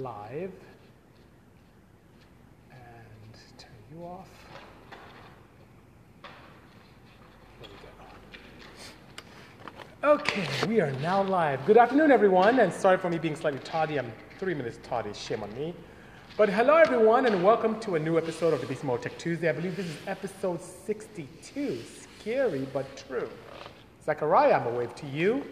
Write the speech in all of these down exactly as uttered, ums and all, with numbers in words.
live and turn you off. There we go. Okay, we are now live. Good afternoon, everyone, and sorry for me being slightly tardy. I'm three minutes tardy, shame on me. But hello, everyone, and welcome to a new episode of the B C Moto Tech Tuesday. I believe this is episode sixty-two. Scary, but true. Zachariah, I'm a wave to you.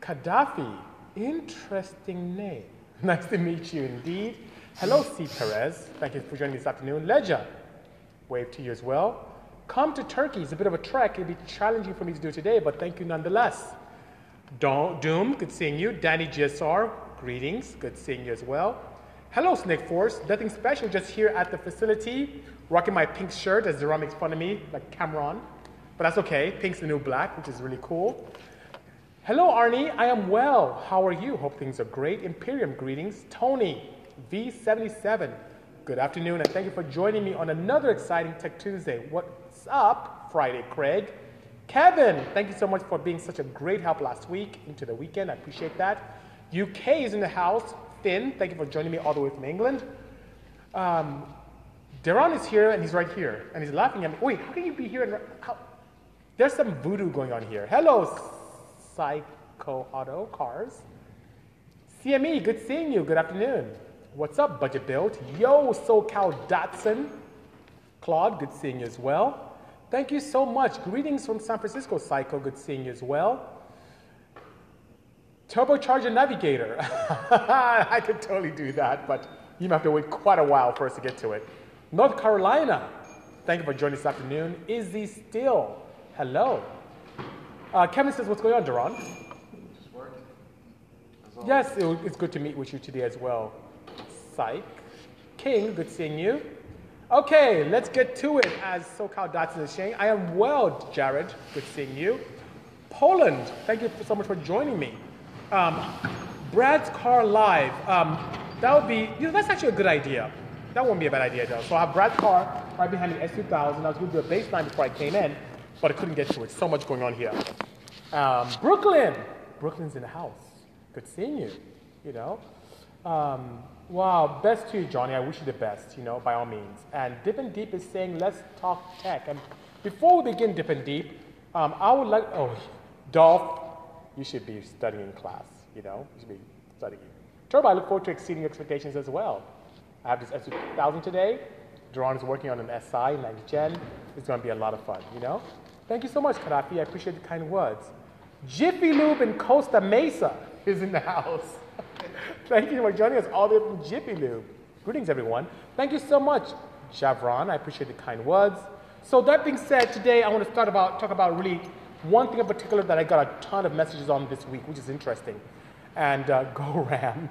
Gaddafi, interesting name. Nice to meet you indeed. Hello, C. Perez. Thank you for joining this afternoon. Ledger, wave to you as well. Come to Turkey. It's a bit of a trek. It'll be challenging for me to do today, but thank you nonetheless. Don Doom, good seeing you. Danny G S R, greetings. Good seeing you as well. Hello, Snake Force. Nothing special, just here at the facility, rocking my pink shirt as Zeron makes fun of me, like Cameron. But that's okay. Pink's the new black, which is really cool. Hello, Arnie. I am well. How are you? Hope things are great. Imperium, greetings. Tony, V seventy-seven. Good afternoon, and thank you for joining me on another exciting Tech Tuesday. What's up, Friday, Craig? Kevin, thank you so much for being such a great help last week into the weekend. I appreciate that. U K is in the house. Finn, thank you for joining me all the way from England. Um, Deron is here, and he's right here, and he's laughing at me. Wait, how can you be here? And how? There's some voodoo going on here. Hello, Psycho Auto Cars. C M E, good seeing you. Good afternoon. What's up, Budget Build? Yo, SoCal Datsun. Claude, good seeing you as well. Thank you so much. Greetings from San Francisco, Psycho. Good seeing you as well. Turbocharger Navigator. I could totally do that, but you might have to wait quite a while for us to get to it. North Carolina. Thank you for joining this afternoon. Izzy Steele. Hello. Uh, Kevin says, what's going on, Duran? Just working. Yes, it, it's good to meet with you today as well. Psych. King, good seeing you. Okay, let's get to it as SoCal Datsun is saying. I am well, Jared. Good seeing you. Poland, thank you so much for joining me. Um, Brad's Car Live. Um, that would be, you know, that's actually a good idea. That won't be a bad idea, though. So I have Brad's car right behind the S two thousand. I was going to do a baseline before I came in, but I couldn't get to it. So much going on here. Um, Brooklyn. Brooklyn's in the house. Good seeing you, you know. Um, wow, best to you, Johnny. I wish you the best, you know, by all means. And Dip and Deep is saying, let's talk tech. And before we begin, Dip and Deep, um, I would like, oh, Dolph, you should be studying in class, you know. You should be studying. Turbo, I look forward to exceeding your expectations as well. I have this S two thousand today. Duran is working on an S I, ninth gen. It's going to be a lot of fun, you know. Thank you so much, Karafi. I appreciate the kind words. Jiffy Lube in Costa Mesa is in the house. Thank you for joining us all the way from Jiffy Lube. Greetings, everyone. Thank you so much, Javron. I appreciate the kind words. So that being said, today I want to start about talk about really one thing in particular that I got a ton of messages on this week, which is interesting, and uh, go Ram,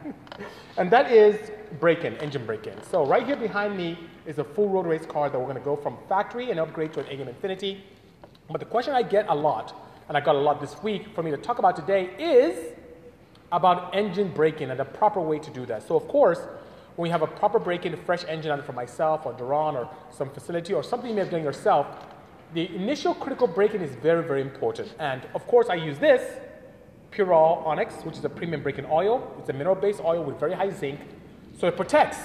and that is break-in, engine break-in. So right here behind me is a full road race car that we're going to go from factory and upgrade to an A E M Infinity. But the question I get a lot, and I got a lot this week for me to talk about today, is about engine break-in and the proper way to do that. So of course, when you have a proper break-in, a fresh engine on it for myself or Duran or some facility or something you may have done yourself, the initial critical break-in is very, very important. And of course, I use this Pure Oil Onyx, which is a premium break-in oil. It's a mineral-based oil with very high zinc, so it protects.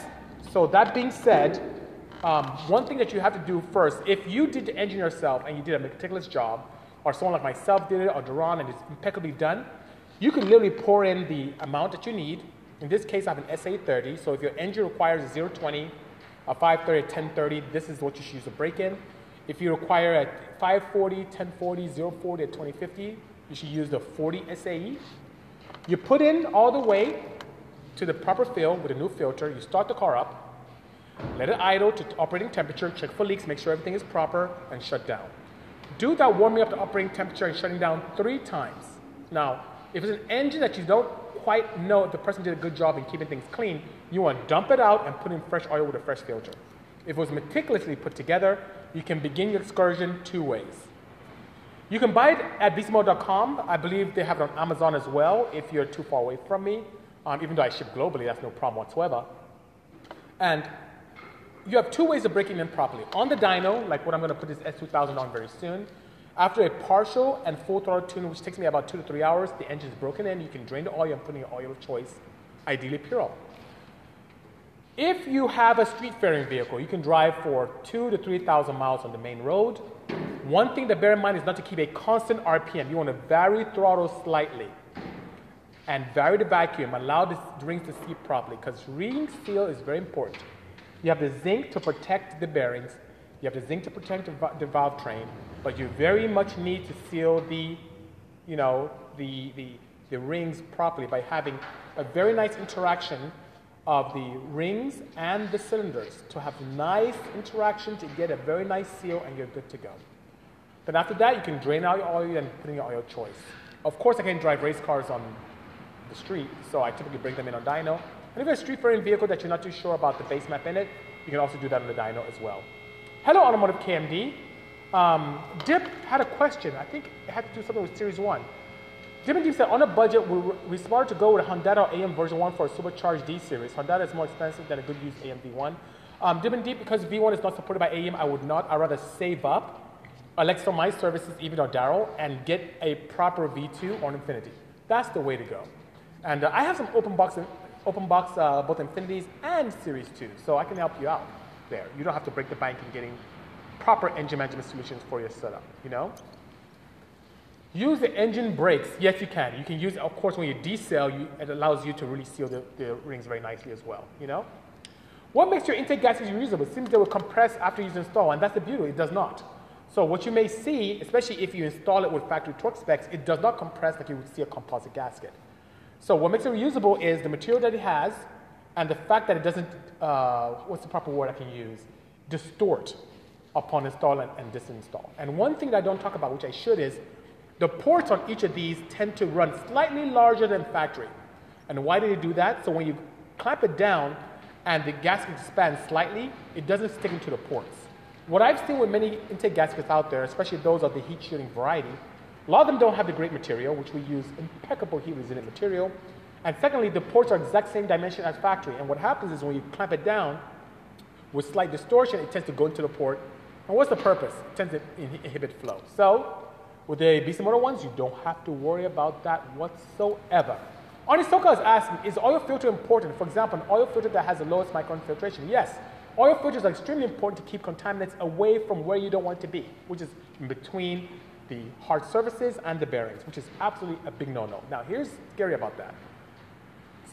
So that being said, um, one thing that you have to do first, if you did the engine yourself and you did a meticulous job, or someone like myself did it, or Duran, and it's impeccably done, you can literally pour in the amount that you need. In this case, I have an S A thirty, so if your engine requires a zero twenty, a five thirty, a ten thirty, this is what you should use to break-in. If you require a five forty, ten forty, zero forty, or twenty fifty, you should use the forty S A E. You put in all the way to the proper fill with a new filter. You start the car up, let it idle to operating temperature, check for leaks, make sure everything is proper, and shut down. Do that warming up to operating temperature and shutting down three times. Now, if it's an engine that you don't quite know if the person did a good job in keeping things clean, you want to dump it out and put in fresh oil with a fresh filter. If it was meticulously put together, you can begin your excursion two ways. You can buy it at beast mode dot com. I believe they have it on Amazon as well if you're too far away from me. Um, even though I ship globally, that's no problem whatsoever. And you have two ways of breaking in properly. On the dyno, like what I'm going to put this S two thousand on very soon, after a partial and full throttle tune, which takes me about two to three hours, the engine is broken in. You can drain the oil and put in your oil of choice, ideally pure oil. If you have a street fairing vehicle, you can drive for two to three thousand miles on the main road. One thing to bear in mind is not to keep a constant R P M. You want to vary throttle slightly and vary the vacuum. Allow the rings to seat properly, because ring seal is very important. You have the zinc to protect the bearings. You have the zinc to protect the valve train, but you very much need to seal the, you know, the the, the rings properly by having a very nice interaction of the rings and the cylinders to have nice interaction to get a very nice seal, and you're good to go. Then after that, you can drain out your oil and put in your oil choice. Of course, I can drive race cars on the street, so I typically bring them in on dyno. And if you're a street fairing vehicle that you're not too sure about the base map in it, you can also do that on the dyno as well. Hello, Automotive K M D. Um, Dip had a question. I think it had to do something with Series one. Dip and Deep said, on a budget, we're, we're smart to go with a Hondata A M version one for a supercharged D series. Hondata is more expensive than a good used A M V one. Um, Dip and Deep, because V one is not supported by A E M, I would not. I'd rather save up, elect on my services, even or Darrow, and get a proper V two on Infinity. That's the way to go. And uh, I have some open box, open box uh, both Infinities and Series two, so I can help you out there. You don't have to break the bank in getting proper engine management solutions for your setup, you know? Use the engine brakes. Yes, you can. You can use, of course, when you decel, you, it allows you to really seal the, the rings very nicely as well, you know? What makes your intake gases reusable? It seems they will compress after you install, and that's the beauty. It does not. So what you may see, especially if you install it with factory torque specs, it does not compress like you would see a composite gasket. So what makes it reusable is the material that it has and the fact that it doesn't, uh, what's the proper word I can use, distort upon install and, and disinstall. And one thing that I don't talk about, which I should, is the ports on each of these tend to run slightly larger than factory. And why do they do that? So when you clamp it down and the gasket expands slightly, it doesn't stick into the ports. What I've seen with many intake gaskets out there, especially those of the heat shielding variety, a lot of them don't have the great material, which we use impeccable heat resilient material. And secondly, the ports are exact same dimension as factory. And what happens is when you clamp it down with slight distortion, it tends to go into the port. And what's the purpose? It tends to inhibit flow. So with the B C Moto ones, you don't have to worry about that whatsoever. Onisoka is asking, is oil filter important? For example, an oil filter that has the lowest micron filtration. Yes, oil filters are extremely important to keep contaminants away from where you don't want to be, which is in between the hard surfaces and the bearings, which is absolutely a big no-no. Now, here's scary about that.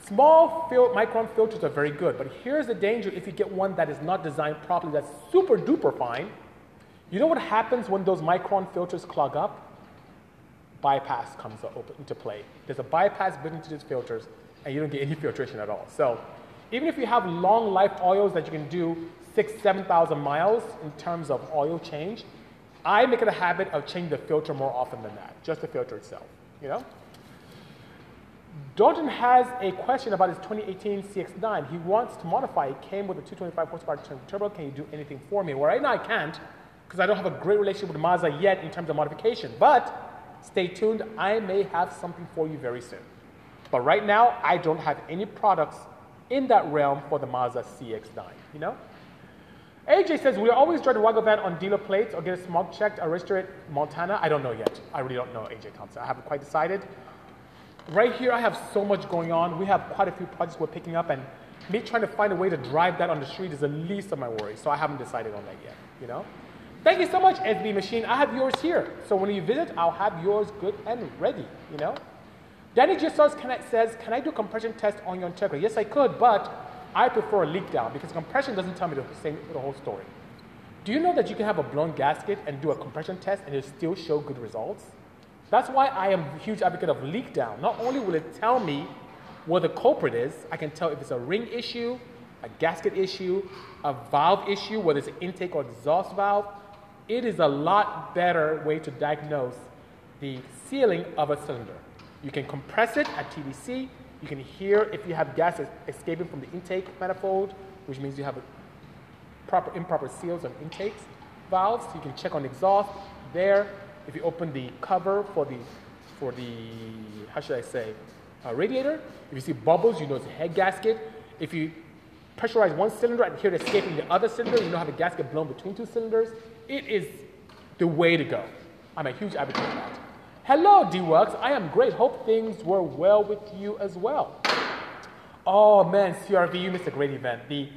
Small fil- micron filters are very good, but here's the danger if you get one that is not designed properly, that's super duper fine. You know what happens when those micron filters clog up? Bypass comes open into play. There's a bypass built into these filters, and you don't get any filtration at all. So even if you have long life oils that you can do six, seven thousand miles in terms of oil change, I make it a habit of changing the filter more often than that, just the filter itself, you know? Dalton has a question about his twenty eighteen C X nine. He wants to modify. It came with a two twenty-five horsepower turbo. Can you do anything for me? Well, right now I can't, because I don't have a great relationship with Mazda yet in terms of modification, but stay tuned. I may have something for you very soon. But right now, I don't have any products in that realm for the Mazda C X nine, you know? A J says, we always drive the Wago van on dealer plates or get a smog checked or register it Montana. I don't know yet. I really don't know, A J Thompson. I haven't quite decided. Right here, I have so much going on. We have quite a few projects we're picking up, and me trying to find a way to drive that on the street is the least of my worries, so I haven't decided on that yet, you know? Thank you so much, S B Machine. I have yours here. So when you visit, I'll have yours good and ready, you know? Danny just says, can I do compression test on your Integra? Yes, I could, but I prefer a leak down because compression doesn't tell me the, same, the whole story. Do you know that you can have a blown gasket and do a compression test and it'll still show good results? That's why I am a huge advocate of leak down. Not only will it tell me where the culprit is, I can tell if it's a ring issue, a gasket issue, a valve issue, whether it's an intake or exhaust valve. It is a lot better way to diagnose the sealing of a cylinder. You can compress it at T D C. You can hear if you have gas escaping from the intake manifold, which means you have a proper, improper seals on intakes, valves. You can check on exhaust there. If you open the cover for the, for the how should I say, uh, radiator, if you see bubbles, you know it's a head gasket. If you pressurize one cylinder and hear it escaping the other cylinder, you know have a gasket blown between two cylinders. It is the way to go. I'm a huge advocate of that. Hello, D-Works. I am great. Hope things were well with you as well. Oh man, C R V, you missed a great event. The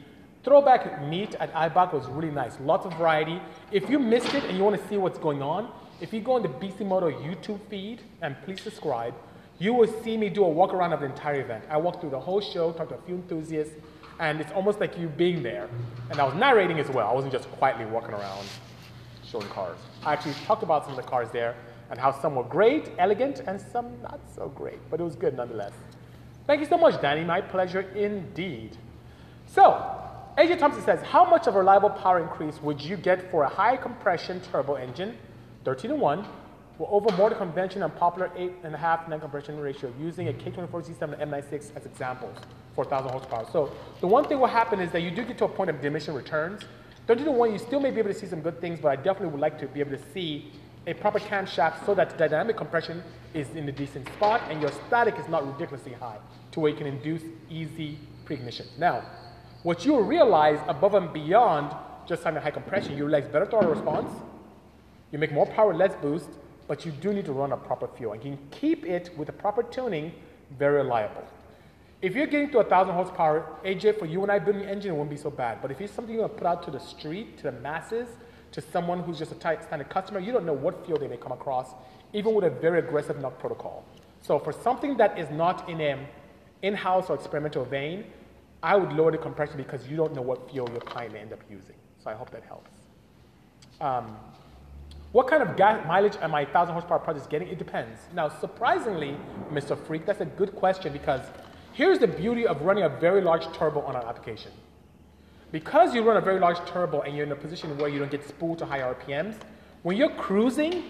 throwback meet at I B A C was really nice. Lots of variety. If you missed it and you want to see what's going on, if you go on the B C Moto YouTube feed, and please subscribe, you will see me do a walk around of the entire event. I walked through the whole show, talked to a few enthusiasts, and it's almost like you being there. And I was narrating as well. I wasn't just quietly walking around showing cars. I actually talked about some of the cars there and how some were great, elegant, and some not so great, but it was good nonetheless. Thank you so much, Danny. My pleasure indeed. So, A J Thompson says, how much of a reliable power increase would you get for a high compression turbo engine, thirteen to one, or over more the convention and popular eight point five non-compression ratio using a K twenty-four C seven and M ninety-six as examples, four thousand horsepower? So the one thing will happen is that you do get to a point of diminishing returns. thirteen to one, you still may be able to see some good things, but I definitely would like to be able to see a proper camshaft so that the dynamic compression is in a decent spot and your static is not ridiculously high to where you can induce easy pre-ignition. Now, what you'll realize above and beyond just having high compression, you realize better throttle response, you make more power, less boost, but you do need to run a proper fuel. And you can keep it with the proper tuning very reliable. If you're getting to one thousand horsepower, A J, for you and I building an engine, it won't be so bad. But if it's something you're going to put out to the street, to the masses, to someone who's just a tight standard customer, you don't know what fuel they may come across, even with a very aggressive N O C protocol. So for something that is not in an in-house or experimental vein, I would lower the compression because you don't know what fuel your client may end up using. So I hope that helps. Um, what kind of gas mileage am my one thousand horsepower project getting? It depends. Now, surprisingly, Mister Freak, that's a good question because here's the beauty of running a very large turbo on an application. Because you run a very large turbo and you're in a position where you don't get spooled to high R P Ms, when you're cruising,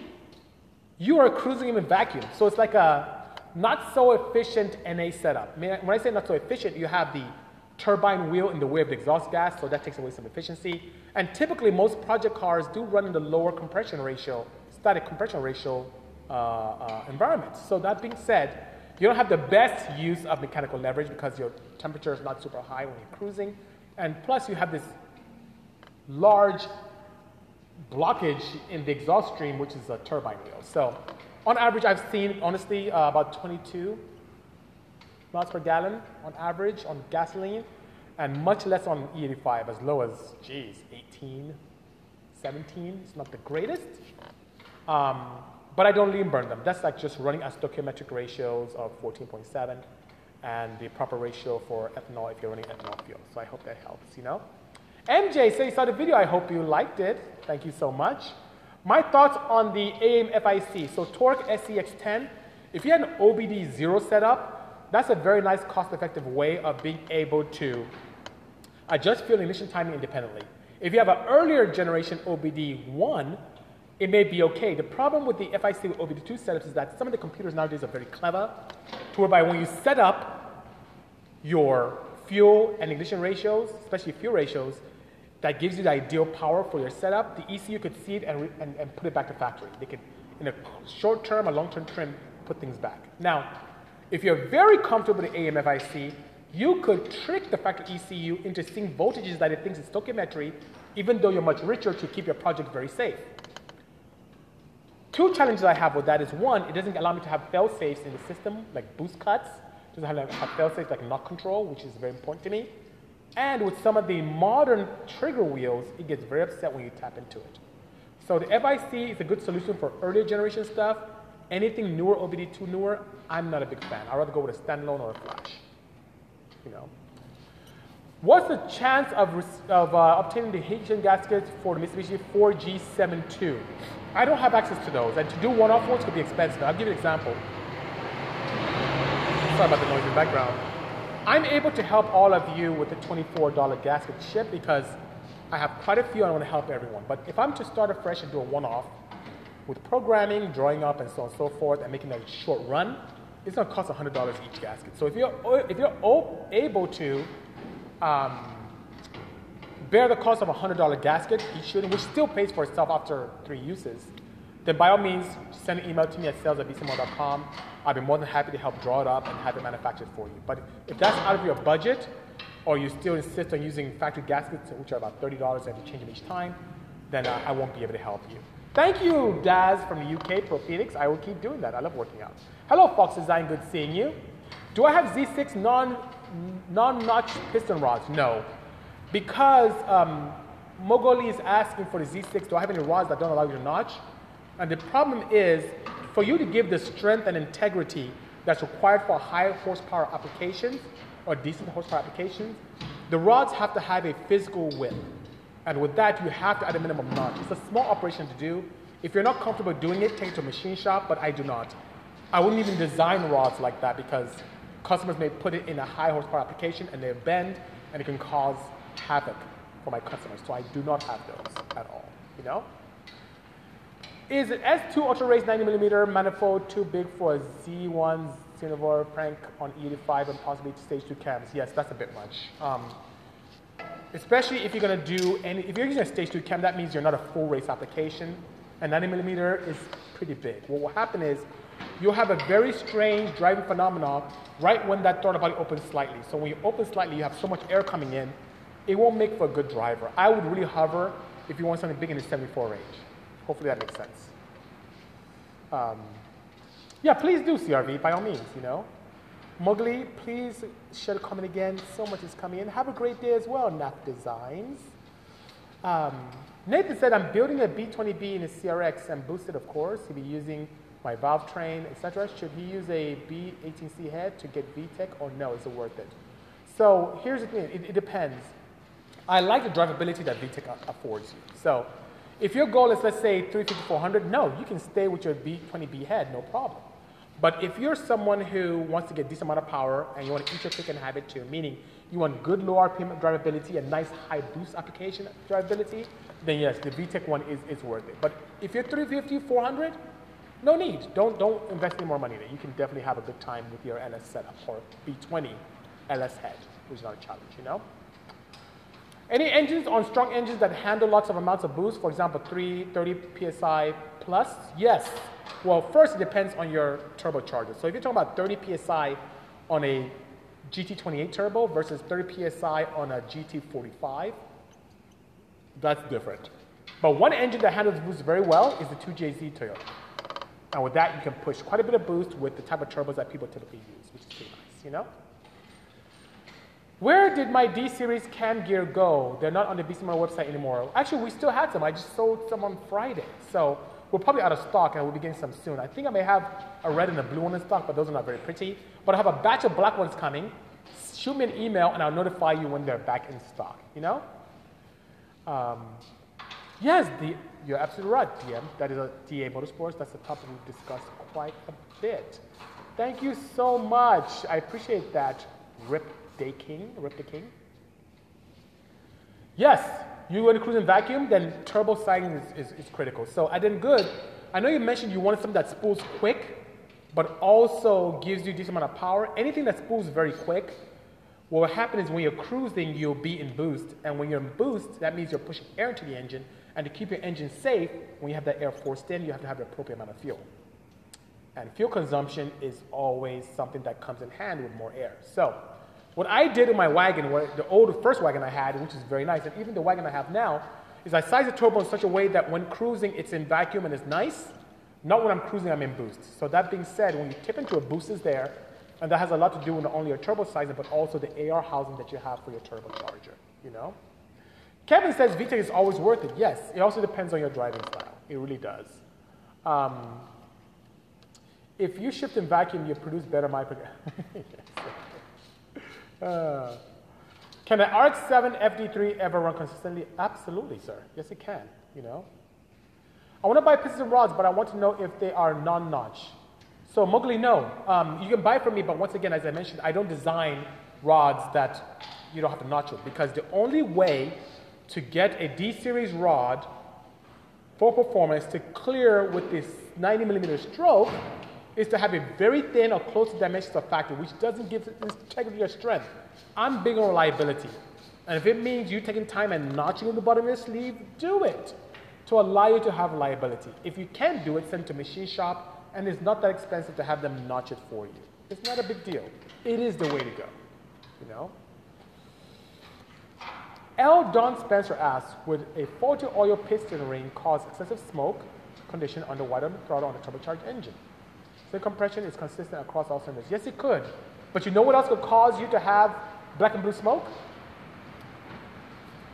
you are cruising in a vacuum. So it's like a not so efficient N A setup. When I say not so efficient, you have the turbine wheel in the way of the exhaust gas, so that takes away some efficiency. And typically most project cars do run in the lower compression ratio, static compression ratio uh, uh, environment. So that being said, you don't have the best use of mechanical leverage because your temperature is not super high when you're cruising. And plus you have this large blockage in the exhaust stream, which is a turbine wheel. So on average, I've seen, honestly, uh, about twenty-two miles per gallon on average on gasoline, and much less on E eighty-five, as low as, geez, eighteen, seventeen. It's not the greatest. Um, but I don't lean burn them. That's like just running at stoichiometric ratios of fourteen point seven. And the proper ratio for ethanol if you're running ethanol fuel. So I hope that helps, you know? M J, so you saw the video. I hope you liked it. Thank you so much. My thoughts on the A E M F I C. So Torque S E X ten, if you had an O B D zero setup, that's a very nice cost-effective way of being able to adjust fuel emission timing independently. If you have an earlier generation O B D one, it may be okay. The problem with the F I C with O B D two setups is that some of the computers nowadays are very clever, to whereby when you set up your fuel and ignition ratios, especially fuel ratios, that gives you the ideal power for your setup, the E C U could see it and, and, and put it back to factory. They could, in a short-term or long-term trim, put things back. Now, if you're very comfortable with the A M F I C, you could trick the factory E C U into seeing voltages that it thinks is stoichiometry, even though you're much richer, to keep your project very safe. Two challenges I have with that is, one, it doesn't allow me to have fail safes in the system, like boost cuts. It doesn't have, have fail safes like knock control, which is very important to me. And with some of the modern trigger wheels, it gets very upset when you tap into it. So the F I C is a good solution for earlier generation stuff. Anything newer, O B D two newer, I'm not a big fan. I'd rather go with a standalone or a flash. You know. What's the chance of, of uh, obtaining the hydrogen gaskets for the Mitsubishi four G seven two? I don't have access to those, and to do one-off ones could be expensive. I'll give you an example. Sorry about the noise in the background. I'm able to help all of you with the twenty-four dollar gasket ship because I have quite a few and I want to help everyone. But if I'm to start afresh and do a one-off with programming, drawing up, and so on and so forth, and making a short run, it's going to cost one hundred dollars each gasket. So if you're, if you're able to Um, bear the cost of a one hundred dollar gasket each shooting, which still pays for itself after three uses, then by all means, send an email to me at sales at b c mode dot com. I'll be more than happy to help draw it up and have it manufactured for you. But if that's out of your budget, or you still insist on using factory gaskets, which are about thirty dollars, and you change them each time, then uh, I won't be able to help you. Thank you, Daz from the U K, Pro Phoenix. I will keep doing that. I love working out. Hello, Fox Design. Good seeing you. Do I have Z six non non-notched piston rods? No. Because um, Mogoli is asking for the Z six, do I have any rods that don't allow you to notch? And the problem is, for you to give the strength and integrity that's required for high horsepower applications, or decent horsepower applications, the rods have to have a physical width. And with that, you have to add a minimum notch. It's a small operation to do. If you're not comfortable doing it, take it to a machine shop, but I do not. I wouldn't even design rods like that because customers may put it in a high horsepower application and they bend and it can cause havoc for my customers. So I do not have those at all, you know? Is an S two Ultra Race ninety millimeter manifold too big for a Z one Cinnabar crank on E eighty-five and possibly stage two cams? Yes, that's a bit much. Um, especially if you're gonna do any, if you're using a stage two cam, that means you're not a full race application. And ninety millimeter is pretty big. What will happen is you'll have a very strange driving phenomenon right when that throttle body opens slightly. So when you open slightly, you have so much air coming in, it won't make for a good driver. I would really hover if you want something big in the seventy-four range. Hopefully that makes sense. Um, yeah, please do C R V, by all means, you know. Mowgli, please share the comment again. So much is coming in. Have a great day as well, Nap Designs. Um, Nathan said, I'm building a B twenty B in a C R X and boosted, of course. He'll be using my valve train, et cetera. Should he use a B eighteen C head to get V TEC or no, is it worth it? So here's the thing, it, it depends. I like the drivability that V TEC affords you. So if your goal is, let's say, three fifty to four hundred, no, you can stay with your B twenty B head, no problem. But if you're someone who wants to get a decent amount of power and you want to eat your cake and have it too, meaning you want good low R P M drivability and nice high boost application drivability, then yes, the V TEC one is, is worth it. But if you're three fifty, four hundred, no need. Don't, don't invest any more money there. You can definitely have a good time with your L S setup or B twenty L S head, which is not a challenge, you know? Any engines on strong engines that handle lots of amounts of boost, for example, three thirty P S I plus? Yes. Well, first, it depends on your turbocharger. So if you're talking about thirty P S I on a G T twenty-eight turbo versus thirty P S I on a G T forty-five, that's different. But one engine that handles boost very well is the two J Z Toyota. And with that, you can push quite a bit of boost with the type of turbos that people typically use, which is pretty nice, you know? Where did my D series cam gear go? They're not on the B C Moto website anymore. Actually, we still had some. I just sold some on Friday. So we're probably out of stock and we'll be getting some soon. I think I may have a red and a blue one in stock, but those are not very pretty. But I have a batch of black ones coming. Shoot me an email and I'll notify you when they're back in stock, you know? Um, yes, the, you're absolutely right, D M. That is a T A Motorsports. That's a topic we've discussed quite a bit. Thank you so much. I appreciate that, Rip. Day King, Rip the King. Yes, you want to cruise in vacuum, then turbo siding is, is, is critical. So I did good. I know you mentioned you wanted something that spools quick, but also gives you a decent amount of power. Anything that spools very quick, what will happen is when you're cruising, you'll be in boost. And when you're in boost, that means you're pushing air into the engine. And to keep your engine safe, when you have that air forced in, you have to have the appropriate amount of fuel. And fuel consumption is always something that comes in hand with more air. So what I did in my wagon, the old first wagon I had, which is very nice, and even the wagon I have now, is I size the turbo in such a way that when cruising, it's in vacuum and it's nice. Not when I'm cruising, I'm in boost. So that being said, when you tip into a boost is there, and that has a lot to do with not only your turbo sizing, but also the A R housing that you have for your turbocharger, you know? Kevin says V TEC is always worth it. Yes, it also depends on your driving style. It really does. Um, if you shift in vacuum, you produce better micro. Yes. Uh, can the R X seven F D three ever run consistently? Absolutely, sir. Yes, it can, you know. I want to buy pieces of rods, but I want to know if they are non-notch. So, Mowgli, no. Um, you can buy from me, but once again, as I mentioned, I don't design rods that you don't have to notch with, because the only way to get a D series rod for performance to clear with this ninety millimeter stroke is to have a very thin or close to dimensions of factor, which doesn't give integrity or strength. I'm big on reliability. And if it means you taking time and notching on the bottom of your sleeve, do it to allow you to have reliability. If you can do it, send it to a machine shop, and it's not that expensive to have them notch it for you. It's not a big deal. It is the way to go, you know? L. Don Spencer asks, would a faulty oil piston ring cause excessive smoke condition on the wider throttle on the turbocharged engine? The compression is consistent across all cylinders. Yes, it could. But you know what else could cause you to have black and blue smoke?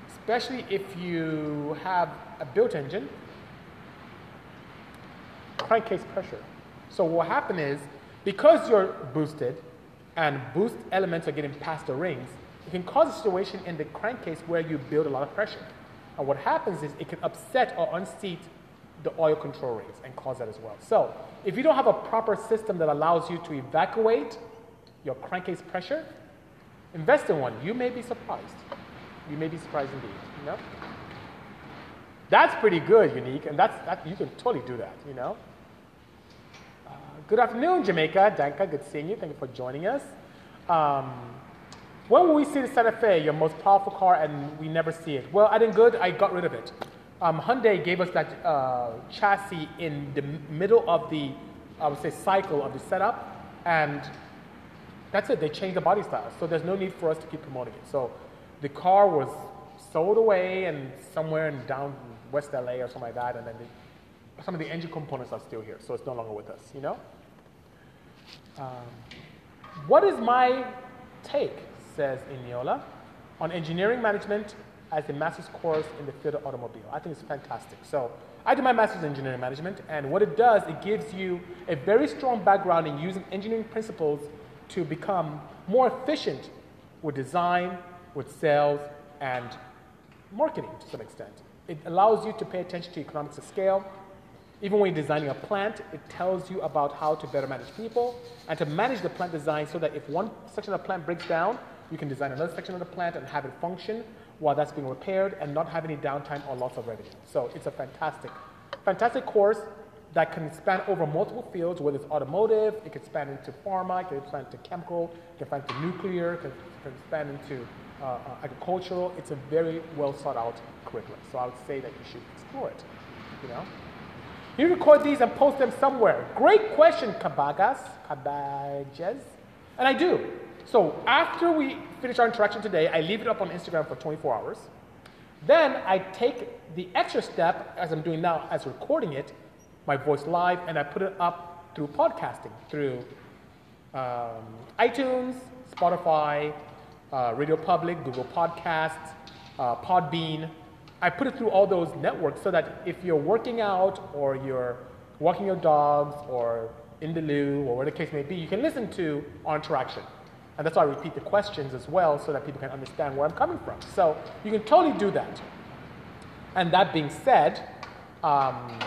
Especially if you have a built engine, crankcase pressure. So what happened is, because you're boosted and boost elements are getting past the rings, it can cause a situation in the crankcase where you build a lot of pressure. And what happens is it can upset or unseat the oil control rings and cause that as well. So if you don't have a proper system that allows you to evacuate your crankcase pressure, invest in one. You may be surprised. You may be surprised indeed. You know? That's pretty good, Unique, and that's, that, you can totally do that. You know? Uh, good afternoon, Jamaica. Danka, good seeing you. Thank you for joining us. Um, when will we see the Santa Fe, your most powerful car, and we never see it? Well, I didn't good. I got rid of it. Um, Hyundai gave us that uh, chassis in the middle of the, I would say, cycle of the setup, and that's it. They changed the body style, so there's no need for us to keep promoting it. So the car was sold away and somewhere in down West L A or something like that, and then the, some of the engine components are still here, so it's no longer with us, you know? Um, what is my take, says Inyola, on engineering management as a master's course in the field of automobile? I think it's fantastic. So I did my master's in engineering management, and what it does, it gives you a very strong background in using engineering principles to become more efficient with design, with sales, and marketing to some extent. It allows you to pay attention to economics of scale. Even when you're designing a plant, it tells you about how to better manage people and to manage the plant design so that if one section of the plant breaks down, you can design another section of the plant and have it function while that's being repaired and not have any downtime or loss of revenue. So it's a fantastic, fantastic course that can span over multiple fields, whether it's automotive, it can span into pharma, it can span into chemical, it can span into nuclear, it can, it can span into uh, uh, agricultural. It's a very well sought out curriculum. So I would say that you should explore it, you know? You record these and post them somewhere. Great question, Kabagas, Kabages. And I do. So after we finish our interaction today, I leave it up on Instagram for twenty-four hours. Then I take the extra step, as I'm doing now, as recording it, my voice live, and I put it up through podcasting, through um, iTunes, Spotify, uh, Radio Public, Google Podcasts, uh, Podbean. I put it through all those networks so that if you're working out or you're walking your dogs or in the loo or whatever the case may be, you can listen to our interaction. And that's why I repeat the questions as well so that people can understand where I'm coming from. So you can totally do that. And that being said, um,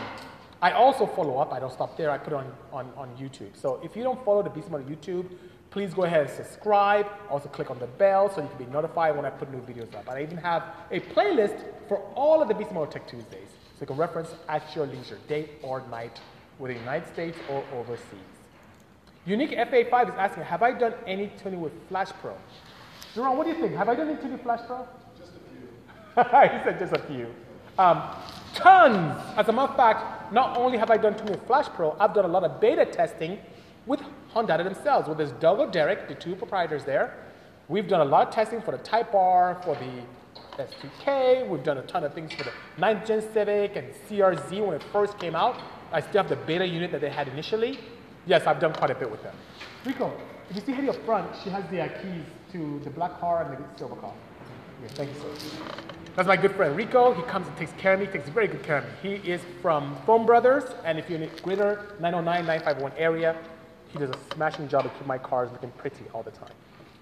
I also follow up. I don't stop there. I put it on, on, on YouTube. So if you don't follow the Beast Mode YouTube, please go ahead and subscribe. Also click on the bell so you can be notified when I put new videos up. And I even have a playlist for all of the Beast Mode Tech Tuesdays. So you can reference at your leisure, day or night, within the United States or overseas. Unique F A five is asking, have I done any tuning with Flash Pro? Jerome, what do you think? Have I done any tuning with Flash Pro? Just a few. He said just a few. Um, tons! As a matter of fact, not only have I done tuning with Flash Pro, I've done a lot of beta testing with Hondata themselves. Well, there's Doug or Derek, the two proprietors there. We've done a lot of testing for the Type R, for the S two K. We've done a ton of things for the ninth gen Civic and C R Z when it first came out. I still have the beta unit that they had initially. Yes, I've done quite a bit with them. Rico, if you see Hedy up front, she has the uh, keys to the black car and the silver car. Yeah, thank you, sir. That's my good friend Rico. He comes and takes care of me, takes very good care of me. He is from Foam Brothers, and if you're in the greater nine oh nine, nine five one area, he does a smashing job of keeping my cars looking pretty all the time,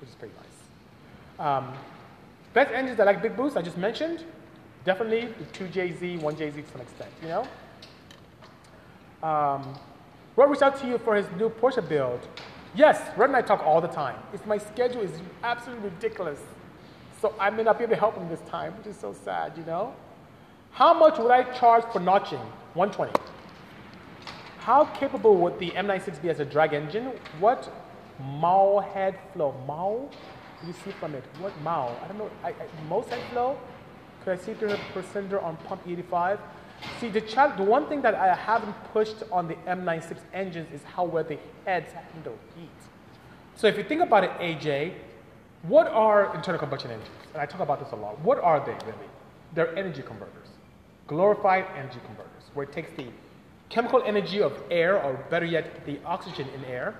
which is pretty nice. Um, best engines that like big boosts, I just mentioned. Definitely the two J Z, one J Z to some extent, you know? Um, Rod reached out to you for his new Porsche build. Yes, Rod and I talk all the time. It's, my schedule is absolutely ridiculous. So I may not be able to help him this time, which is so sad, you know? How much would I charge for notching? one twenty. How capable would the M ninety-six be as a drag engine? What Mao head flow? Mao? You see from it. What Mao? I don't know. I, I, most head flow? Could I see three hundred per cylinder on pump eighty-five? See, the, challenge, the one thing that I haven't pushed on the M ninety-six engines is how well the heads handle heat. So if you think about it, A J, what are internal combustion engines? And I talk about this a lot. What are they really? They're energy converters, glorified energy converters, where it takes the chemical energy of air, or better yet, the oxygen in air,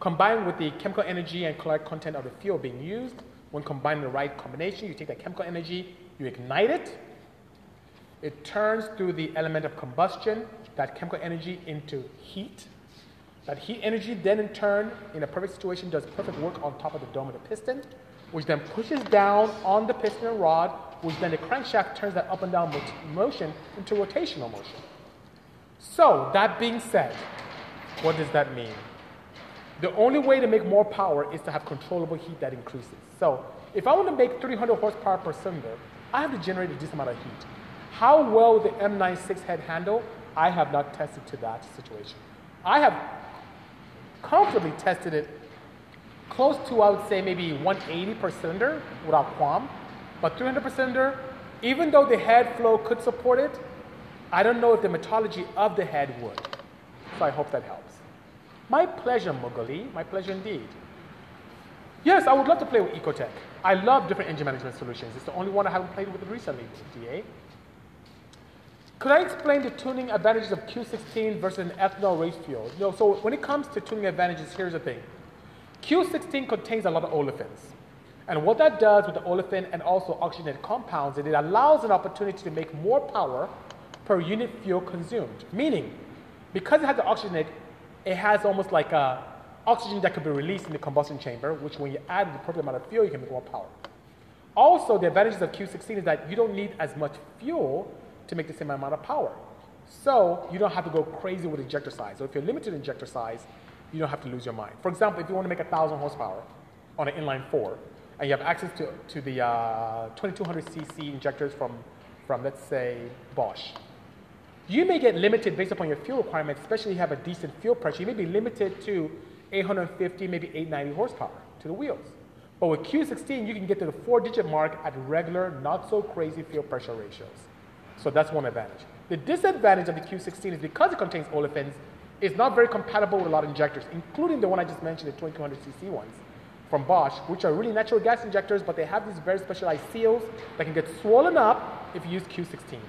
Combined with the chemical energy and caloric content of the fuel being used, when combined in the right combination, you take that chemical energy, you ignite it, it turns through the element of combustion, that chemical energy into heat. That heat energy then in turn, in a perfect situation, does perfect work on top of the dome of the piston, which then pushes down on the piston and rod, which then the crankshaft turns that up and down motion into rotational motion. So, that being said, what does that mean? The only way to make more power is to have controllable heat that increases. So, if I want to make three hundred horsepower per cylinder, I have to generate a decent amount of heat. How well the M ninety-six head handle, I have not tested to that situation. I have comfortably tested it close to, I would say, maybe one eighty per cylinder without qualm, but three hundred per cylinder, even though the head flow could support it, I don't know if the metallurgy of the head would. So I hope that helps. My pleasure, Mugali. My pleasure indeed. Yes, I would love to play with Ecotec. I love different engine management solutions. It's the only one I haven't played with recently, T A. Could I explain the tuning advantages of Q sixteen versus an ethanol race fuel? You know, so when it comes to tuning advantages, here's the thing. Q sixteen contains a lot of olefins. And what that does with the olefin and also oxygenated compounds is it allows an opportunity to make more power per unit fuel consumed. Meaning, because it has the oxygenate, it has almost like a oxygen that can be released in the combustion chamber, which when you add the appropriate amount of fuel, you can make more power. Also, the advantages of Q sixteen is that you don't need as much fuel to make the same amount of power. So you don't have to go crazy with injector size. So if you're limited in injector size, you don't have to lose your mind. For example, if you want to make one thousand horsepower on an inline four, and you have access to, to the uh, twenty-two hundred c c injectors from, from, let's say, Bosch, you may get limited based upon your fuel requirements, especially if you have a decent fuel pressure. You may be limited to eight hundred fifty, maybe eight ninety horsepower to the wheels. But with Q sixteen, you can get to the four-digit mark at regular, not-so-crazy fuel pressure ratios. So that's one advantage. The disadvantage of the Q sixteen is because it contains olefins, it's not very compatible with a lot of injectors, including the one I just mentioned, the twenty-two hundred c c ones from Bosch, which are really natural gas injectors, but they have these very specialized seals that can get swollen up if you use Q sixteen.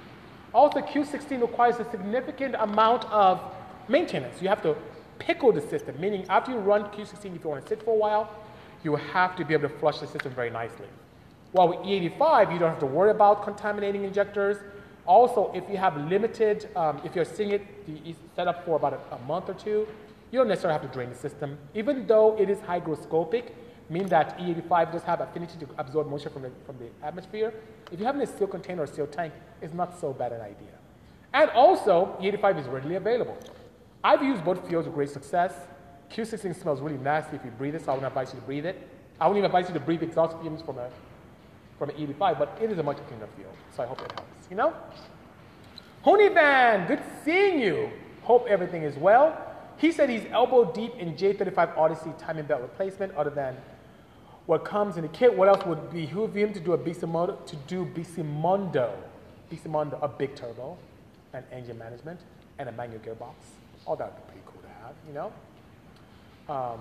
Also, Q sixteen requires a significant amount of maintenance. You have to pickle the system, meaning after you run Q sixteen, if you want to sit for a while, you have to be able to flush the system very nicely. While with E eighty-five, you don't have to worry about contaminating injectors. Also, if you have limited, um, if you're seeing it you set up for about a, a month or two, you don't necessarily have to drain the system. Even though it is hygroscopic, meaning that E eighty-five does have affinity to absorb moisture from the, from the atmosphere, if you have a sealed container or sealed tank, it's not so bad an idea. And also, E eighty-five is readily available. I've used both fuels with great success. Q sixteen smells really nasty if you breathe it, so I wouldn't advise you to breathe it. I wouldn't even advise you to breathe exhaust fumes from a from an E eighty-five, but it is a much cleaner field, so I hope that helps, you know? Hoonigan, good seeing you. Hope everything is well. He said he's elbow deep in J thirty-five Odyssey timing belt replacement other than what comes in the kit. What else would behoove him to do a B C Moto, to do B C Mondo, B C Mondo, a big turbo, and engine management, and a manual gearbox. All that would be pretty cool to have, you know? Um,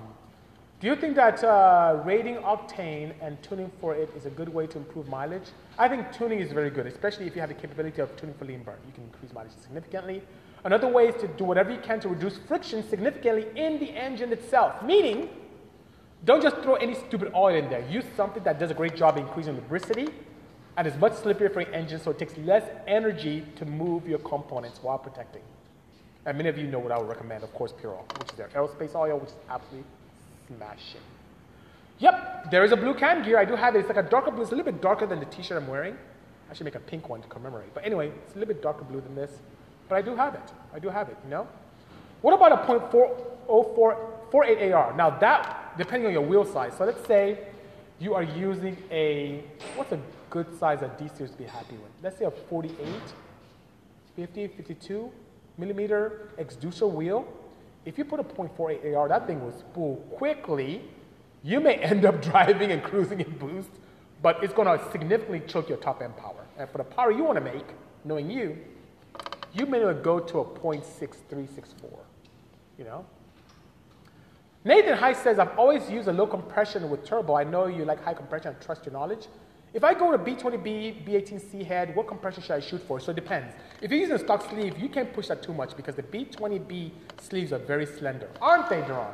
Do you think that uh, rating octane and tuning for it is a good way to improve mileage? I think tuning is very good, especially if you have the capability of tuning for lean burn. You can increase mileage significantly. Another way is to do whatever you can to reduce friction significantly in the engine itself, meaning don't just throw any stupid oil in there. Use something that does a great job increasing lubricity and is much slipperier for an engine, so it takes less energy to move your components while protecting. And many of you know what I would recommend, of course, Pure Oil, which is their aerospace oil, which is absolutely smashing. Yep, there is a blue cam gear. I do have it. It's like a darker blue. It's a little bit darker than the t-shirt I'm wearing. I should make a pink one to commemorate. But anyway, it's a little bit darker blue than this. But I do have it. I do have it, you know? What about a point four oh four, four eight A R? Now that, depending on your wheel size. So let's say you are using a, what's a good size that D-Series be happy with? Let's say a forty-eight, fifty, fifty-two millimeter exducer wheel. If you put a point four eight A R, that thing will spool quickly. You may end up driving and cruising in boost, but it's going to significantly choke your top end power. And for the power you want to make, knowing you, you may not go to a point six three six four, you know? Nathan Heiss says, I've always used a low compression with turbo. I know you like high compression. I trust your knowledge. If I go to B twenty B, B eighteen C head, what compression should I shoot for? So it depends. If you're using a stock sleeve, you can't push that too much because the B twenty B sleeves are very slender. Aren't they, Duran?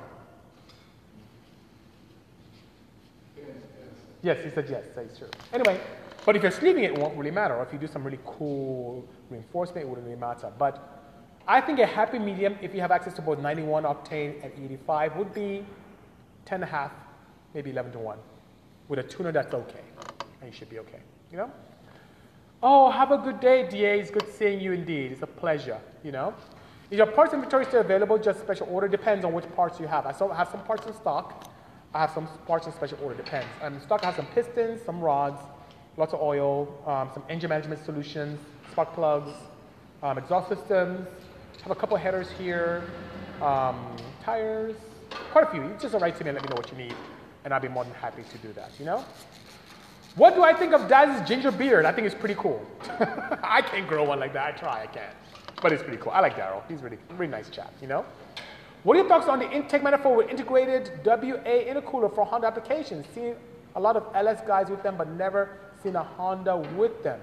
Yes, he said yes, that is true. Anyway, but if you're sleeving it, it won't really matter. Or if you do some really cool reinforcement, it wouldn't really matter. But I think a happy medium, if you have access to both ninety-one octane and eighty-five, would be ten and a half, maybe eleven to one. With a tuner, that's okay. And you should be okay, you know? Oh, have a good day, D A. It's good seeing you indeed. It's a pleasure, you know? Is your parts inventory still available? Just special order? Depends on which parts you have. I still have some parts in stock. I have some parts in special order. Depends. I'm in stock. I have some pistons, some rods, lots of oil, um, some engine management solutions, spark plugs, um, exhaust systems. Have a couple headers here, um, tires, quite a few. You just write to me and let me know what you need, and I'll be more than happy to do that, you know? What do I think of Daz's ginger beard? I think it's pretty cool. I can't grow one like that. I try, I can't. But it's pretty cool. I like Daryl. He's really, really nice chap, you know? What are your thoughts on the intake manifold with integrated W A intercooler for Honda applications? Seen a lot of L S guys with them, but never seen a Honda with them.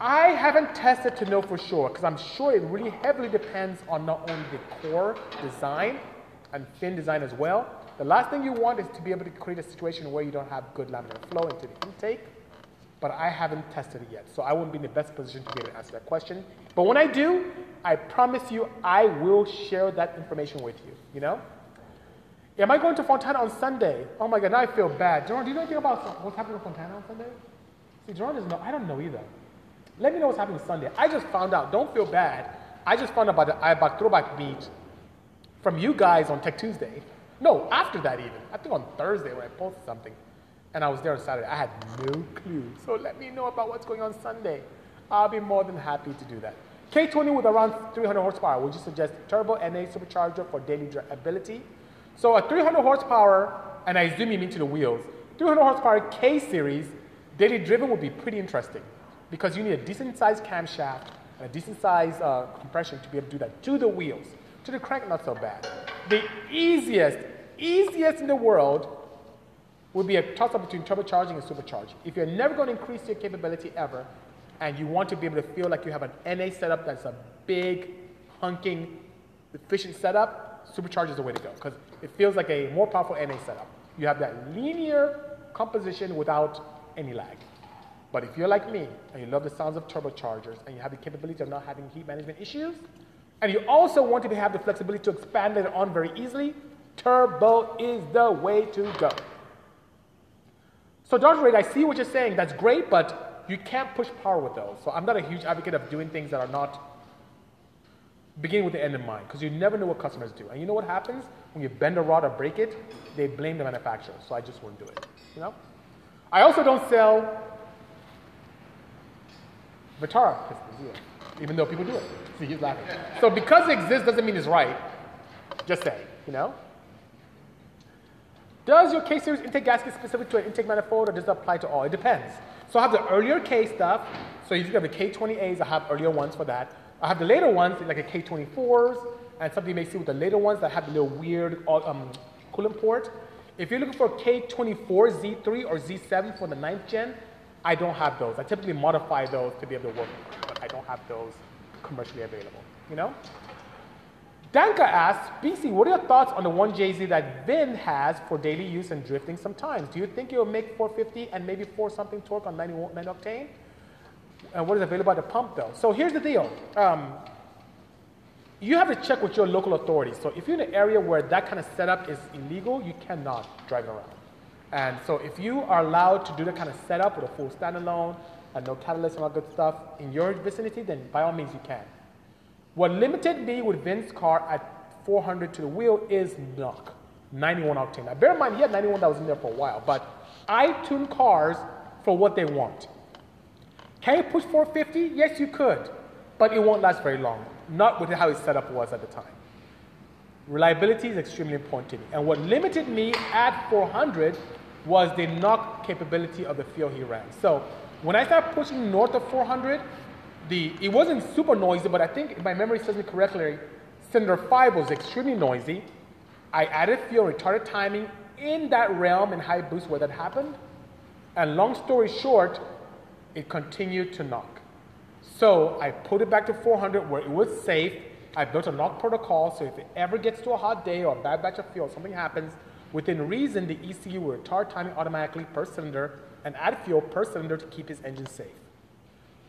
I haven't tested to know for sure, because I'm sure it really heavily depends on not only the core design and fin design as well. The last thing you want is to be able to create a situation where you don't have good laminar flow into the intake, but I haven't tested it yet, so I won't be in the best position to be able to answer that question. But when I do, I promise you I will share that information with you, you know? Am I going to Fontana on Sunday? Oh my God, now I feel bad. Jerome, do you know anything about what's happening with Fontana on Sunday? See, Jerome doesn't know. I don't know either. Let me know what's happening Sunday. I just found out. Don't feel bad. I just found out about the I BAC throwback beat from you guys on Tech Tuesday. No, after that even. I think on Thursday when I posted something. And I was there on Saturday. I had no clue. So let me know about what's going on Sunday. I'll be more than happy to do that. K twenty with around three hundred horsepower. Would you suggest turbo N A supercharger for daily drivability? So a three hundred horsepower, and I assume you mean to the wheels, three hundred horsepower K-series, daily driven would be pretty interesting. Because you need a decent-sized camshaft and a decent-sized uh, compression to be able to do that to the wheels. To the crank, not so bad. The easiest, easiest in the world would be a toss-up between turbocharging and supercharging. If you're never going to increase your capability ever, and you want to be able to feel like you have an N A setup that's a big, hunking, efficient setup, supercharge is the way to go. Because it feels like a more powerful N A setup. You have that linear composition without any lag. But if you're like me, and you love the sounds of turbochargers, and you have the capability of not having heat management issues, and you also want to have the flexibility to expand it on very easily, turbo is the way to go. So Doctor Reid, I see what you're saying. That's great, but you can't push power with those. So I'm not a huge advocate of doing things that are not beginning with the end in mind, because you never know what customers do. And you know what happens? When you bend a rod or break it, they blame the manufacturer. So I just wouldn't do it, you know? I also don't sell Vitara pistons, yeah. Even though people do it. See, he's laughing. So because it exists doesn't mean it's right. Just saying, you know? Does your K-series intake gasket specific to an intake manifold, or does it apply to all? It depends. So I have the earlier K stuff. So you have the K twenty A's, I have earlier ones for that. I have the later ones, like the K twenty-fours, and something you may see with the later ones that have the little weird um, coolant port. If you're looking for K twenty-four Z three or Z seven for the ninth gen, I don't have those. I typically modify those to be able to work with them, but I don't have those commercially available, you know? Danka asks, B C, what are your thoughts on the one J Z that Vin has for daily use and drifting sometimes? Do you think it will make four fifty and maybe four something torque on ninety-nine octane? And what is available at the pump, though? So here's the deal. Um, you have to check with your local authorities. So if you're in an area where that kind of setup is illegal, you cannot drive around. And so if you are allowed to do that kind of setup with a full standalone and no catalyst and all that good stuff in your vicinity, then by all means you can. What limited me with Vince's car at four hundred to the wheel is knock, ninety-one octane. Now bear in mind, he had ninety-one that was in there for a while, but I tune cars for what they want. Can you push four fifty? Yes, you could, but it won't last very long, not with how his setup was at the time. Reliability is extremely important to me. And what limited me at four hundred was the knock capability of the field he ran. So when I started pushing north of four hundred, the, it wasn't super noisy, but I think, if my memory serves me correctly, cylinder five was extremely noisy. I added fuel, retarded timing in that realm in high boost where that happened. And long story short, it continued to knock. So I put it back to four hundred where it was safe. I built a knock protocol, so if it ever gets to a hot day or a bad batch of fuel, something happens, Within reason, the E C U will retard timing automatically per cylinder and add fuel per cylinder to keep his engine safe.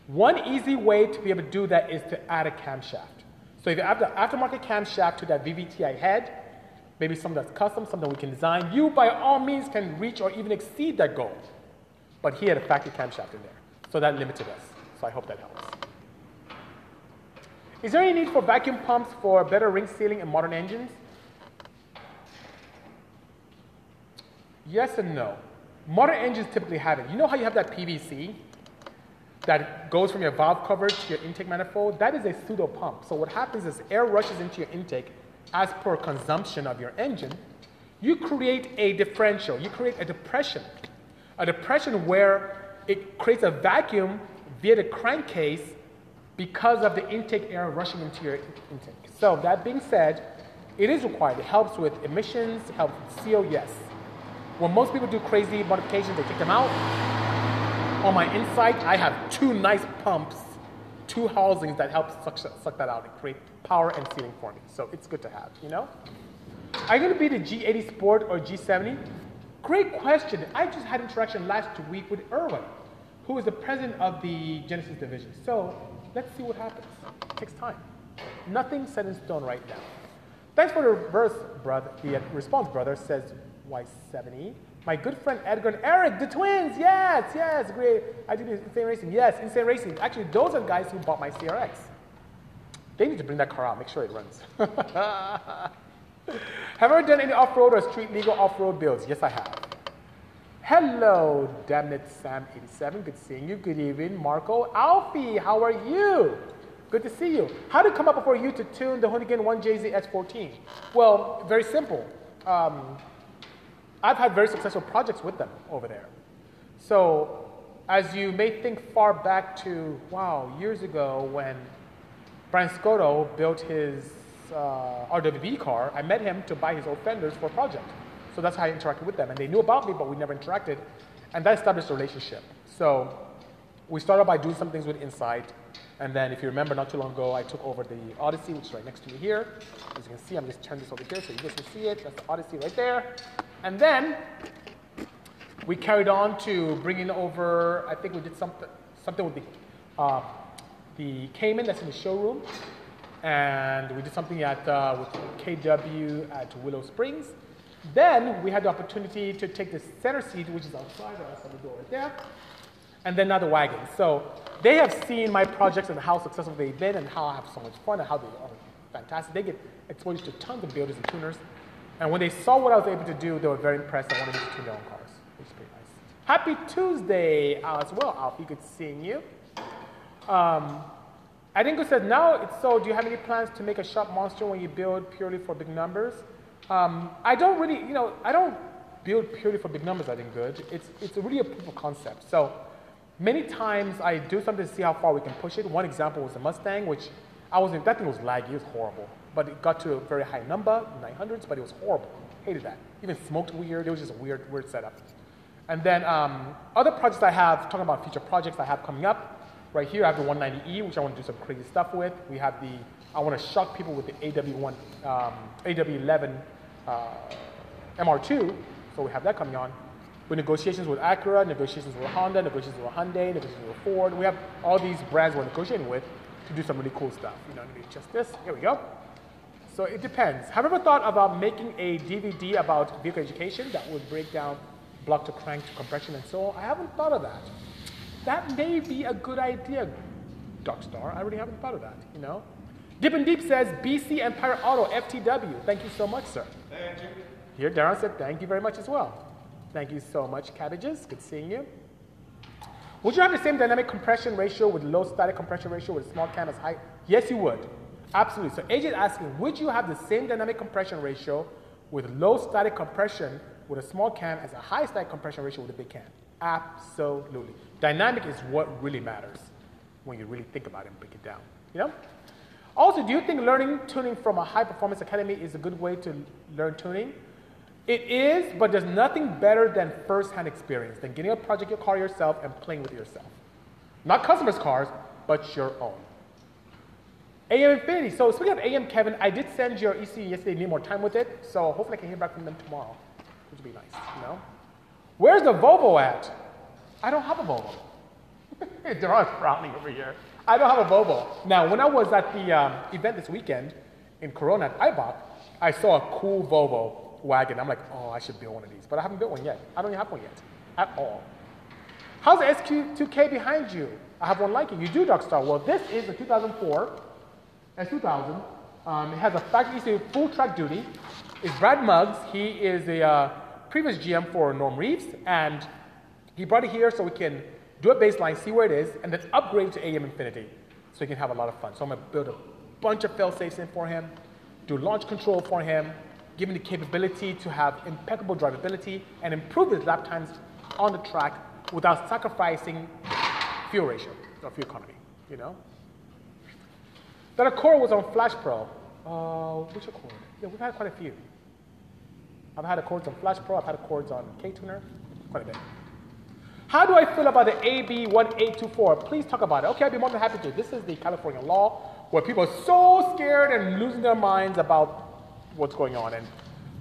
One easy way to be able to do that is to add a camshaft. So if you have the aftermarket camshaft to that V V T I head, maybe something that's custom, something we can design, you by all means can reach or even exceed that goal. But he had a factory camshaft in there, so that limited us. So I hope that helps. Is there any need for vacuum pumps for better ring sealing in modern engines? Yes and no. Modern engines typically have it. You know how you have that P V C that goes from your valve cover to your intake manifold? That is a pseudo pump. So what happens is air rushes into your intake as per consumption of your engine. You create a differential. You create a depression. A depression where it creates a vacuum via the crankcase because of the intake air rushing into your intake. So that being said, it is required. It helps with emissions, it helps with C O, yes. When most people do crazy modifications, they take them out. On my Insight, I have two nice pumps, two housings that help suck, suck that out and create power and sealing for me. So it's good to have, you know? Are you going to be the G eighty Sport or G seventy? Great question. I just had interaction last week with Irwin, who is the president of the Genesis division. So let's see what happens. It takes time. Nothing set in stone right now. Thanks for the reverse, brother. The response, brother, says, why seventy? My good friend Edgar and Eric, the twins, yes, yes, great. I did Insane Racing, yes, Insane Racing. Actually, those are the guys who bought my C R X. They need to bring that car out, make sure it runs. Have I ever done any off-road or street legal off-road builds? Yes, I have. Hello, damn it, Sam eighty-seven, good seeing you, good evening. Marco, Alfie, how are you? Good to see you. How did it come up before you to tune the Hoonigan one J Z S fourteen? Well, very simple. Um, I've had very successful projects with them over there. So as you may think far back to, wow, years ago when Brian Scotto built his uh, R W B car, I met him to buy his old fenders for a project. So that's how I interacted with them. And they knew about me, but we never interacted. And that established a relationship. So we started by doing some things with Insight. And then if you remember, not too long ago, I took over the Odyssey, which is right next to me here. As you can see, I'm just turning this over here so you guys can see it. That's the Odyssey right there. And then we carried on to bringing over, I think we did something, something with the, uh, the Cayman that's in the showroom. And we did something at, uh, with K W at Willow Springs. Then we had the opportunity to take the center seat, which is outside us on the door right there, and then now the wagon. So they have seen my projects and how successful they've been and how I have so much fun and how they are fantastic. They get exposed to tons of builders and tuners. And when they saw what I was able to do, they were very impressed and wanted me to tune their own cars, which is pretty nice. Happy Tuesday uh, as well, Alfie. Good seeing you. Um, I think it says, now it's so, do you have any plans to make a shop monster when you build purely for big numbers? Um, I don't really, you know, I don't build purely for big numbers, I think, good. It's, it's really a proof of concept. So many times I do something to see how far we can push it. One example was the Mustang, which I was in, that thing was laggy, it was horrible. But it got to a very high number, nine hundreds, but it was horrible. Hated that. Even smoked weird, it was just a weird, weird setup. And then um, other projects I have, talking about future projects I have coming up, right here I have the one ninety E, which I want to do some crazy stuff with. We have the, I want to shock people with the A W one, um, A W eleven, Uh, M R two, so we have that coming on. With negotiations with Acura, negotiations with Honda, negotiations with Hyundai, negotiations with Ford. We have all these brands we're negotiating with to do some really cool stuff. You know, maybe just this. Here we go. So it depends. Have you ever thought about making a D V D about vehicle education that would break down block to crank to compression and so on? I haven't thought of that. That may be a good idea, Darkstar. I really haven't thought of that. You know. Dip and Deep says, B C Empire Auto, F T W. Thank you so much, sir. Thank you. Here, Darren said, thank you very much as well. Thank you so much, Cabbages. Good seeing you. Would you have the same dynamic compression ratio with low static compression ratio with a small cam as high? Yes, you would. Absolutely. So A J is asking, would you have the same dynamic compression ratio with low static compression with a small cam as a high static compression ratio with a big cam? Absolutely. Dynamic is what really matters when you really think about it and break it down. You know? Also, do you think learning tuning from a high-performance academy is a good way to learn tuning? It is, but there's nothing better than first-hand experience, than getting a project, your car yourself, and playing with yourself. Not customers' cars, but your own. A E M Infinity. So speaking of A E M, Kevin, I did send your E C U yesterday, need more time with it, so hopefully I can hear back from them tomorrow. Which would be nice, you know? Where's the Volvo at? I don't have a Volvo. Darren's frowning over here. I don't have a Volvo. Now, when I was at the um, event this weekend in Corona at I B A C, I saw a cool Volvo wagon. I'm like, oh, I should build one of these. But I haven't built one yet. I don't have one yet at all. How's the S Q two K behind you? I have one like it. You do, Dark Star. Well, this is a two thousand four. It's two thousand. Um, it has a factory E C U full track duty. It's Brad Muggs. He is the uh, previous G M for Norm Reeves. And he brought it here so we can do a baseline, see where it is, and then upgrade to A E M Infinity so you can have a lot of fun. So I'm going to build a bunch of fail-safes in for him, do launch control for him, give him the capability to have impeccable drivability and improve his lap times on the track without sacrificing fuel ratio or fuel economy, you know? That Accord was on Flash Pro. Uh, which Accord? Yeah, we've had quite a few. I've had Accords on Flash Pro. I've had Accords on K-Tuner. Quite a bit. How do I feel about the A B one eight two four? Please talk about it. Okay, I'd be more than happy to. This is the California law where people are so scared and losing their minds about what's going on. And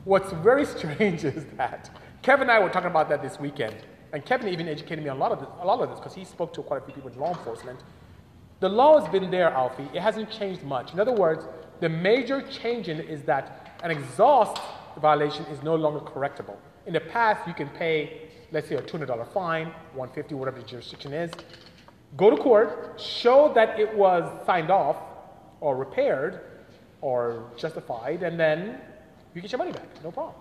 what's very strange is that Kevin and I were talking about that this weekend. And Kevin even educated me on a lot of this, a lot of this because he spoke to quite a few people in law enforcement. The law has been there, Alfie. It hasn't changed much. In other words, the major change in it is that an exhaust violation is no longer correctable. In the past, you can pay, let's say, a two hundred dollar fine, one hundred fifty dollars, whatever the jurisdiction is, go to court, show that it was signed off or repaired or justified, and then you get your money back, no problem.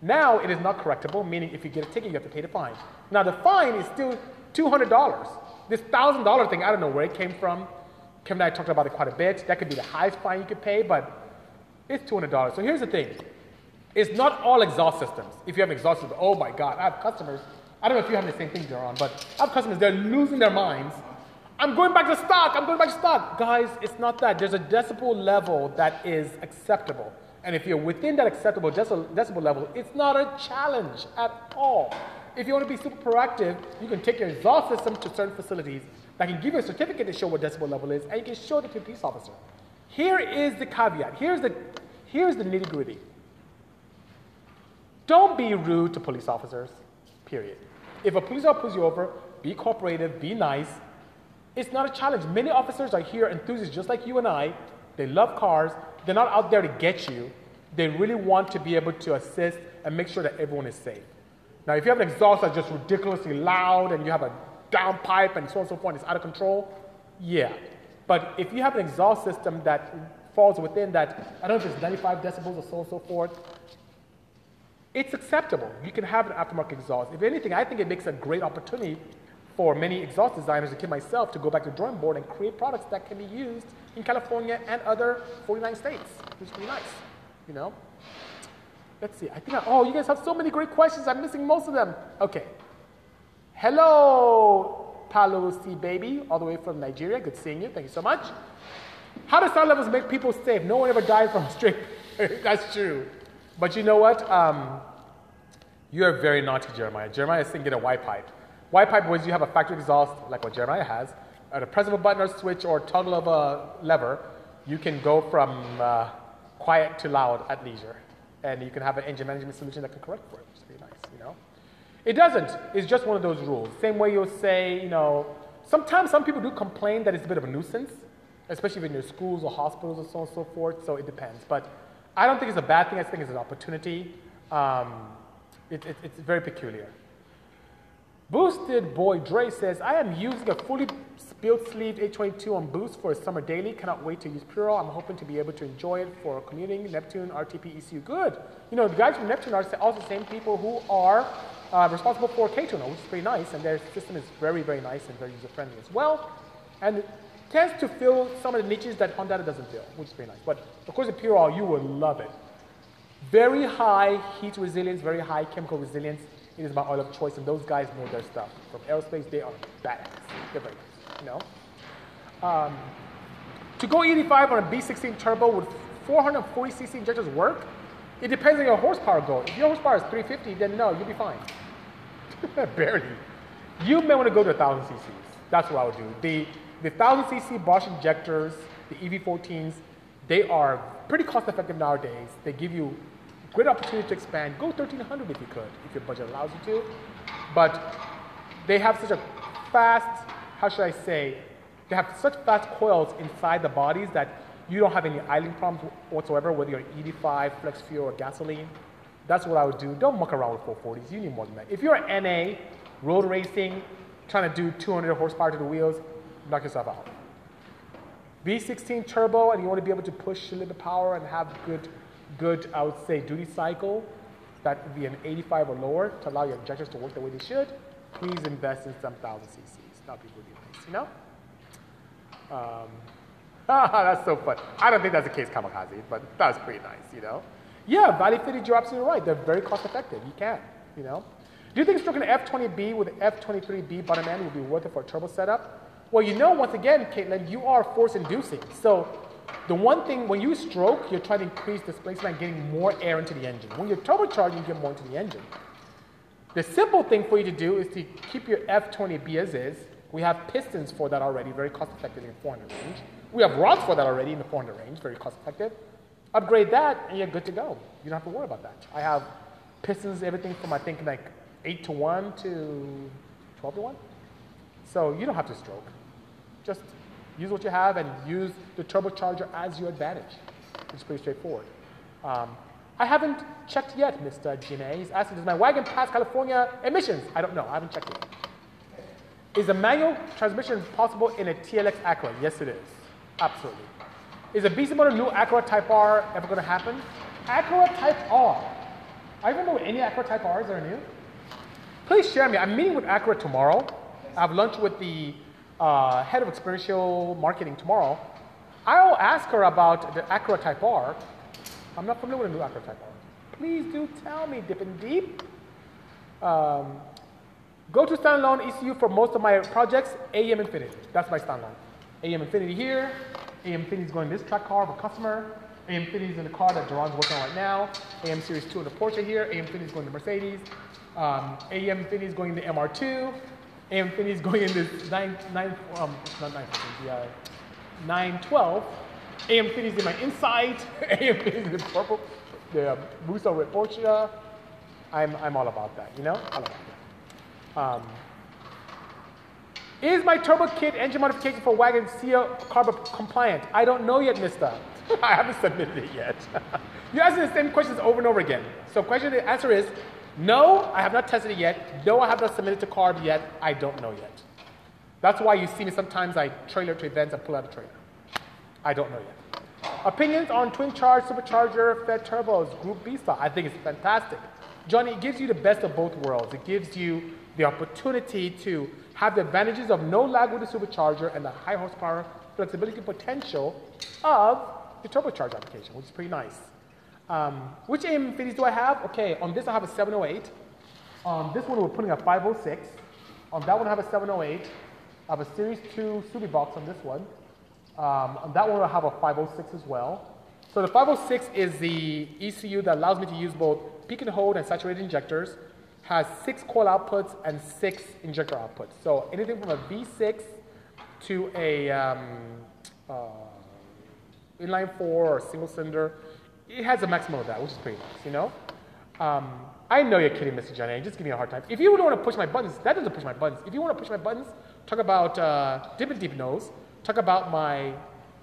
Now it is not correctable, meaning if you get a ticket, you have to pay the fine. Now the fine is still two hundred dollars. This one thousand dollar thing, I don't know where it came from. Kevin and I talked about it quite a bit. That could be the highest fine you could pay, but it's two hundred dollars. So here's the thing. It's not all exhaust systems. If you have exhaust systems, oh my God, I have customers. I don't know if you have the same thing, Daron, but I have customers, they're losing their minds. I'm going back to stock, I'm going back to stock. Guys, it's not that. There's a decibel level that is acceptable. And if you're within that acceptable decibel level, it's not a challenge at all. If you want to be super proactive, you can take your exhaust system to certain facilities that can give you a certificate to show what decibel level is, and you can show it to a police officer. Here is the caveat. Here's the, here's the nitty gritty. Don't be rude to police officers, period. If a police officer pulls you over, be cooperative, be nice. It's not a challenge. Many officers are here, enthusiasts just like you and I. They love cars. They're not out there to get you. They really want to be able to assist and make sure that everyone is safe. Now, if you have an exhaust that's just ridiculously loud and you have a downpipe and so on and so forth, and it's out of control, yeah. But if you have an exhaust system that falls within that, I don't know if it's ninety-five decibels or so on and so forth, it's acceptable. You can have an aftermarket exhaust. If anything, I think it makes a great opportunity for many exhaust designers, including myself, to go back to the drawing board and create products that can be used in California and other forty-nine states, which is pretty nice, you know? Let's see, I think, I, oh, you guys have so many great questions. I'm missing most of them. Okay. Hello, Palo C Baby, all the way from Nigeria. Good seeing you, thank you so much. How do sound levels make people safe? No one ever died from a straight, that's true. But you know what? Um, you are very naughty, Jeremiah. Jeremiah is thinking a white pipe. White pipe was you have a factory exhaust, like what Jeremiah has. At a press of a button or switch or toggle of a lever, you can go from uh, quiet to loud at leisure. And you can have an engine management solution that can correct for it. It's pretty nice, you know? It doesn't. It's just one of those rules. Same way you'll say, you know, sometimes some people do complain that it's a bit of a nuisance, especially in your schools or hospitals or so on and so forth, so it depends. But I don't think it's a bad thing. I think it's an opportunity. Um, it, it, it's very peculiar. Boosted Boy Dre says, I am using a fully built sleeved eight twenty-two on Boost for a summer daily. Cannot wait to use Pure Oil. I'm hoping to be able to enjoy it for commuting. Neptune R T P E C U. Good. You know, the guys from Neptune are also the same people who are uh, responsible for K-Tunnel, which is pretty nice. And their system is very, very nice and very user-friendly as well. And tends to fill some of the niches that Hondata doesn't fill, which is very nice. But of course, the Pure Oil, you will love it. Very high heat resilience, very high chemical resilience. It is my oil of choice, and those guys know their stuff. From aerospace, they are badass. They're very nice, you know? Um, to go E eighty-five on a B sixteen turbo with four forty c c injectors work, it depends on your horsepower goal. If your horsepower is three fifty, then no, you'll be fine. Barely. You may want to go to one thousand c c's. That's what I would do. The, The one thousand c c Bosch injectors, the E V fourteens, they are pretty cost effective nowadays. They give you Great opportunity to expand. Go thirteen hundred if you could, if your budget allows you to. But they have such a fast, how should I say, they have such fast coils inside the bodies that you don't have any idling problems whatsoever, whether you're E D five, flex fuel, or gasoline. That's what I would do. Don't muck around with four forties. You need more than that. If you're an N A, road racing, trying to do two hundred horsepower to the wheels, knock yourself out. V sixteen turbo, and you want to be able to push a little bit of power and have good, good, I would say, duty cycle. That would be an eighty-five or lower to allow your injectors to work the way they should. Please invest in some thousand C Cs. That would be really nice, you know? Um, that's so fun. I don't think that's the case, Kamikaze, but that was pretty nice, you know? Yeah, Valley fitted, you're absolutely right. They're very cost effective. You can, you know? Do you think stroking an F twenty B with an F twenty-three B butterman would be worth it for a turbo setup? Well, you know, once again, Caitlin, you are force inducing. So the one thing, when you stroke, you're trying to increase displacement, getting more air into the engine. When you're turbocharging, you get more into the engine. The simple thing for you to do is to keep your F twenty B as is. We have pistons for that already, very cost effective in the four hundred range. We have rods for that already in the four hundred range, very cost effective. Upgrade that and you're good to go. You don't have to worry about that. I have pistons, everything from I think like eight to one to twelve to one. So you don't have to stroke. Just use what you have and use the turbocharger as your advantage. It's pretty straightforward. Um, I haven't checked yet, Mister Jimmy. He's asking, does my wagon pass California emissions? I don't know. I haven't checked it. Is a manual transmission possible in a T L X Acura? Yes, it is. Absolutely. Is a B C Moto new Acura Type R ever going to happen? Acura Type R. I remember any Acura Type Rs that are new. Please share me. I'm meeting with Acura tomorrow. I have lunch with the uh, head of experiential marketing tomorrow. I'll ask her about the Acura Type R. I'm not familiar with the new Acura Type R. Please do tell me, dipping deep. Um, Go to standalone E C U for most of my projects, A E M Infinity. That's my standalone. A E M Infinity here. A E M Infinity is going to this track car of a customer. A E M Infinity is in the car that Duran's working on right now. A E M Series two in the Porsche here. A E M Infinity is going to Mercedes. Um, A E M Infinity is going to M R two. A E M Infinity is going in this nine twelve. A E M Infinity is in my Insight. A E M Infinity is in the purple, the Russo Red Porsche. I'm, I'm all about that, you know? I love that. Um, is my turbo kit engine modification for wagon C A R B compliant? I don't know yet, mister. I haven't submitted it yet. You're asking the same questions over and over again. So question, the answer is, no, I have not tested it yet. No, I have not submitted to C A R B yet. I don't know yet. That's why you see me sometimes I trailer to events and pull out a trailer. I don't know yet. Opinions on twin charge, supercharger, fed turbos, group B style. I think it's fantastic. Johnny, it gives you the best of both worlds. It gives you the opportunity to have the advantages of no lag with the supercharger and the high horsepower flexibility potential of the turbocharger application, which is pretty nice. Um, which A E M Infinities do I have? Okay, on this I have a seven oh eight. On this one we're putting a five oh six. On that one I have a seven oh eight. I have a Series two Subi box on this one. Um, on that one I have a five oh six as well. So the five oh six is the E C U that allows me to use both peak and hold and saturated injectors. Has six coil outputs and six injector outputs. So anything from a V six to a um, uh, inline four or single cylinder, it has a maximum of that, which is pretty nice, you know? Um, I know you're kidding, Mister Johnny. Just give me a hard time. If you don't want to push my buttons, that doesn't push my buttons. If you want to push my buttons, talk about uh, Dip and Deep Nose. Talk about my,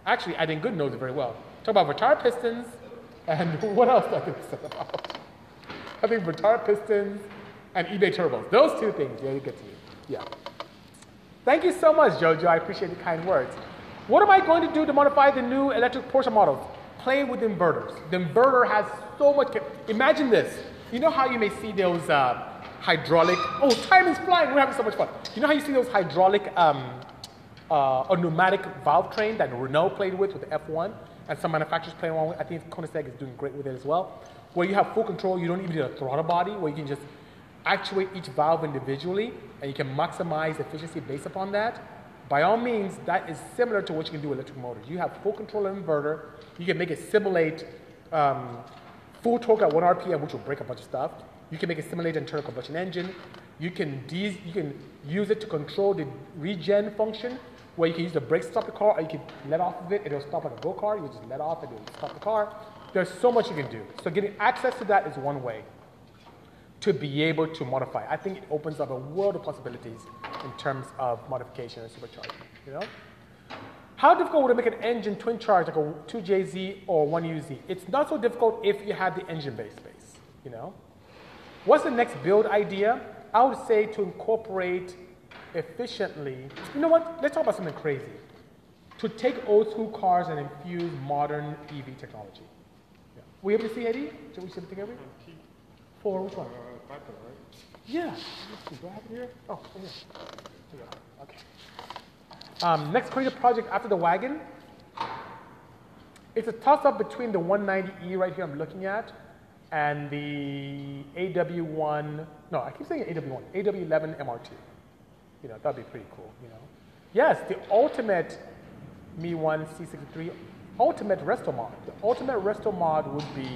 actually, I didn't good nose it very well. Talk about Vitara pistons and what else I think it's about? I think Vitara pistons, and eBay turbos. Those two things, yeah, you get to me. Yeah. Thank you so much, Jojo. I appreciate the kind words. What am I going to do to modify the new electric Porsche models? Play with inverters. The inverter has so much. Imagine this. You know how you may see those uh, hydraulic. Oh, time is flying. We're having so much fun. You know how you see those hydraulic um, uh, or pneumatic valve train that Renault played with with the F one, and some manufacturers play along with. I think Koenigsegg is doing great with it as well, where you have full control. You don't even need a throttle body, where you can just actuate each valve individually, and you can maximize efficiency based upon that. By all means, that is similar to what you can do with electric motors. You have full control of the inverter. You can make it simulate um, full torque at one R P M, which will break a bunch of stuff. You can make it simulate internal combustion engine. You can, de you can use it to control the regen function, where you can use the brake to stop the car, or you can let off of it, and it'll stop like a go-kart. You just let off, and it'll stop the car. There's so much you can do. So getting access to that is one way to be able to modify. I think it opens up a world of possibilities in terms of modification and supercharging, you know? How difficult would it make an engine twin charge like a two J Z or one U Z? It's not so difficult if you had the engine base space, you know? What's the next build idea? I would say to incorporate efficiently, you know what? Let's talk about something crazy. To take old school cars and infuse modern E V technology. Yeah. We able to see Eddie? Did we see everything over here? For which one? Uh, right? Yeah. Do I have it here? Oh, yeah. Here we go. Okay. Um, next creative project after the wagon. It's a toss-up between the one ninety E right here I'm looking at and the A W one. No, I keep saying A W one. A W eleven M R T. You know, that'd be pretty cool. You know. Yes, the ultimate M I one C sixty-three, ultimate resto mod. The ultimate resto mod would be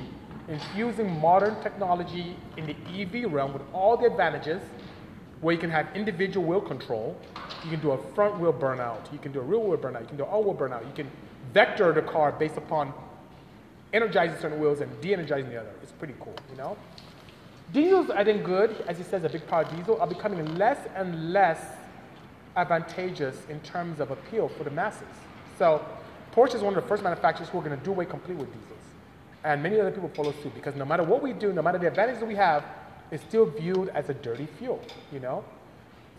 infusing modern technology in the E V realm with all the advantages, where you can have individual wheel control, you can do a front wheel burnout, you can do a rear wheel burnout, you can do all wheel burnout, you can vector the car based upon energizing certain wheels and de-energizing the other. It's pretty cool, you know? Diesel's I think good, as he says, a big power diesel are becoming less and less advantageous in terms of appeal for the masses. So Porsche is one of the first manufacturers who are going to do away completely with diesels. And many other people follow suit because no matter what we do, no matter the advantage that we have, it's still viewed as a dirty fuel, you know?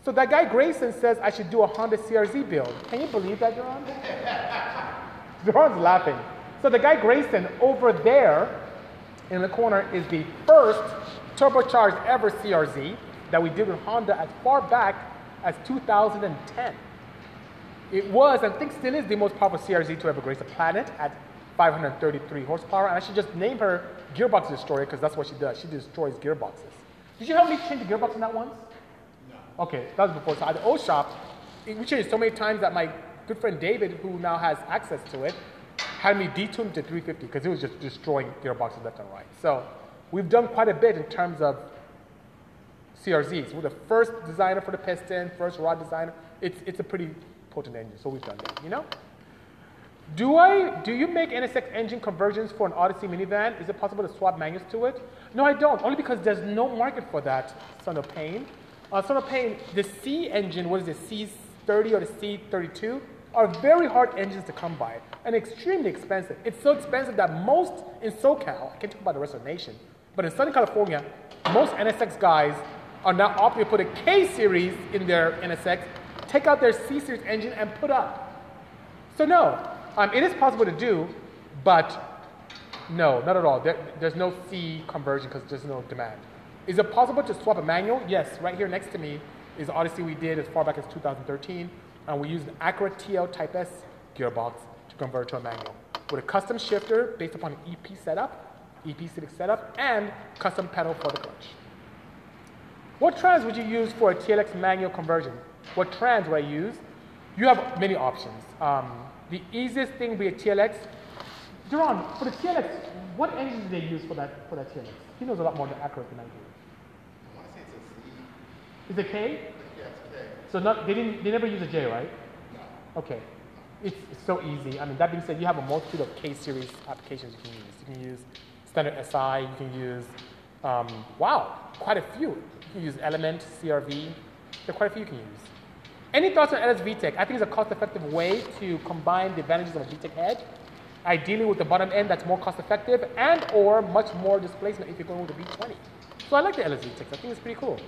So that guy Grayson says I should do a Honda C R Z build. Can you believe that, Duran? Duran's laughing. So the guy Grayson over there in the corner is the first turbocharged ever C R Z that we did with Honda as far back as two thousand ten. It was, and I think still is, the most powerful C R Z to ever grace the planet at five hundred thirty-three horsepower, and I should just name her Gearbox Destroyer because that's what she does. She destroys gearboxes. Did you help me change the gearbox in that once? No. Okay, that was before. So at the old shop, it, we changed so many times that my good friend David, who now has access to it, had me detuned to three fifty because it was just destroying gearboxes left and right. So we've done quite a bit in terms of C R Zs. We're the first designer for the piston, first rod designer. It's, it's a pretty potent engine, so we've done that, you know? Do I, do you make N S X engine conversions for an Odyssey minivan? Is it possible to swap manuals to it? No, I don't, only because there's no market for that, Son of Pain. Uh, Son of Pain, the C engine, what is it, C thirty or the C thirty-two, are very hard engines to come by and extremely expensive. It's so expensive that most in SoCal, I can't talk about the rest of the nation, but in Southern California, most N S X guys are now opting to put a K series in their N S X, take out their C series engine and put up. So no. Um, it is possible to do, but no, not at all. There, there's no C conversion because there's no demand. Is it possible to swap a manual? Yes, right here next to me is the Odyssey we did as far back as two thousand thirteen, and we used an Acura T L Type S gearbox to convert to a manual with a custom shifter based upon an E P setup, E P Civic setup, and custom pedal for the clutch. What trans would you use for a T L X manual conversion? What trans would I use? You have many options. Um, The easiest thing would be a T L X. Duran, for the T L X, what engine do they use for that for that T L X? He knows a lot more than Acura than I do. I want to say it's a C. Is it K? Yeah, it's K. So not, they didn't they never use a J, right? No. Okay. It's, it's so easy. I mean, that being said, you have a multitude of K series applications you can use. You can use standard S I. You can use um, wow, quite a few. You can use Element, C R V. There are quite a few you can use. Any thoughts on L S VTEC? I think it's a cost-effective way to combine the advantages of a VTEC head, ideally with the bottom end that's more cost-effective and or much more displacement if you're going with a V twenty. So I like the L S VTEC. I think it's pretty cool.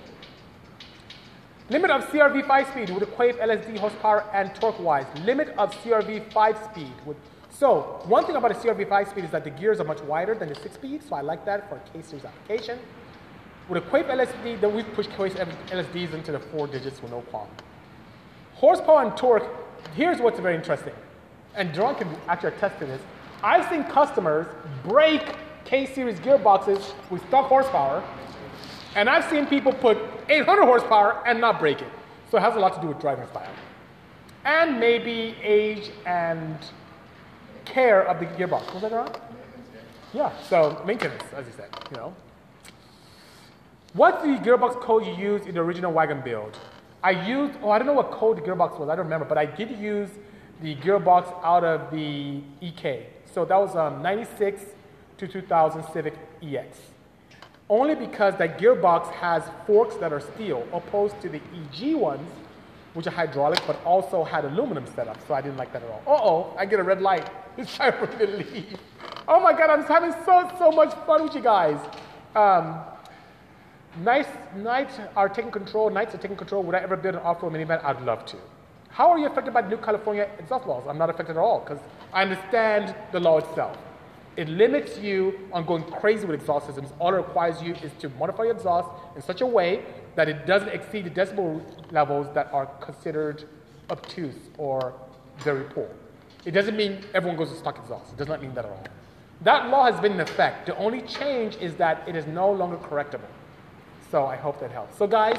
Limit of C R V five-speed with a Quave L S D horsepower and torque-wise. Limit of C R V five-speed. With... So one thing about a C R V five-speed is that the gears are much wider than the six-speed, so I like that for a K-series application. With a Quave L S D, then we've pushed Quave L S Ds into the four digits with no problem. Horsepower and torque, here's what's very interesting. And Duran can actually attest to this. I've seen customers break K-series gearboxes with stock horsepower, and I've seen people put eight hundred horsepower and not break it. So it has a lot to do with driving style. And maybe age and care of the gearbox. Was that Duran? Yeah, so maintenance, as you said, you know. What's the gearbox code you used in the original wagon build? I used, oh, I don't know what code the gearbox was, I don't remember, but I did use the gearbox out of the E K. So that was um, ninety-six to two thousand Civic E X. Only because that gearbox has forks that are steel, opposed to the E G ones, which are hydraulic, but also had aluminum setup, so I didn't like that at all. Uh-oh, I get a red light. It's time for me to leave. Oh my God, I'm having so, so much fun with you guys. Um, nice, nights are taking control, nights are taking control. Would I ever build an off-road minivan? I'd love to. How are you affected by the new California exhaust laws? I'm not affected at all, because I understand the law itself. It limits you on going crazy with exhaust systems. All it requires you is to modify your exhaust in such a way that it doesn't exceed the decibel levels that are considered obtuse or very poor. It doesn't mean everyone goes to stock exhaust. It does not mean that at all. That law has been in effect. The only change is that it is no longer correctable. So I hope that helps. So guys,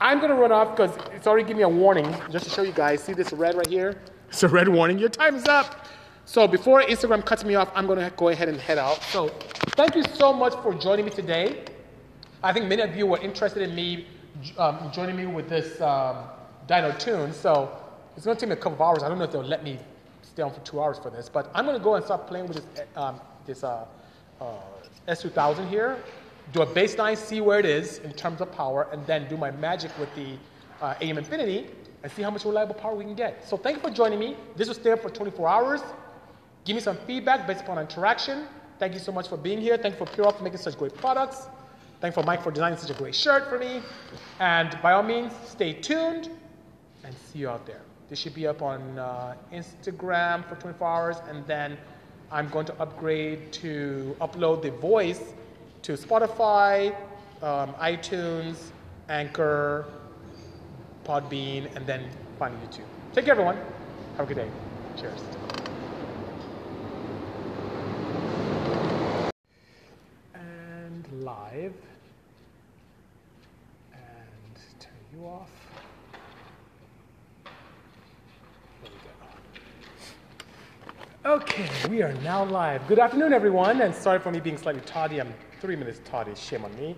I'm gonna run off because it's already giving me a warning. Just to show you guys, see this red right here? It's a red warning, your time's up. So before Instagram cuts me off, I'm going to go ahead and head out. So thank you so much for joining me today. I think many of you were interested in me um, joining me with this um, dyno tune. So it's going to take me a couple of hours. I don't know if they'll let me stay on for two hours for this. But I'm going to go and start playing with this, um, this uh, uh, S two thousand here. Do a baseline, see where it is in terms of power, and then do my magic with the uh, A E M Infinity and see how much reliable power we can get. So thank you for joining me. This will stay up for twenty-four hours. Give me some feedback based upon interaction. Thank you so much for being here. Thank you for Pure Oil for making such great products. Thank you for Mike for designing such a great shirt for me. And by all means, stay tuned and see you out there. This should be up on uh, Instagram for twenty-four hours. And then I'm going to upgrade to upload the voice to Spotify, um, iTunes, Anchor, Podbean, and then finally YouTube. Take care, everyone. Have a good day. Cheers. Live and turn you off. There we go. Okay, we are now live. Good afternoon, everyone, and sorry for me being slightly tardy. I'm three minutes tardy, shame on me.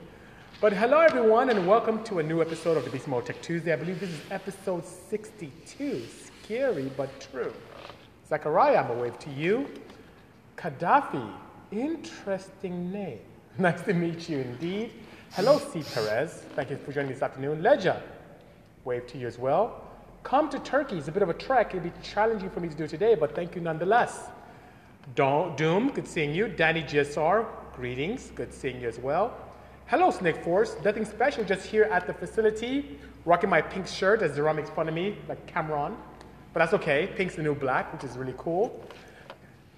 But hello, everyone, and welcome to a new episode of the B C Moto Tech Tuesday. I believe this is episode sixty-two. Scary but true. Zachariah, I'm a wave to you. Gaddafi, interesting name. Nice to meet you indeed. Hello, C. Perez. Thank you for joining me this afternoon. Leja, wave to you as well. Come to Turkey. It's a bit of a trek. It'll be challenging for me to do today, but thank you nonetheless. Don, Doom, good seeing you. Danny G S R, greetings. Good seeing you as well. Hello, Snake Force. Nothing special, just here at the facility, rocking my pink shirt as Zara makes fun of me, like Cameron. But that's okay. Pink's the new black, which is really cool.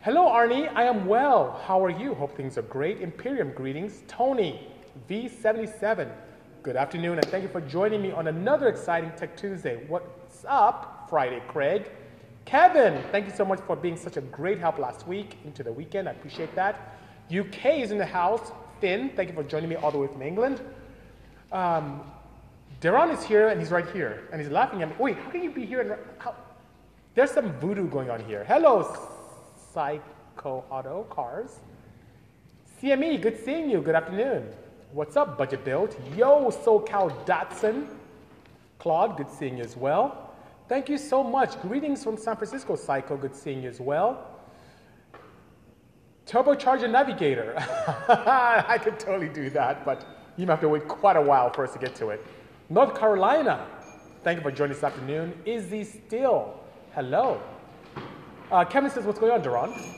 Hello, Arnie. I am well. How are you? Hope things are great. Imperium, greetings. Tony, V seventy-seven. Good afternoon, and thank you for joining me on another exciting Tech Tuesday. What's up, Friday, Craig? Kevin, thank you so much for being such a great help last week into the weekend. I appreciate that. U K is in the house. Finn, thank you for joining me all the way from England. Um, Deron is here, and he's right here, and he's laughing at me. Wait, how can you be here? And how? There's some voodoo going on here. Hello, Psycho Auto Cars. C M E, good seeing you. Good afternoon. What's up, Budget Build? Yo, SoCal Datsun. Claude, good seeing you as well. Thank you so much. Greetings from San Francisco, Psycho. Good seeing you as well. Turbocharger Navigator. I could totally do that, but you might have to wait quite a while for us to get to it. North Carolina. Thank you for joining us this afternoon. Izzy Steele. Hello. Uh, Kevin says, what's going on, Duran? Just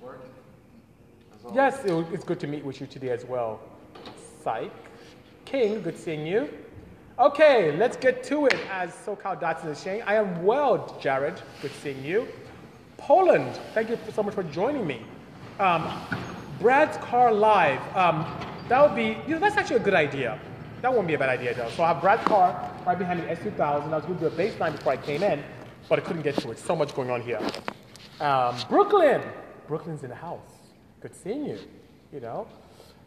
working. Yes, it, it's good to meet with you today as well. Psych. King, good seeing you. Okay, let's get to it as SoCal Datsun is saying. I am well, Jared. Good seeing you. Poland, thank you so much for joining me. Um, Brad's Car Live. Um, that would be, you know, that's actually a good idea. That won't be a bad idea, though. So I have Brad's car right behind the S two thousand. I was going to do a baseline before I came in, but I couldn't get to it. So much going on here. Um, Brooklyn. Brooklyn's in the house. Good seeing you, you know.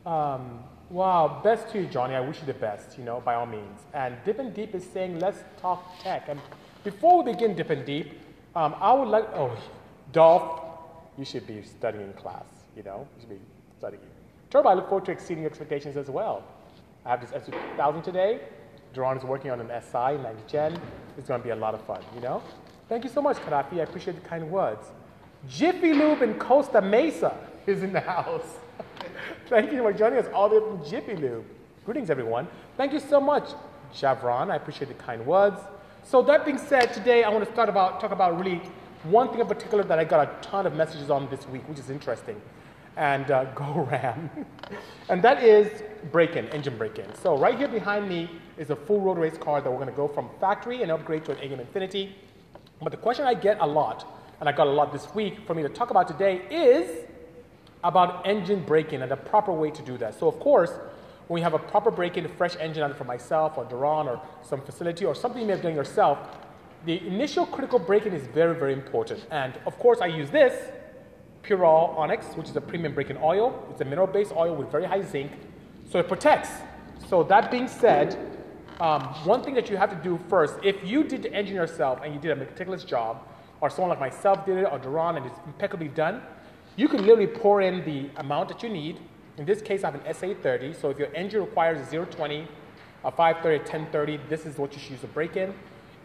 Um, wow, best to you, Johnny. I wish you the best, you know, by all means. And Dip and Deep is saying, let's talk tech. And before we begin, Dip and Deep, um, I would like, oh, Dolph, you should be studying in class, you know. You should be studying. Turbo, I look forward to exceeding your expectations as well. I have this S two thousand today. Duran is working on an S I, next gen. It's going to be a lot of fun, you know. Thank you so much, Karafi. I appreciate the kind words. Jiffy Lube in Costa Mesa. is in the house. Thank you for joining us all the way from Jiffy Lube. Greetings, everyone. Thank you so much, Javron. I appreciate the kind words. So that being said, today I want to start about talk about really one thing in particular that I got a ton of messages on this week, which is interesting. And uh, go Ram. And that is break-in, engine break-in. So right here behind me is a full road race car that we're going to go from factory and upgrade to an A E M Infinity. But the question I get a lot, and I got a lot this week for me to talk about today, is about engine break-in and the proper way to do that. So of course, when we have a proper break-in, fresh engine either for myself or Duran or some facility or something you may have done yourself, the initial critical break-in is very, very important. And of course, I use this Pure Oil Onyx, which is a premium break-in oil. It's a mineral-based oil with very high zinc, so it protects. So that being said, um, one thing that you have to do first, if you did the engine yourself and you did a meticulous job, or someone like myself did it, or Duran, and it's impeccably done, you can literally pour in the amount that you need. In this case, I have an S A thirty, so if your engine requires a zero twenty, a five thirty, a ten thirty, this is what you should use to break-in.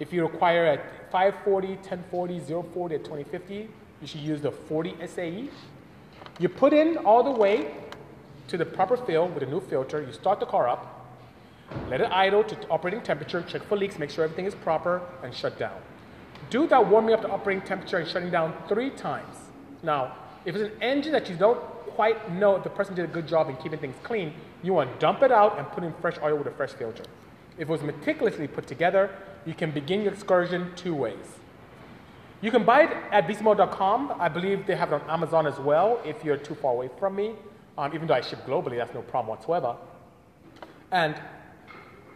If you require a five forty, ten forty, zero forty, a twenty fifty, you should use the forty S A E. You put in all the way to the proper fill with a new filter. You start the car up, let it idle to operating temperature, check for leaks, make sure everything is proper, and shut down. Do that warming up to operating temperature and shutting down three times. Now, if it's an engine that you don't quite know if the person did a good job in keeping things clean, you want to dump it out and put in fresh oil with a fresh filter. If it was meticulously put together, you can begin your excursion two ways. You can buy it at beast mode dot com. I believe they have it on Amazon as well if you're too far away from me. Um, even though I ship globally, that's no problem whatsoever. And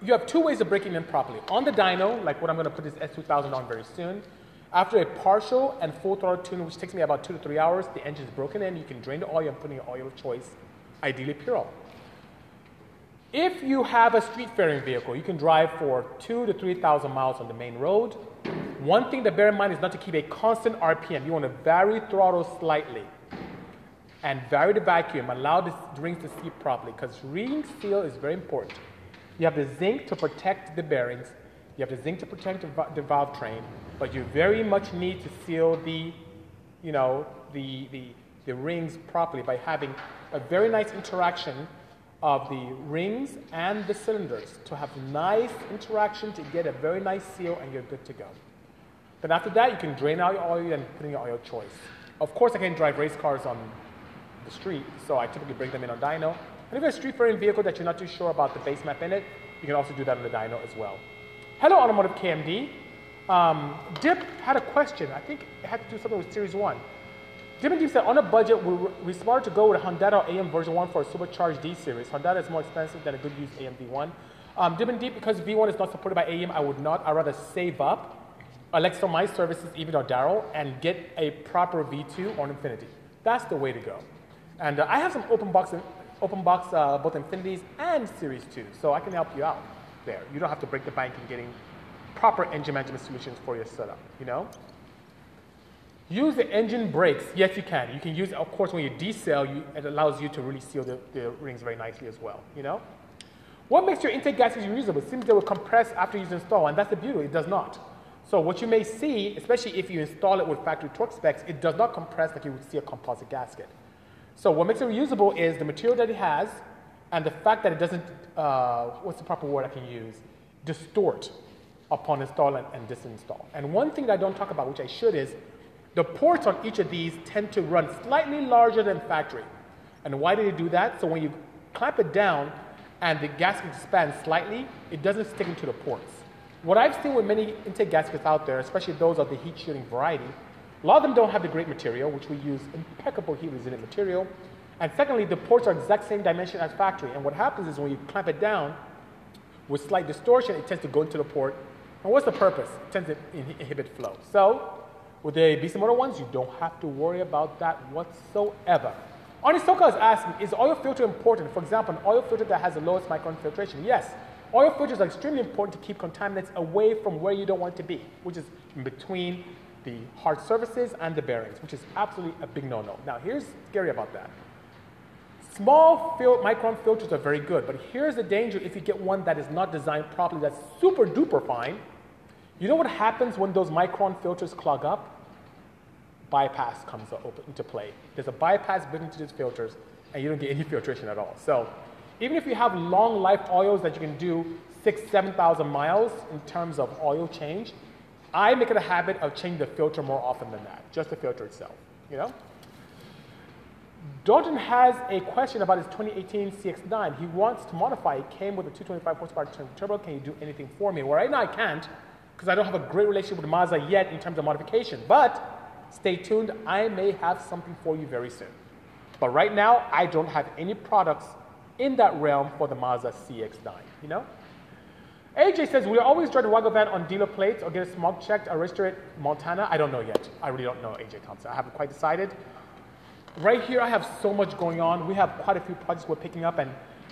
you have two ways of breaking in properly. On the dyno, like what I'm going to put this S two thousand on very soon, after a partial and full throttle tune, which takes me about two to three hours, the engine is broken in. You can drain the oil and put in your oil of choice, ideally Pure Oil. If you have a street-faring vehicle, you can drive for two to three thousand miles on the main road. One thing to bear in mind is not to keep a constant R P M. You want to vary throttle slightly and vary the vacuum. Allow the rings to seat properly because ring seal is very important. You have the zinc to protect the bearings. You have the zinc to protect the, the valve train, but you very much need to seal the, you know, the the the rings properly by having a very nice interaction of the rings and the cylinders to have nice interaction to get a very nice seal and you're good to go. Then after that, you can drain out your oil and put in your oil choice. Of course, I can drive race cars on the street, so I typically bring them in on dyno. And if you have a street-faring vehicle that you're not too sure about the base map in it, you can also do that on the dyno as well. Hello, Automotive K M D. Um, Dip had a question. I think it had to do something with Series one. Dip and Deep said, on a budget, we're, we're smarter to go with a Hondata or A M version one for a supercharged D series. Hondata is more expensive than a good used A M V one. Um, Dip and Deep, because V one is not supported by A E M, I would not. I'd rather save up, elect for my services, even or Daryl, and get a proper V two or Infinity. That's the way to go. And uh, I have some open box, open box uh, both Infinities and Series two, so I can help you out there. You don't have to break the bank in getting proper engine management solutions for your setup, you know? Use the engine brakes. Yes, you can. You can use, of course, when you decel, you, it allows you to really seal the, the rings very nicely as well, you know? What makes your intake gases reusable? It seems they will compress after you install, and that's the beauty. It does not. So what you may see, especially if you install it with factory torque specs, it does not compress like you would see a composite gasket. So what makes it reusable is the material that it has and the fact that it doesn't, uh, what's the proper word I can use, distort upon install and, and disinstall. And one thing that I don't talk about, which I should, is the ports on each of these tend to run slightly larger than factory. And why do they do that? So when you clamp it down and the gasket expands slightly, it doesn't stick into the ports. What I've seen with many intake gaskets out there, especially those of the heat shielding variety, a lot of them don't have the great material, which we use impeccable heat resilient material. And secondly, the ports are exact same dimension as factory. And what happens is when you clamp it down with slight distortion, it tends to go into the port. And what's the purpose? It tends to inhibit flow. So with the B C Moto ones, you don't have to worry about that whatsoever. Anisoka is asking, is oil filter important? For example, an oil filter that has the lowest micron filtration. Yes, oil filters are extremely important to keep contaminants away from where you don't want to be, which is in between the hard surfaces and the bearings, which is absolutely a big no-no. Now, here's scary about that. Small fil micron filters are very good, but here's the danger if you get one that is not designed properly, that's super duper fine. You know what happens when those micron filters clog up? bypass comes open into play. There's a bypass built into these filters, and you don't get any filtration at all. So even if you have long life oils that you can do six, seven thousand miles in terms of oil change, I make it a habit of changing the filter more often than that, just the filter itself, you know? Dalton has a question about his twenty eighteen C X nine. He wants to modify. It came with a two twenty-five horsepower turbo. Can you do anything for me? Well, right now I can't because I don't have a great relationship with Mazda yet in terms of modification, but stay tuned. I may have something for you very soon. But right now, I don't have any products in that realm for the Mazda C X nine, you know? A J says, we always drive the Wago van on dealer plates or get a smog checked or register it Montana. I don't know yet. I really don't know, A J Thompson. I haven't quite decided. Right here, I have so much going on. We have quite a few projects we're picking up, and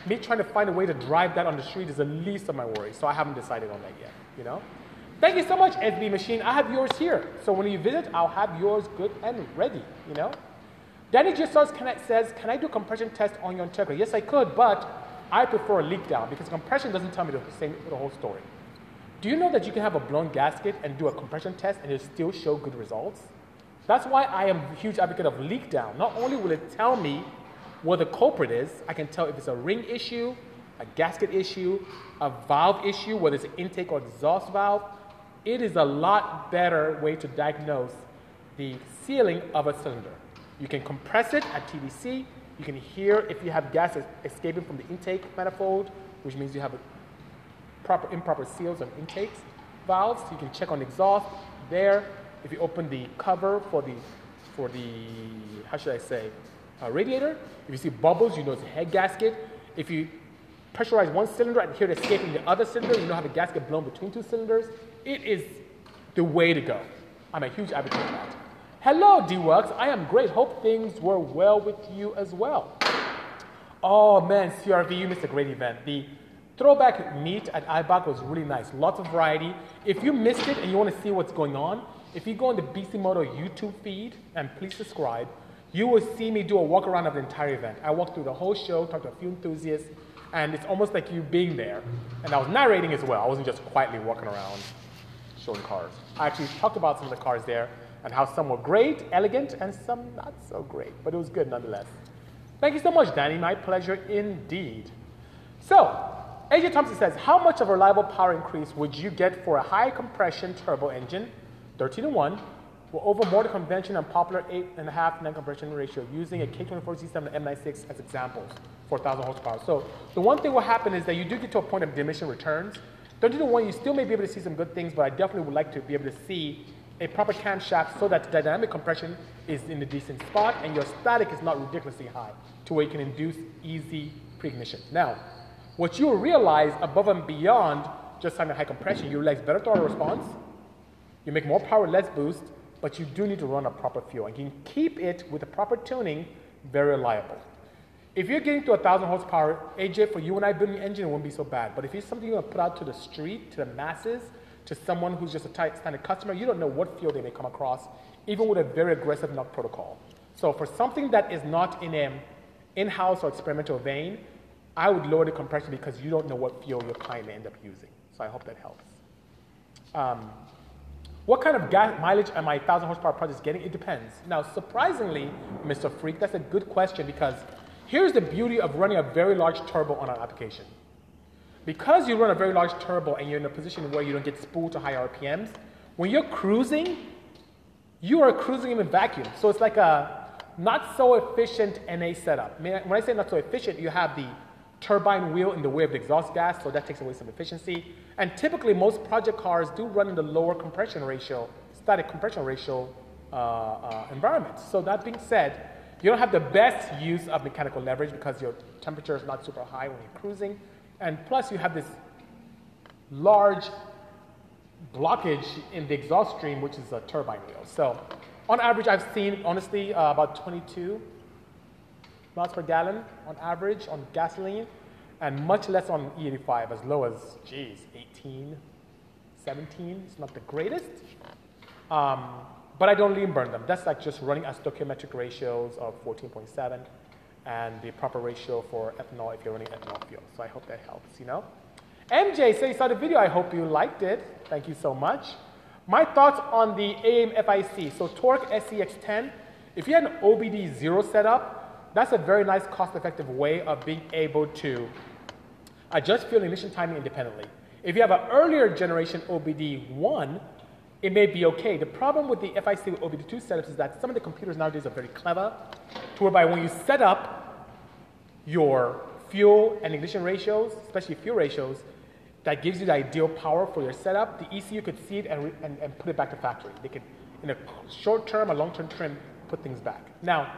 me trying to find a way to drive that on the street is the least of my worries, so I haven't decided on that yet, you know? Thank you so much, S B Machine. I have yours here. So when you visit, I'll have yours good and ready, you know? Danny just says, can I, says, can I do compression test on your integral? Yes, I could, but I prefer a leak down because compression doesn't tell me the, same, the whole story. Do you know that you can have a blown gasket and do a compression test and it'll still show good results? That's why I am a huge advocate of leak down. Not only will it tell me where the culprit is, I can tell if it's a ring issue, a gasket issue, a valve issue, whether it's an intake or exhaust valve. It is a lot better way to diagnose the sealing of a cylinder. You can compress it at T V C. You can hear if you have gas escaping from the intake manifold, which means you have proper improper seals on intake valves. You can check on the exhaust there. If you open the cover for the, for the how should I say, uh, radiator, if you see bubbles, you know it's a head gasket. If you pressurize one cylinder and hear it escaping the other cylinder, you know how the gasket blown between two cylinders. It is the way to go. I'm a huge advocate of that. Hello, D-Works. I am great. Hope things were well with you as well. Oh, man, C R V, you missed a great event. The throwback meet at I BAC was really nice. Lots of variety. If you missed it and you want to see what's going on, if you go on the B C Moto YouTube feed, and please subscribe, you will see me do a walk around of the entire event. I walked through the whole show, talked to a few enthusiasts, and it's almost like you being there. And I was narrating as well. I wasn't just quietly walking around showing cars. I actually talked about some of the cars there, and how some were great, elegant, and some not so great, but it was good nonetheless. Thank you so much, Danny. My pleasure indeed. So, A J Thompson says, how much of a reliable power increase would you get for a high compression turbo engine, thirteen to one, or over more the convention and popular eight point five non-compression ratio, using a K twenty-four C seven and M ninety-six as examples, four thousand horsepower? So, the one thing will happen is that you do get to a point of diminishing returns. thirteen to one, you still may be able to see some good things, but I definitely would like to be able to see a proper camshaft so that the dynamic compression is in a decent spot and your static is not ridiculously high to where you can induce easy pre-ignition. Now, what you'll realize above and beyond just having high compression, you realize better throttle response, you make more power, less boost, but you do need to run a proper fuel. And you can keep it with the proper tuning very reliable. If you're getting to one thousand horsepower, A J, for you and I building an engine, it won't be so bad. But if it's something you're going to put out to the street, to the masses, to someone who's just a tight standard customer, you don't know what fuel they may come across, even with a very aggressive knock protocol. So for something that is not in an in-house or experimental vein, I would lower the compression because you don't know what fuel your client may end up using. So I hope that helps. Um, what kind of gas mileage am I one thousand horsepower projects getting? It depends. Now, surprisingly, Mister Freak, that's a good question because here's the beauty of running a very large turbo on an application. Because you run a very large turbo and you're in a position where you don't get spooled to high R P Ms, when you're cruising, you are cruising in a vacuum. So it's like a not so efficient N A setup. When I say not so efficient, you have the turbine wheel in the way of the exhaust gas, so that takes away some efficiency. And typically most project cars do run in the lower compression ratio, static compression ratio uh, uh, environment. So that being said, you don't have the best use of mechanical leverage because your temperature is not super high when you're cruising. And plus, you have this large blockage in the exhaust stream, which is a turbine wheel. So on average, I've seen, honestly, uh, about twenty-two miles per gallon on average on gasoline, and much less on E eighty-five, as low as, geez, eighteen, seventeen. It's not the greatest. Um, but I don't lean burn them. That's like just running at stoichiometric ratios of fourteen point seven. And the proper ratio for ethanol if you're running ethanol fuel. So I hope that helps, you know? M J, so you saw the video. I hope you liked it. Thank you so much. My thoughts on the A E M F I C, so Torque S E X ten, if you had an O B D zero setup, that's a very nice cost-effective way of being able to adjust fuel emission timing independently. If you have an earlier generation O B D one, it may be okay. The problem with the F I C with O B D two setups is that some of the computers nowadays are very clever, to whereby when you set up your fuel and ignition ratios, especially fuel ratios, that gives you the ideal power for your setup, the E C U could see it and, and, and put it back to factory. They could, in a short-term or long-term trim, put things back. Now,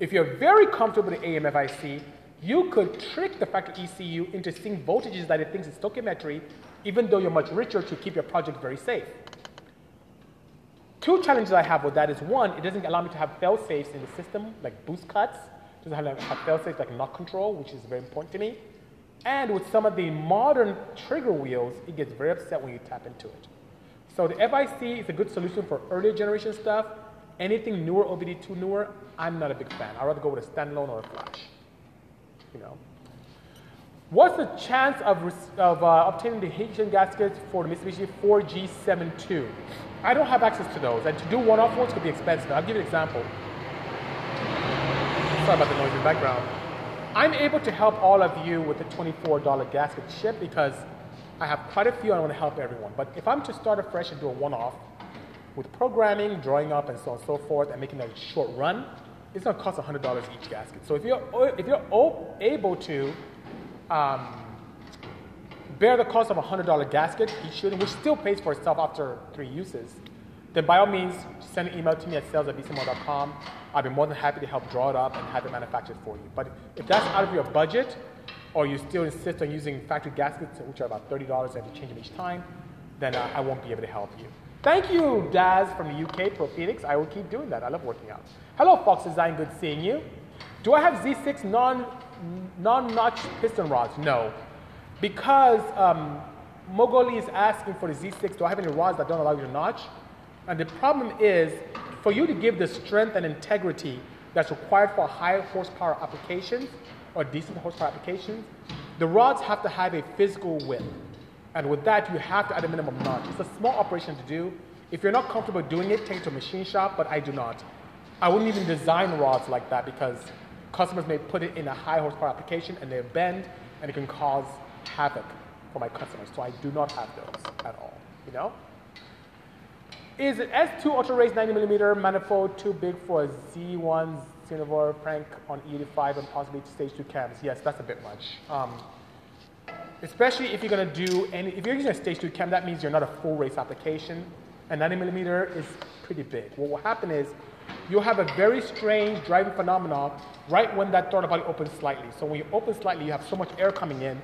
if you're very comfortable with the A E M F I C, you could trick the factory E C U into seeing voltages that it thinks is stoichiometry, even though you're much richer, to keep your project very safe. Two challenges I have with that is, one, it doesn't allow me to have fail-safes in the system, like boost cuts. It doesn't have, have fail-safes like knock control, which is very important to me. And with some of the modern trigger wheels, it gets very upset when you tap into it. So the F I C is a good solution for earlier generation stuff. Anything newer, O B D two newer, I'm not a big fan. I'd rather go with a standalone or a flash. You know, what's the chance of, of uh, obtaining the Haitian gaskets for the Mitsubishi four G seventy-two? I don't have access to those, and to do one-off ones could be expensive. I'll give you an example. Sorry about the noise in the background. I'm able to help all of you with the twenty-four dollar gasket ship because I have quite a few and I want to help everyone. But if I'm to start afresh and do a one-off with programming, drawing up, and so on and so forth, and making a short run, it's going to cost one hundred dollars each gasket. So if you're, if you're able to um, bear the cost of a one hundred dollar gasket each shooting, which still pays for itself after three uses, then by all means, send an email to me at sales at b c mode dot com. I'll be more than happy to help draw it up and have it manufactured for you. But if that's out of your budget, or you still insist on using factory gaskets, which are about thirty dollars and you change them each time, then uh, I won't be able to help you. Thank you, Daz from the U K, Prophetix. I will keep doing that. I love working out. Hello, Fox Design. Good seeing you. Do I have Z six non, non-notch piston rods? No. Because um, Mogoli is asking for the Z six, do I have any rods that don't allow you to notch? And the problem is, for you to give the strength and integrity that's required for high horsepower applications or decent horsepower applications, the rods have to have a physical width. And with that, you have to, at a minimum, notch. It's a small operation to do. If you're not comfortable doing it, take it to a machine shop, but I do not. I wouldn't even design rods like that because customers may put it in a high horsepower application and they bend, and it can cause havoc for my customers. So I do not have those at all, you know? Is an S two Ultra Race ninety millimeter manifold too big for a Z one Cinevar prank on E eighty-five and possibly stage two cams? Yes, that's a bit much. Um, Especially if you're going to do any, if you're using a stage two cam, that means you're not a full race application. And ninety millimeter is pretty big. What will happen is you'll have a very strange driving phenomenon right when that throttle body opens slightly. So when you open slightly, you have so much air coming in,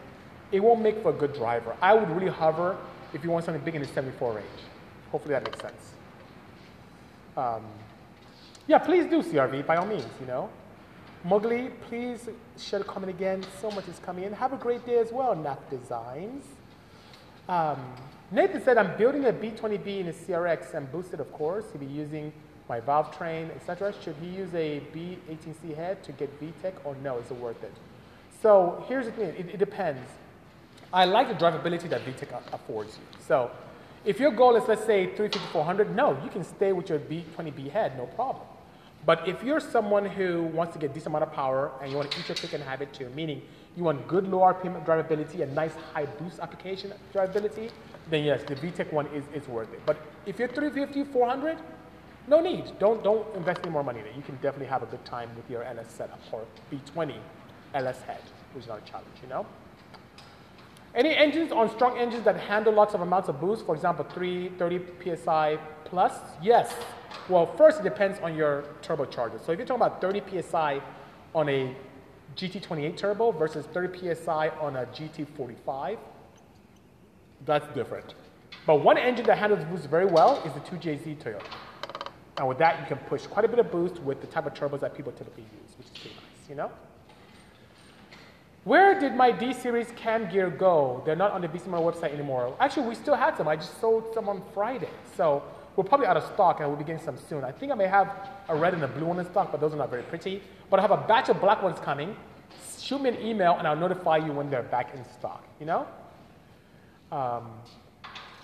it won't make for a good driver. I would really hover if you want something big in the seventy-four range. Hopefully that makes sense. Um, yeah, please do C R V by all means, you know. Mowgli, please share the comment again. So much is coming in. Have a great day as well, Nap Designs. Um, Nathan said, I'm building a B twenty B in a C R X and boosted, of course. He'll be using my valve train, et cetera. Should he use a B eighteen C head to get V TEC or no? Is it worth it? So here's the thing. It, it depends. I like the drivability that V TEC affords you. So if your goal is, let's say, three fifty to four hundred, no, you can stay with your B twenty B head, no problem. But if you're someone who wants to get a decent amount of power and you want to eat your cake and have it too, meaning you want good low R P M drivability and nice high boost application drivability, then yes, the V TEC one is, is worth it. But if you're three fifty, four hundred, no need. Don't, don't invest any more money there. You can definitely have a good time with your L S setup or B twenty L S head, which is not a challenge, you know? Any engines on strong engines that handle lots of amounts of boost, for example, three thirty P S I plus, yes. Well, first, it depends on your turbocharger. So if you're talking about thirty P S I on a G T twenty-eight turbo versus thirty P S I on a G T forty-five, that's different. But one engine that handles boost very well is the two J Z Toyota. And with that, you can push quite a bit of boost with the type of turbos that people typically use, which is pretty nice, you know? Where did my D-Series cam gear go? They're not on the B C Motor website anymore. Actually, we still had some. I just sold some on Friday. So we're probably out of stock, and we'll be getting some soon. I think I may have a red and a blue one in stock, but those are not very pretty. But I have a batch of black ones coming. Shoot me an email, and I'll notify you when they're back in stock, you know? Um,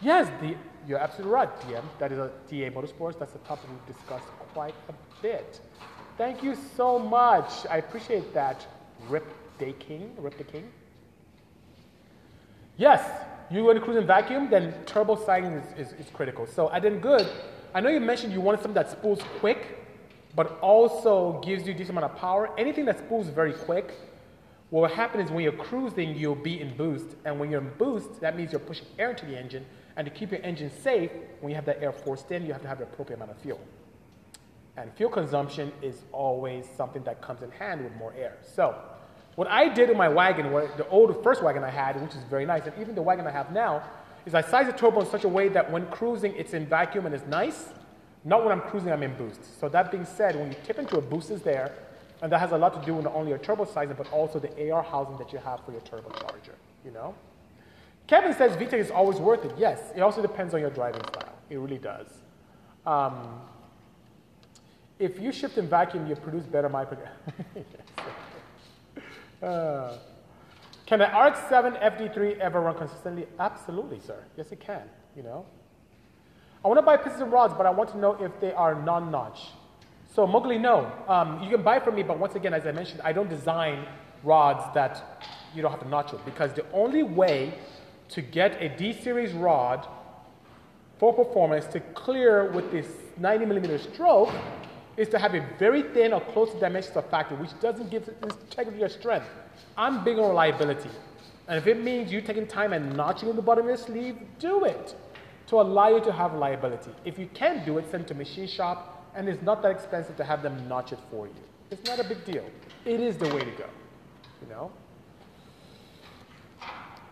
Yes, the, you're absolutely right, T M. That is a T A Motorsports. That's a topic we've discussed quite a bit. Thank you so much. I appreciate that, Rip Day King. Rip the King. Yes, you want to cruise in vacuum, then turbo siding is, is, is critical. So I did good. I know you mentioned you wanted something that spools quick, but also gives you a decent amount of power. Anything that spools very quick, what will happen is when you're cruising, you'll be in boost. And when you're in boost, that means you're pushing air into the engine. And to keep your engine safe, when you have that air forced in, you have to have the appropriate amount of fuel. And fuel consumption is always something that comes in hand with more air. So what I did in my wagon, the old first wagon I had, which is very nice, and even the wagon I have now, is I sized the turbo in such a way that when cruising, it's in vacuum and it's nice. Not when I'm cruising, I'm in boost. So that being said, when you tip into a boost is there, and that has a lot to do with not only your turbo sizing, but also the A R housing that you have for your turbocharger, you know? Kevin says VTEC is always worth it. Yes, it also depends on your driving style. It really does. Um, if you shift in vacuum, you produce better micro... uh, can the R X seven F D three ever run consistently? Absolutely, sir. Yes, it can, you know? I want to buy pieces and rods, but I want to know if they are non-notch. So Mowgli, no. Um, you can buy from me, but once again, as I mentioned, I don't design rods that you don't have to notch it, because the only way to get a D-series rod for performance to clear with this ninety millimeter stroke is to have a very thin or close to dimensions of factory, which doesn't give integrity or strength. I'm big on reliability. And if it means you taking time and notching in the bottom of your sleeve, do it to allow you to have reliability. If you can't do it, send it to a machine shop. And it's not that expensive to have them notch it for you. It's not a big deal. It is the way to go, you know?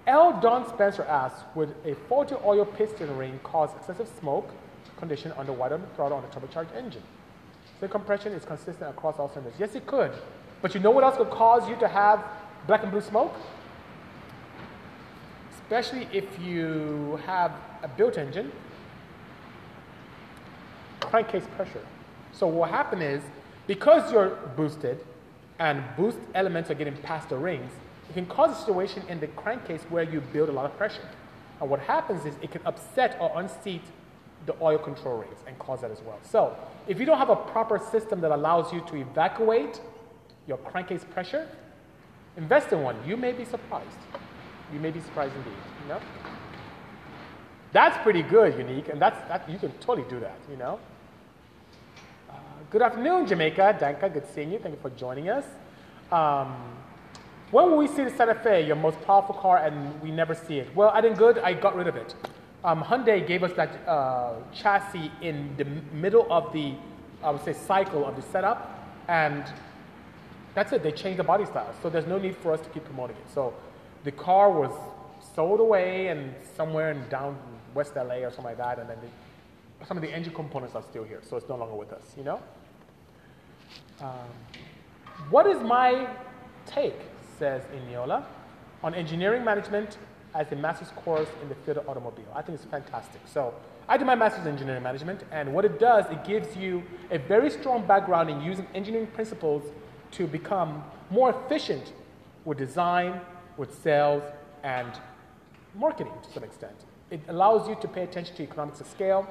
L. Don Spencer asks, would a faulty oil piston ring cause excessive smoke condition on the wide open throttle on a turbocharged engine? So compression is consistent across all cylinders. Yes, it could. But you know what else could cause you to have black and blue smoke? Especially if you have a built engine, crankcase pressure. So what happened is, because you're boosted and boost elements are getting past the rings, it can cause a situation in the crankcase where you build a lot of pressure. And what happens is it can upset or unseat the oil control rings and cause that as well. So if you don't have a proper system that allows you to evacuate your crankcase pressure, invest in one. You may be surprised. You may be surprised indeed. You know? That's pretty good, Unique, and that's, that, you can totally do that, you know? Uh, good afternoon, Jamaica. Danka, good seeing you. Thank you for joining us. Um, when will we see the Santa Fe, your most powerful car, and we never see it? Well, I didn't good. I got rid of it. Um, Hyundai gave us that uh, chassis in the middle of the, I would say, cycle of the setup, and that's it. They changed the body style, so there's no need for us to keep promoting it. So the car was sold away and somewhere in down West L A or something like that, and then the, some of the engine components are still here, so it's no longer with us, you know? Um, what is my take, says Inyola, on engineering management as a master's course in the field of automobile? I think it's fantastic. So I did my master's in engineering management, and what it does, it gives you a very strong background in using engineering principles to become more efficient with design, with sales, and marketing to some extent. It allows you to pay attention to economics of scale.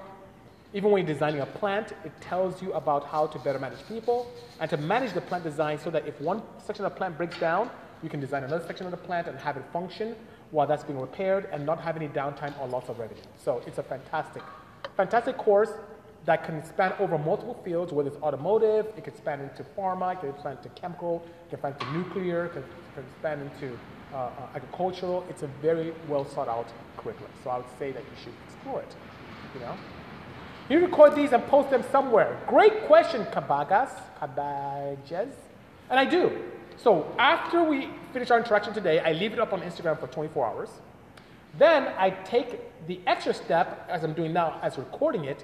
Even when you're designing a plant, it tells you about how to better manage people and to manage the plant design so that if one section of the plant breaks down, you can design another section of the plant and have it function while that's being repaired and not have any downtime or loss of revenue. So it's a fantastic, fantastic course that can span over multiple fields, whether it's automotive, it can span into pharma, it can expand into chemical, it can span into nuclear, it can, it can span into Uh, uh, agricultural. It's a very well sought out curriculum. So I would say that you should explore it, you know. You record these and post them somewhere. Great question, Kabagas, Kabages. And I do. So after we finish our interaction today, I leave it up on Instagram for twenty-four hours. Then I take the extra step, as I'm doing now, as recording it,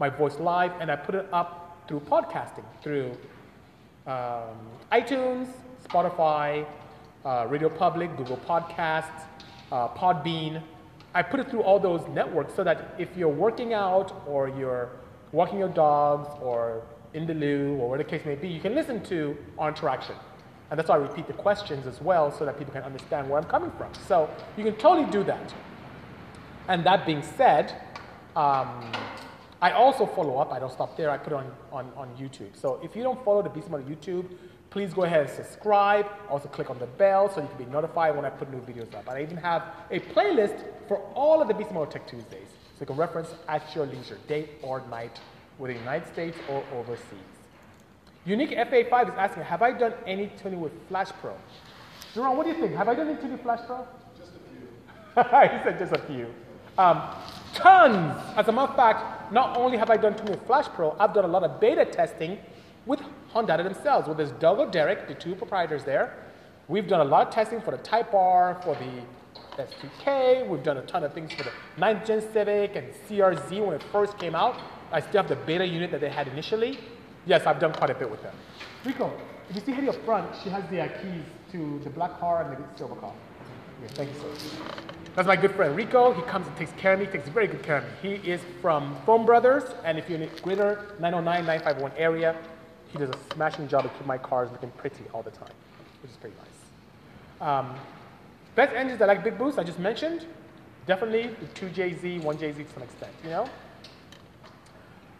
my voice live, and I put it up through podcasting, through um, iTunes, Spotify, Uh, Radio Public, Google Podcasts, uh, Podbean. I put it through all those networks so that if you're working out or you're walking your dogs or in the loo or whatever the case may be, you can listen to our interaction. And that's why I repeat the questions as well so that people can understand where I'm coming from. So you can totally do that. And that being said, um, I also follow up. I don't stop there. I put it on, on, on YouTube. So if you don't follow the B C Moto YouTube, please go ahead and subscribe. Also click on the bell so you can be notified when I put new videos up. And I even have a playlist for all of the B C Moto Tech Tuesdays, so you can reference at your leisure, day or night, whether in the United States or overseas. Unique F A five is asking, have I done any tuning with Flash Pro? Jerome, what do you think? Have I done any tuning with Flash Pro? Just a few. He said just a few. Um, tons. As a matter of fact, not only have I done tuning with Flash Pro, I've done a lot of beta testing with Hondata themselves, whether it's Doug or Derek, the two proprietors there. We've done a lot of testing for the Type R, for the S two K. We've done a ton of things for the ninth gen Civic and C R Z when it first came out. I still have the beta unit that they had initially. Yes, I've done quite a bit with them. Rico, if you see Hedy up front, she has the uh, keys to the black car and the silver car. Yeah, thank you, sir. That's my good friend Rico. He comes and takes care of me, takes very good care of me. He is from Foam Brothers, and if you're in the greater nine oh nine, nine five one area, he does a smashing job to keep my cars looking pretty all the time, which is pretty nice. Um, best engines that like big boosts, I just mentioned. Definitely the two J Z, one J Z to some extent, you know?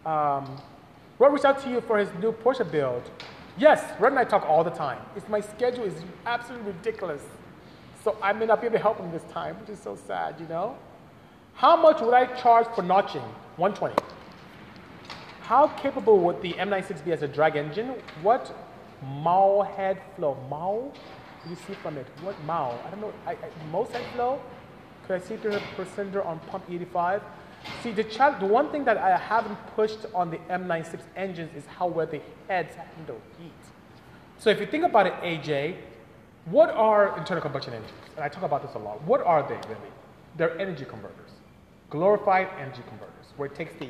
Um, Rod reached out to you for his new Porsche build. Yes, Rod and I talk all the time. It's, my schedule is absolutely ridiculous, so I may not be able to help him this time, which is so sad, you know? How much would I charge for notching? one twenty. How capable would the M ninety-six be as a drag engine? What Mao head flow? Mao? You see from it. What Mao? I don't know. I, I, most head flow? Could I see through her cylinder on pump eighty-five? See, the, the one thing that I haven't pushed on the M ninety-six engines is how well the heads handle heat. So if you think about it, A J, what are internal combustion engines? And I talk about this a lot. What are they really? They're energy converters, glorified energy converters, where it takes the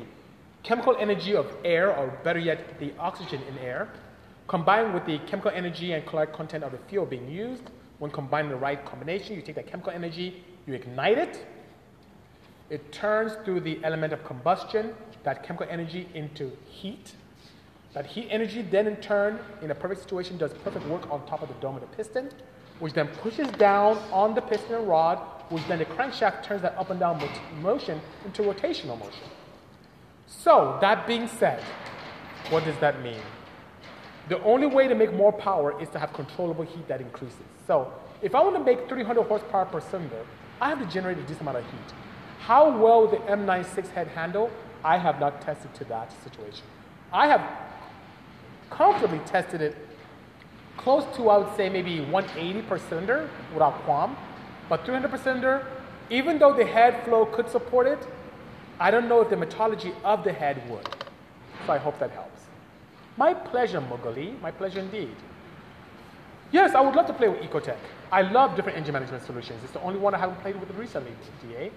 chemical energy of air, or better yet, the oxygen in air, combined with the chemical energy and caloric content of the fuel being used. When combined in the right combination, you take that chemical energy, you ignite it, it turns through the element of combustion, that chemical energy, into heat. That heat energy then in turn, in a perfect situation, does perfect work on top of the dome of the piston, which then pushes down on the piston and rod, which then the crankshaft turns that up and down motion into rotational motion. So, that being said, what does that mean? The only way to make more power is to have controllable heat that increases. So, if I want to make three hundred horsepower per cylinder, I have to generate a decent amount of heat. How well the M ninety-six head handle, I have not tested to that situation. I have comfortably tested it close to, I would say, maybe one eighty per cylinder without qualm, but three hundred per cylinder, even though the head flow could support it, I don't know if the metallurgy of the head would. So I hope that helps. My pleasure, Mugali. My pleasure indeed. Yes, I would love to play with Ecotec. I love different engine management solutions. It's the only one I haven't played with recently, T A.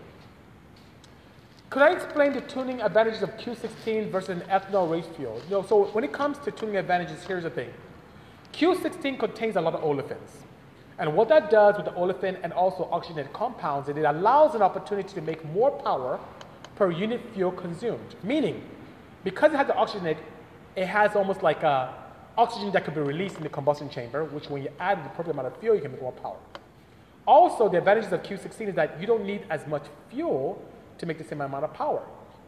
Could I explain the tuning advantages of Q sixteen versus an ethanol race fuel? You know, so when it comes to tuning advantages, here's the thing. Q sixteen contains a lot of olefins. And what that does with the olefin and also oxygenated compounds is it allows an opportunity to make more power per unit fuel consumed. Meaning, because it has the oxygenate, it has almost like a oxygen that could be released in the combustion chamber, which when you add the appropriate amount of fuel, you can make more power. Also, the advantages of Q sixteen is that you don't need as much fuel to make the same amount of power.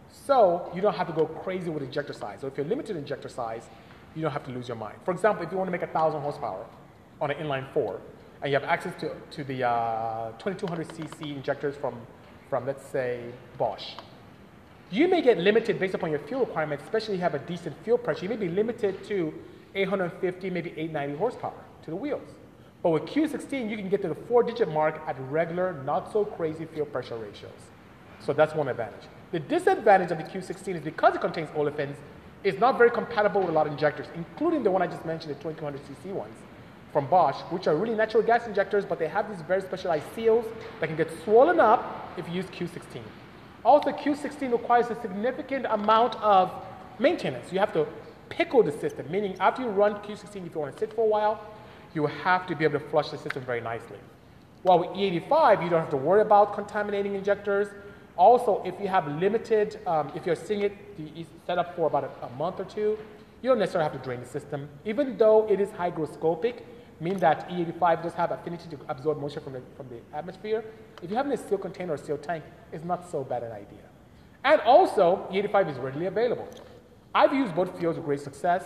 So you don't have to go crazy with injector size. So if you're limited in injector size, you don't have to lose your mind. For example, if you want to make one thousand horsepower on an inline four, and you have access to, to the uh, twenty-two hundred C C injectors from, from, let's say, Bosch, you may get limited based upon your fuel requirements, especially if you have a decent fuel pressure. You may be limited to eight hundred fifty, maybe eight ninety horsepower to the wheels. But with Q sixteen, you can get to the four digit mark at regular, not-so-crazy fuel pressure ratios. So that's one advantage. The disadvantage of the Q sixteen is because it contains olefins, it's not very compatible with a lot of injectors, including the one I just mentioned, the twenty-two hundred C C ones from Bosch, which are really natural gas injectors, but they have these very specialized seals that can get swollen up if you use Q sixteen. Also, Q sixteen requires a significant amount of maintenance. You have to pickle the system, meaning after you run Q sixteen, if you want to sit for a while, you have to be able to flush the system very nicely. While with E eighty-five, you don't have to worry about contaminating injectors. Also, if you have limited, um, if you're seeing it set up for about a, a month or two, you don't necessarily have to drain the system. Even though it is hygroscopic, mean that E eighty-five does have affinity to absorb moisture from the, from the atmosphere. If you have a steel container or steel tank, it's not so bad an idea. And also, E eighty-five is readily available. I've used both fuels with great success.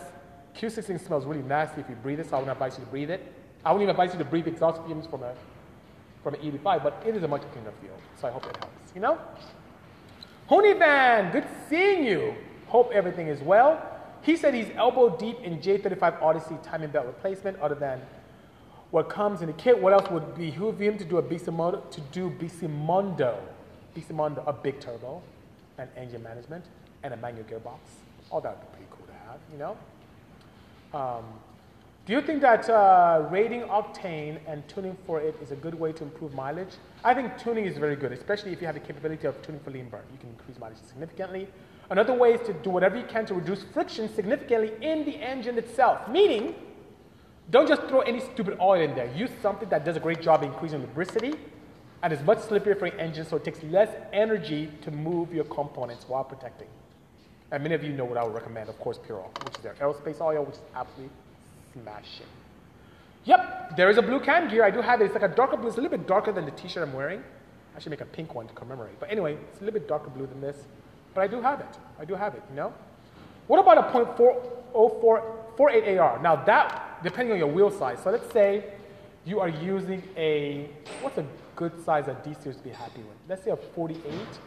Q sixteen smells really nasty if you breathe it, so I wouldn't advise you to breathe it. I wouldn't even advise you to breathe exhaust fumes from a from an E eighty-five, but it is a much cleaner fuel, so I hope it helps, you know? Hoonigan, good seeing you. Hope everything is well. He said he's elbow deep in J thirty-five Odyssey timing belt replacement other than what comes in the kit. What else would behoove him to do a B C Moto, to do B C Mondo, B C Mondo, a big turbo, and engine management, and a manual gearbox. All that would be pretty cool to have, you know? Um, do you think that uh, rating octane and tuning for it is a good way to improve mileage? I think tuning is very good, especially if you have the capability of tuning for lean burn. You can increase mileage significantly. Another way is to do whatever you can to reduce friction significantly in the engine itself, meaning don't just throw any stupid oil in there. Use something that does a great job increasing lubricity and is much slippier for your engine, so it takes less energy to move your components while protecting. And many of you know what I would recommend, of course, Pure Oil, which is their aerospace oil, which is absolutely smashing. Yep, there is a blue cam gear. I do have it. It's like a darker blue. It's a little bit darker than the t-shirt I'm wearing. I should make a pink one to commemorate. But anyway, it's a little bit darker blue than this. But I do have it. I do have it, you know? What about a point four oh four, forty-eight A R? Now that, depending on your wheel size. So let's say you are using a, what's a good size that D series to be happy with? Let's say a forty-eight,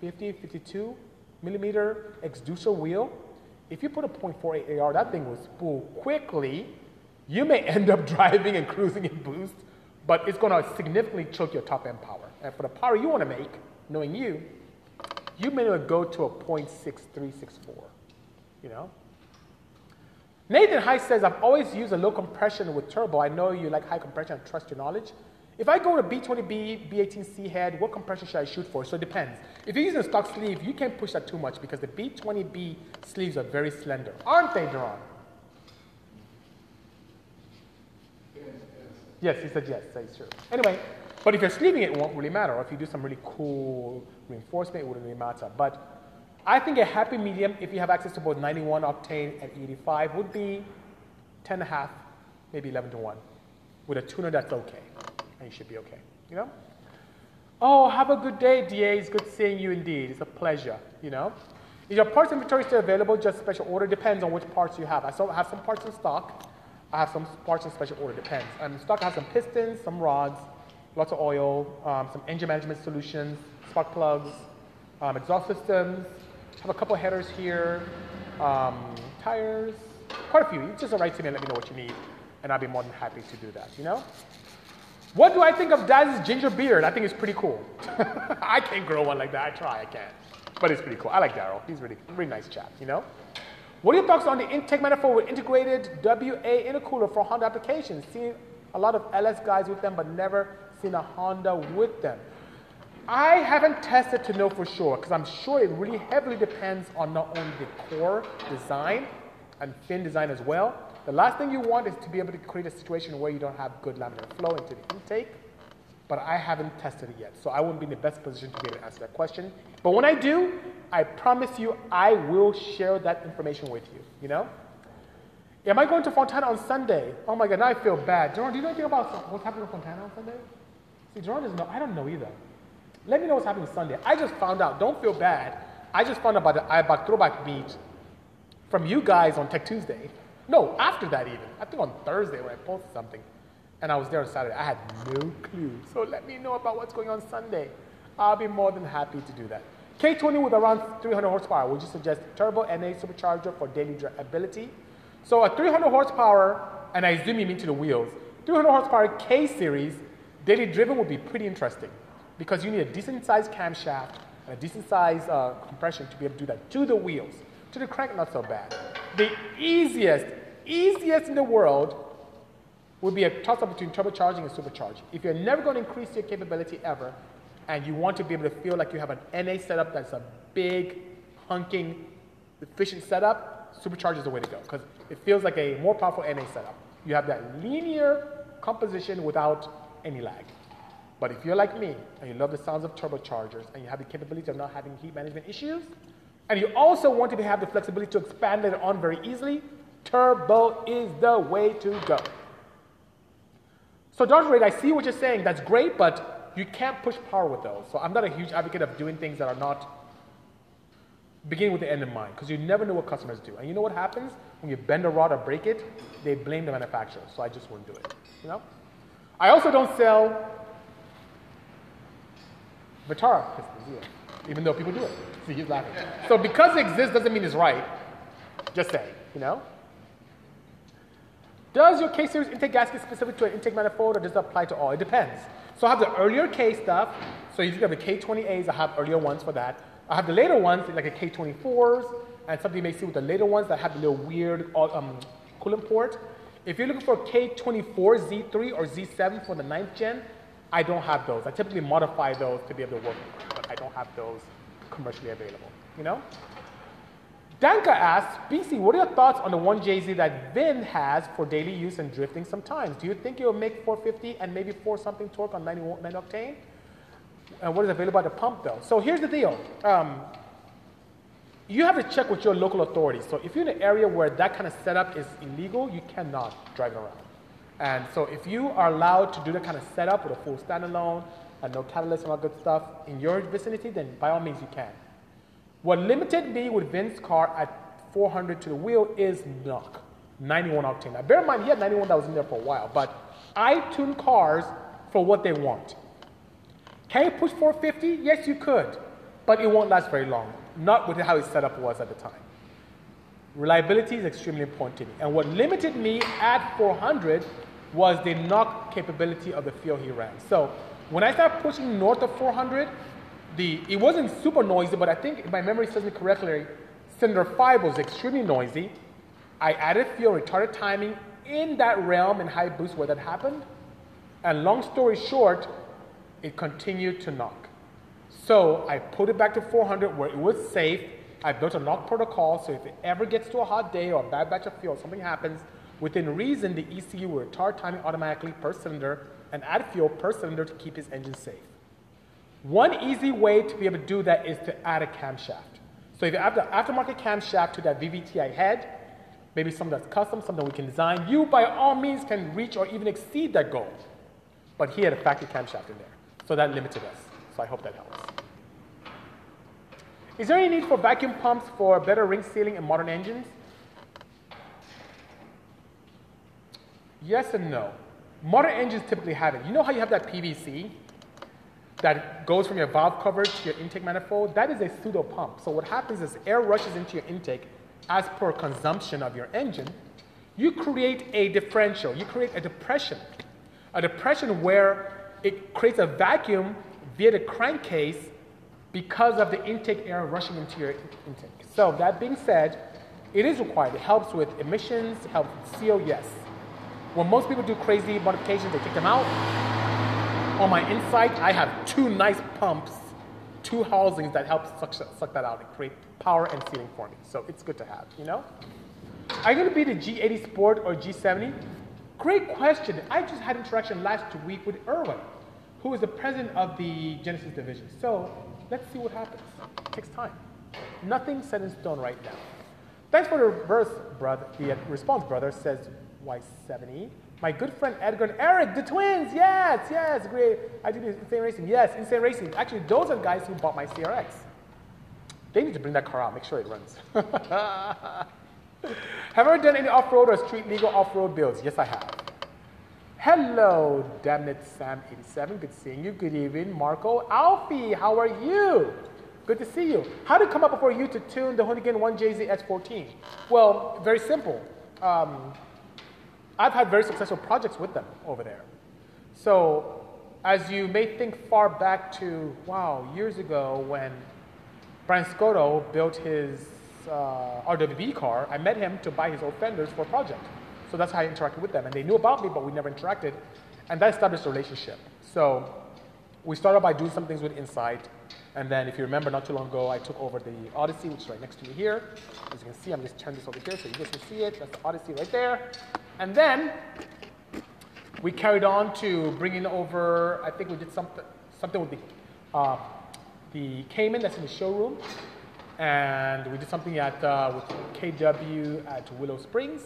fifty, fifty-two millimeter exducer wheel. If you put a point four eight A R, that thing will spool quickly. You may end up driving and cruising in boost, but it's going to significantly choke your top end power. And for the power you want to make, knowing you, you may not go to a point six three six four, you know? Nathan Heiss says, I've always used a low compression with turbo. I know you like high compression. I trust your knowledge. If I go to B twenty B, B eighteen C head, what compression should I shoot for? So it depends. If you're using a stock sleeve, you can't push that too much because the B twenty B sleeves are very slender. Aren't they, Daron? Yes, yes. Yes, he said yes. That is true. Anyway, but if you're sleeving it, it won't really matter. Or if you do some really cool reinforcement, it wouldn't really matter. But I think a happy medium, if you have access to both ninety-one octane and eighty-five, would be ten and a half, maybe eleven to one, with a tuner that's okay. And you should be okay, you know? Oh, have a good day, D A. It's good seeing you indeed. It's a pleasure, you know? Is your parts inventory still available? Just special order? Depends on which parts you have. I still have some parts in stock. I have some parts in special order. Depends. Um, in stock, I have some pistons, some rods, lots of oil, um, some engine management solutions, spark plugs, um, exhaust systems. I have a couple headers here, um, tires, quite a few. You just write to me and let me know what you need, and I'll be more than happy to do that, you know? What do I think of Daz's ginger beard? I think it's pretty cool. I can't grow one like that. I try, I can't. But it's pretty cool. I like Daryl. He's really, really nice chap, you know? What are your thoughts on the intake manifold with integrated W A intercooler for Honda applications? Seen a lot of L S guys with them, but never seen a Honda with them. I haven't tested to know for sure, because I'm sure it really heavily depends on not only the core design and fin design as well. The last thing you want is to be able to create a situation where you don't have good laminar flow into the intake, but I haven't tested it yet, so I wouldn't be in the best position to be able to answer that question. But when I do, I promise you I will share that information with you, you know? Am I going to Fontana on Sunday? Oh my God, now I feel bad. Jerome, do you know anything about what's happening with Fontana on Sunday? See, Jerome doesn't know. I don't know either. Let me know what's happening Sunday. I just found out. Don't feel bad. I just found out about the I BAC throwback meet from you guys on Tech Tuesday. No, after that even. I think on Thursday when I posted something. And I was there on Saturday. I had no clue. So let me know about what's going on Sunday. I'll be more than happy to do that. K twenty with around three hundred horsepower. Would you suggest turbo N A supercharger for daily drivability? So a three hundred horsepower, and I assume you mean to the wheels, three hundred horsepower K series, daily driven would be pretty interesting. Because you need a decent sized camshaft and a decent sized uh, compression to be able to do that to the wheels. To the crank, not so bad. The easiest, easiest in the world would be a toss up between turbocharging and supercharging. If you're never going to increase your capability ever, and you want to be able to feel like you have an N A setup that's a big, hunking, efficient setup, supercharge is the way to go. Because it feels like a more powerful N A setup. You have that linear composition without any lag. But if you're like me, and you love the sounds of turbochargers, and you have the capability of not having heat management issues, and you also want to have the flexibility to expand it on very easily, turbo is the way to go. So Dodge Raid, I see what you're saying. That's great, but you can't push power with those. So I'm not a huge advocate of doing things that are not beginning with the end in mind, because you never know what customers do. And you know what happens? When you bend a rod or break it, they blame the manufacturer. So I just wouldn't do it. You know? I also don't sell Vitara pistons either, even though people do it. See, he's laughing. So because it exists doesn't mean it's right. Just saying, you know? Does your K-series intake gasket specific to an intake manifold, or does it apply to all? It depends. So I have the earlier K stuff. So if you have the K twenty A's, I have earlier ones for that. I have the later ones, like the K twenty-fours, and something you may see with the later ones that have the little weird um, coolant port. If you're looking for K twenty-four Z three or Z seven for the ninth gen, I don't have those. I typically modify those to be able to work with them, but I don't have those commercially available, you know? Danka asks, B C, what are your thoughts on the one J Z that Vin has for daily use and drifting sometimes? Do you think it will make four fifty and maybe four something torque on ninety-nine octane? And what is available at the pump, though? So here's the deal. Um, you have to check with your local authorities. So if you're in an area where that kind of setup is illegal, you cannot drive around. And so if you are allowed to do that kind of setup with a full standalone and no catalyst and all that good stuff in your vicinity, then by all means you can. What limited me with Vince's car at four hundred to the wheel is knock, ninety-one octane. Now bear in mind, he had ninety-one that was in there for a while, but I tune cars for what they want. Can you push four fifty? Yes, you could, but it won't last very long, not with how his setup was at the time. Reliability is extremely important to me. And what limited me at four hundred was the knock capability of the field he ran. So when I started pushing north of four hundred, The, it wasn't super noisy, but I think, if my memory serves me correctly, cylinder five was extremely noisy. I added fuel, retarded timing in that realm in high boost where that happened. And long story short, it continued to knock. So I put it back to four hundred where it was safe. I built a knock protocol, so if it ever gets to a hot day or a bad batch of fuel, something happens, within reason, the E C U will retard timing automatically per cylinder and add fuel per cylinder to keep his engine safe. One easy way to be able to do that is to add a camshaft. So if you have the aftermarket camshaft to that V V T I head, maybe something that's custom, something we can design, you by all means can reach or even exceed that goal. But he had a factory camshaft in there, so that limited us. So I hope that helps. Is there any need for vacuum pumps for better ring sealing in modern engines? Yes and no. Modern engines typically have it. You know how you have that P V C? That goes from your valve cover to your intake manifold, that is a pseudo pump. So what happens is air rushes into your intake as per consumption of your engine. You create a differential, you create a depression. A depression where it creates a vacuum via the crankcase because of the intake air rushing into your intake. So that being said, it is required. It helps with emissions, it helps with C O, yes. When most people do crazy modifications, they kick them out. On my Insight, I have two nice pumps, two housings that help suck, suck that out and create power and sealing for me. So it's good to have, you know? Are you going to be the G eighty Sport or G seventy? Great question. I just had interaction last week with Irwin, who is the president of the Genesis division. So let's see what happens. It takes time. Nothing set in stone right now. Thanks for the reverse, brother. The response, brother, says Y seventy. My good friend Edgar and Eric, the twins, yes, yes, great. I did Insane Racing, yes, Insane Racing. Actually, those are the guys who bought my C R X. They need to bring that car out, make sure it runs. Have I ever done any off-road or street legal off-road builds? Yes, I have. Hello, damn it, Sam eighty-seven, good seeing you. Good evening, Marco. Alfie, how are you? Good to see you. How did it come up before you to tune the Hoonigan one J Z S fourteen? Well, very simple. Um, I've had very successful projects with them over there. So as you may think far back to, wow, years ago when Brian Scotto built his uh, R W B car, I met him to buy his old fenders for a project. So that's how I interacted with them. And they knew about me, but we never interacted. And that established a relationship. So we started by doing some things with Insight. And then if you remember, not too long ago, I took over the Odyssey, which is right next to me here. As you can see, I'm just turning this over here so you guys can see it. That's the Odyssey right there. And then we carried on to bringing over, I think we did something, something with the, uh, the Cayman that's in the showroom. And we did something at, uh, with K W at Willow Springs.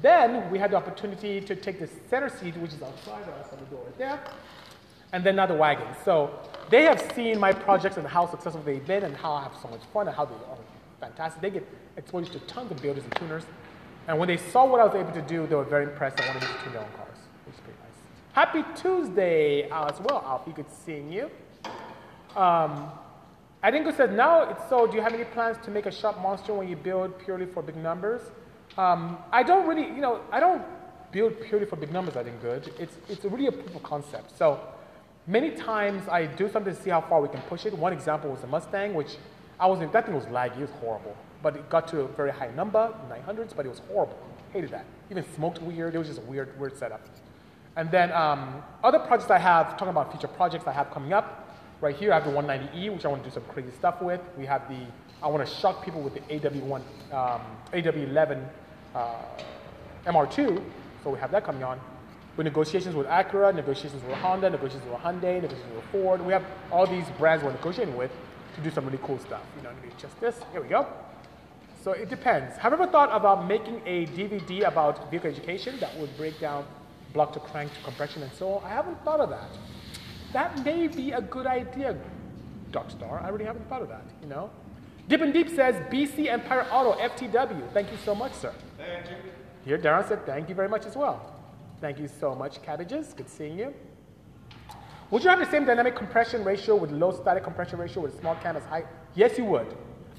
Then we had the opportunity to take the center seat, which is outside us on the door right there, and then another wagon. So they have seen my projects and how successful they've been and how I have so much fun and how they are fantastic. They get exposed to tons of builders and tuners. And when they saw what I was able to do, they were very impressed and wanted me to tune their own cars, which is pretty nice. Happy Tuesday as well, Alfie. Good seeing you. Um, I think you said, now it's so, do you have any plans to make a shop monster when you build purely for big numbers? Um, I don't really, you know, I don't build purely for big numbers, I think, good. It's, it's really a proof of concept. So many times I do something to see how far we can push it. One example was the Mustang, which I was in, that thing was laggy, it was horrible. But it got to a very high number, nine hundreds, but it was horrible. Hated that. Even smoked weird, it was just a weird, weird setup. And then um, other projects I have, talking about future projects I have coming up, right here I have the one ninety E, which I want to do some crazy stuff with. We have the, I want to shock people with the A W one, um, A W eleven uh, M R two, so we have that coming on. We're negotiations with Acura, negotiations with Honda, negotiations with Hyundai, negotiations with Ford. We have all these brands we're negotiating with to do some really cool stuff. You know, just this, here we go. So it depends. Have you ever thought about making a D V D about vehicle education that would break down block to crank to compression and so on? I haven't thought of that. That may be a good idea, Darkstar. I really haven't thought of that, you know? Dip and Deep says, B C Empire Auto, F T W. Thank you so much, sir. Thank you. Here, Darren said, thank you very much as well. Thank you so much, Cabbages. Good seeing you. Would you have the same dynamic compression ratio with low static compression ratio with small cam as high? Yes, you would.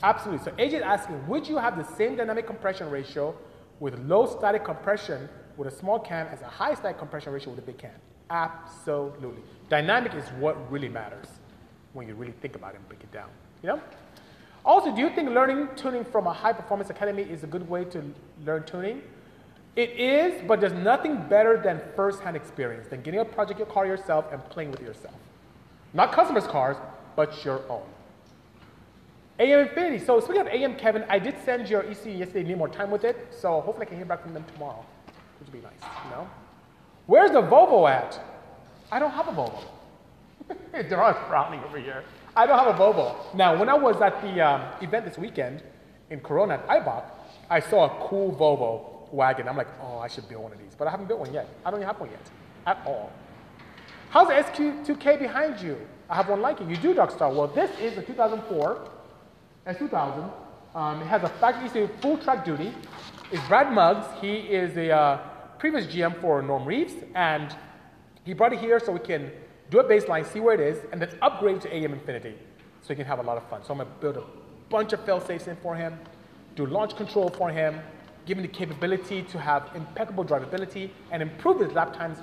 Absolutely. So A J is asking, would you have the same dynamic compression ratio with low static compression with a small cam as a high static compression ratio with a big cam? Absolutely. Dynamic is what really matters when you really think about it and break it down. You know? Also, do you think learning tuning from a high-performance academy is a good way to learn tuning? It is, but there's nothing better than first-hand experience, than getting a project, your car yourself, and playing with yourself. Not customers' cars, but your own. A E M Infinity. So speaking of A E M, Kevin, I did send your E C U yesterday. Need more time with it, so hopefully I can hear back from them tomorrow, which would be nice. You know, where's the Volvo at? I don't have a Volvo. Darren's frowning over here. I don't have a Volvo. Now, when I was at the um, event this weekend in Corona at I B A C, I saw a cool Volvo wagon. I'm like, oh, I should build one of these, but I haven't built one yet. I don't even have one yet, at all. How's the S Q two K behind you? I have one like it. You do, Darkstar. Well, this is a two thousand four. S two thousand, um, it has a factory E C U, full track duty. It's Brad Muggs. He is a uh, previous G M for Norm Reeves, and he brought it here so we can do a baseline, see where it is, and then upgrade to A E M Infinity so we can have a lot of fun. So I'm going to build a bunch of fail-safes in for him, do launch control for him, give him the capability to have impeccable drivability and improve his lap times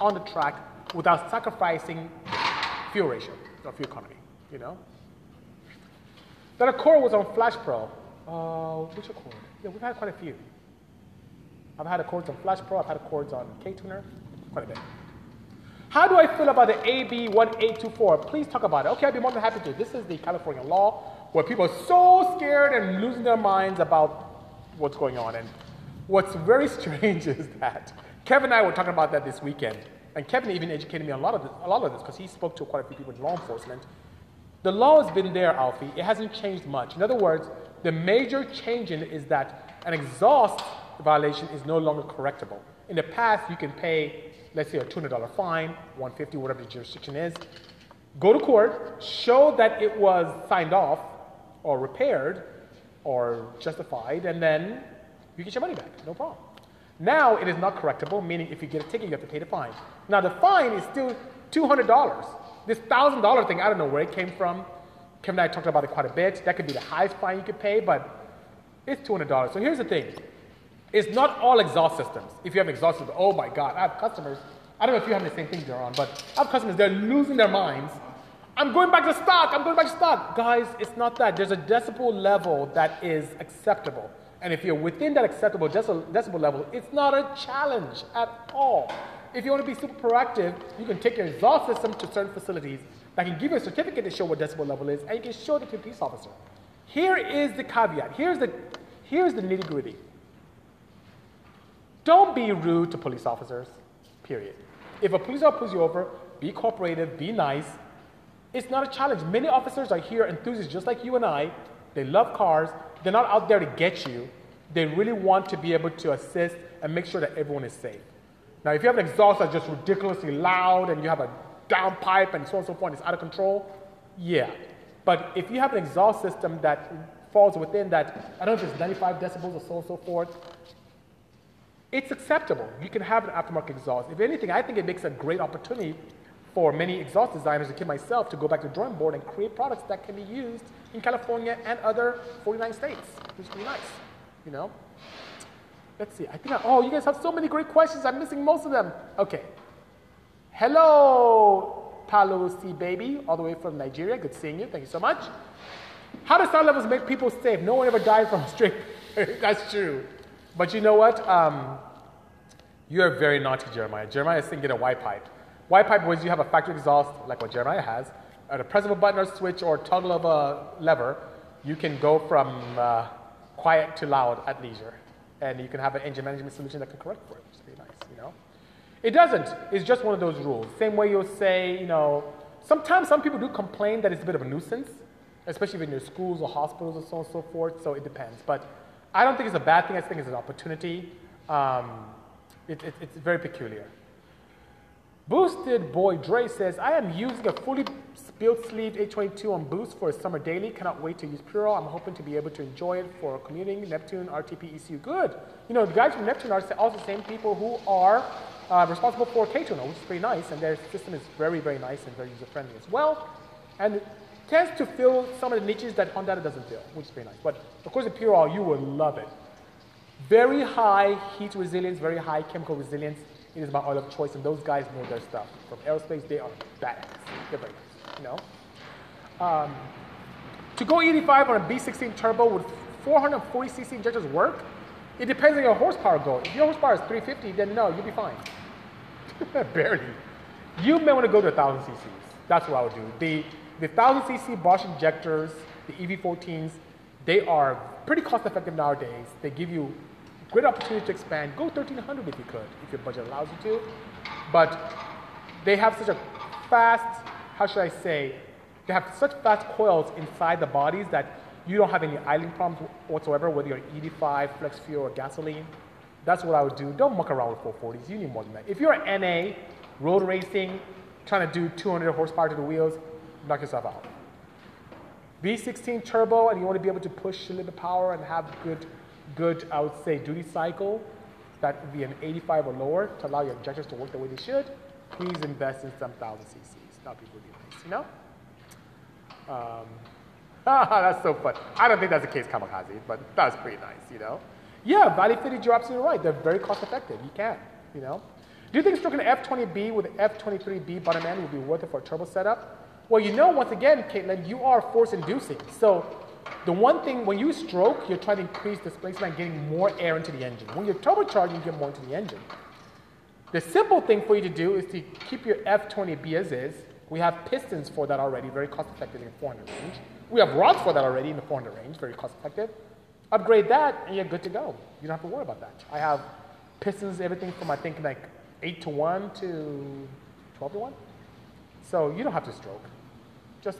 on the track without sacrificing fuel ratio or fuel economy, you know? That Accord was on Flash Pro. Uh, which Accord? Yeah, we've had quite a few. I've had Accords on Flash Pro. I've had Accords on K-Tuner. Quite a bit. How do I feel about the A B one eight two four? Please talk about it. Okay, I'd be more than happy to. This is the California law where people are so scared and losing their minds about what's going on. And what's very strange is that Kevin and I were talking about that this weekend. And Kevin even educated me on a lot of this, a lot of this because he spoke to quite a few people in law enforcement. The law has been there, Alfie. It hasn't changed much. In other words, the major change in it is that an exhaust violation is no longer correctable. In the past, you can pay, let's say, a two hundred dollar fine, one hundred fifty dollars, whatever the jurisdiction is, go to court, show that it was signed off or repaired or justified, and then you get your money back. No problem. Now, it is not correctable, meaning if you get a ticket, you have to pay the fine. Now, the fine is still two hundred dollars. This one thousand dollar thing, I don't know where it came from. Kevin and I talked about it quite a bit. That could be the highest fine you could pay, but it's two hundred dollars. So here's the thing. It's not all exhaust systems. If you have exhaust systems, oh my God, I have customers. I don't know if you have the same thing they're on, but I have customers, they're losing their minds. I'm going back to stock, I'm going back to stock. Guys, it's not that. There's a decibel level that is acceptable. And if you're within that acceptable decibel level, it's not a challenge at all. If you want to be super proactive, you can take your exhaust system to certain facilities that can give you a certificate to show what decibel level is, and you can show it to a police officer. Here is the caveat. Here's the, here's the nitty-gritty. Don't be rude to police officers, period. If a police officer pulls you over, be cooperative, be nice. It's not a challenge. Many officers are here, enthusiasts just like you and I. They love cars. They're not out there to get you. They really want to be able to assist and make sure that everyone is safe. Now, if you have an exhaust that's just ridiculously loud and you have a downpipe and so on and so forth, it's out of control, yeah. But if you have an exhaust system that falls within that, I don't know if it's ninety-five decibels or so on and so forth, it's acceptable. You can have an aftermarket exhaust. If anything, I think it makes a great opportunity for many exhaust designers, including myself, to go back to the drawing board and create products that can be used in California and other forty-nine states, which is pretty nice, you know? Let's see, I think, I, oh, you guys have so many great questions. I'm missing most of them. Okay. Hello, Palusi baby, all the way from Nigeria. Good seeing you, thank you so much. How do sound levels make people safe? No one ever died from a straight, that's true. But you know what? Um, you're very naughty, Jeremiah. Jeremiah is thinking a Y pipe. Y pipe was you have a factory exhaust, like what Jeremiah has. At a press of a button or switch or toggle of a lever, you can go from uh, quiet to loud at leisure. And you can have an engine management solution that can correct for it, which is pretty nice, you know? It doesn't. It's just one of those rules. Same way you'll say, you know, sometimes some people do complain that it's a bit of a nuisance, especially in your schools or hospitals or so on and so forth, so it depends. But I don't think it's a bad thing. I think it's an opportunity. Um, it, it, it's very peculiar. Boosted Boy Dre says, I am using a fully built sleeved eight twenty-two on Boost for a summer daily. Cannot wait to use Pure Oil. I'm hoping to be able to enjoy it for commuting. Neptune R T P E C U. Good. You know, the guys from Neptune are also the same people who are uh, responsible for K-Tunnel, which is pretty nice. And their system is very, very nice and very user-friendly as well. And tends to fill some of the niches that Hondata doesn't fill, which is pretty nice. But of course, the Pure Oil, you will love it. Very high heat resilience, very high chemical resilience. It is my oil of choice, and those guys know their stuff. From aerospace, they are badass. They're very nice, you know? Um, to go E eighty-five on a B sixteen turbo with four forty c c injectors work? It depends on your horsepower goal. If your horsepower is three fifty, then no, you'll be fine. Barely. You may want to go to one thousand c c's. That's what I would do. The, The one thousand c c Bosch injectors, the E V fourteens, they are pretty cost effective nowadays. They give you great opportunity to expand. Go thirteen hundred if you could, if your budget allows you to. But they have such a fast, how should I say, they have such fast coils inside the bodies that you don't have any idling problems whatsoever, whether you're E D five, flex fuel, or gasoline. That's what I would do. Don't muck around with four forties. You need more than that. If you're an N A, road racing, trying to do two hundred horsepower to the wheels, knock yourself out. V sixteen turbo, and you want to be able to push a little bit of power and have good, good, I would say, duty cycle. That would be an eighty-five or lower to allow your injectors to work the way they should. Please invest in some one thousand c c's. That would be really nice, you know? Um, that's so fun. I don't think that's the case, Kamikaze, but that's pretty nice, you know? Yeah, Valley fitted, you're absolutely right. They're very cost effective. You can, you know? Do you think stroking an F twenty B with an F twenty-three B bottom end would be worth it for a turbo setup? Well, you know, once again, Caitlin, you are force-inducing. So the one thing, when you stroke, you're trying to increase displacement, getting more air into the engine. When you're turbocharging, you get more into the engine. The simple thing for you to do is to keep your F twenty B as is. We have pistons for that already, very cost-effective in the four hundred range. We have rods for that already in the four hundred range, very cost-effective. Upgrade that, and you're good to go. You don't have to worry about that. I have pistons, everything from, I think, like eight to one to twelve to one. So you don't have to stroke. Just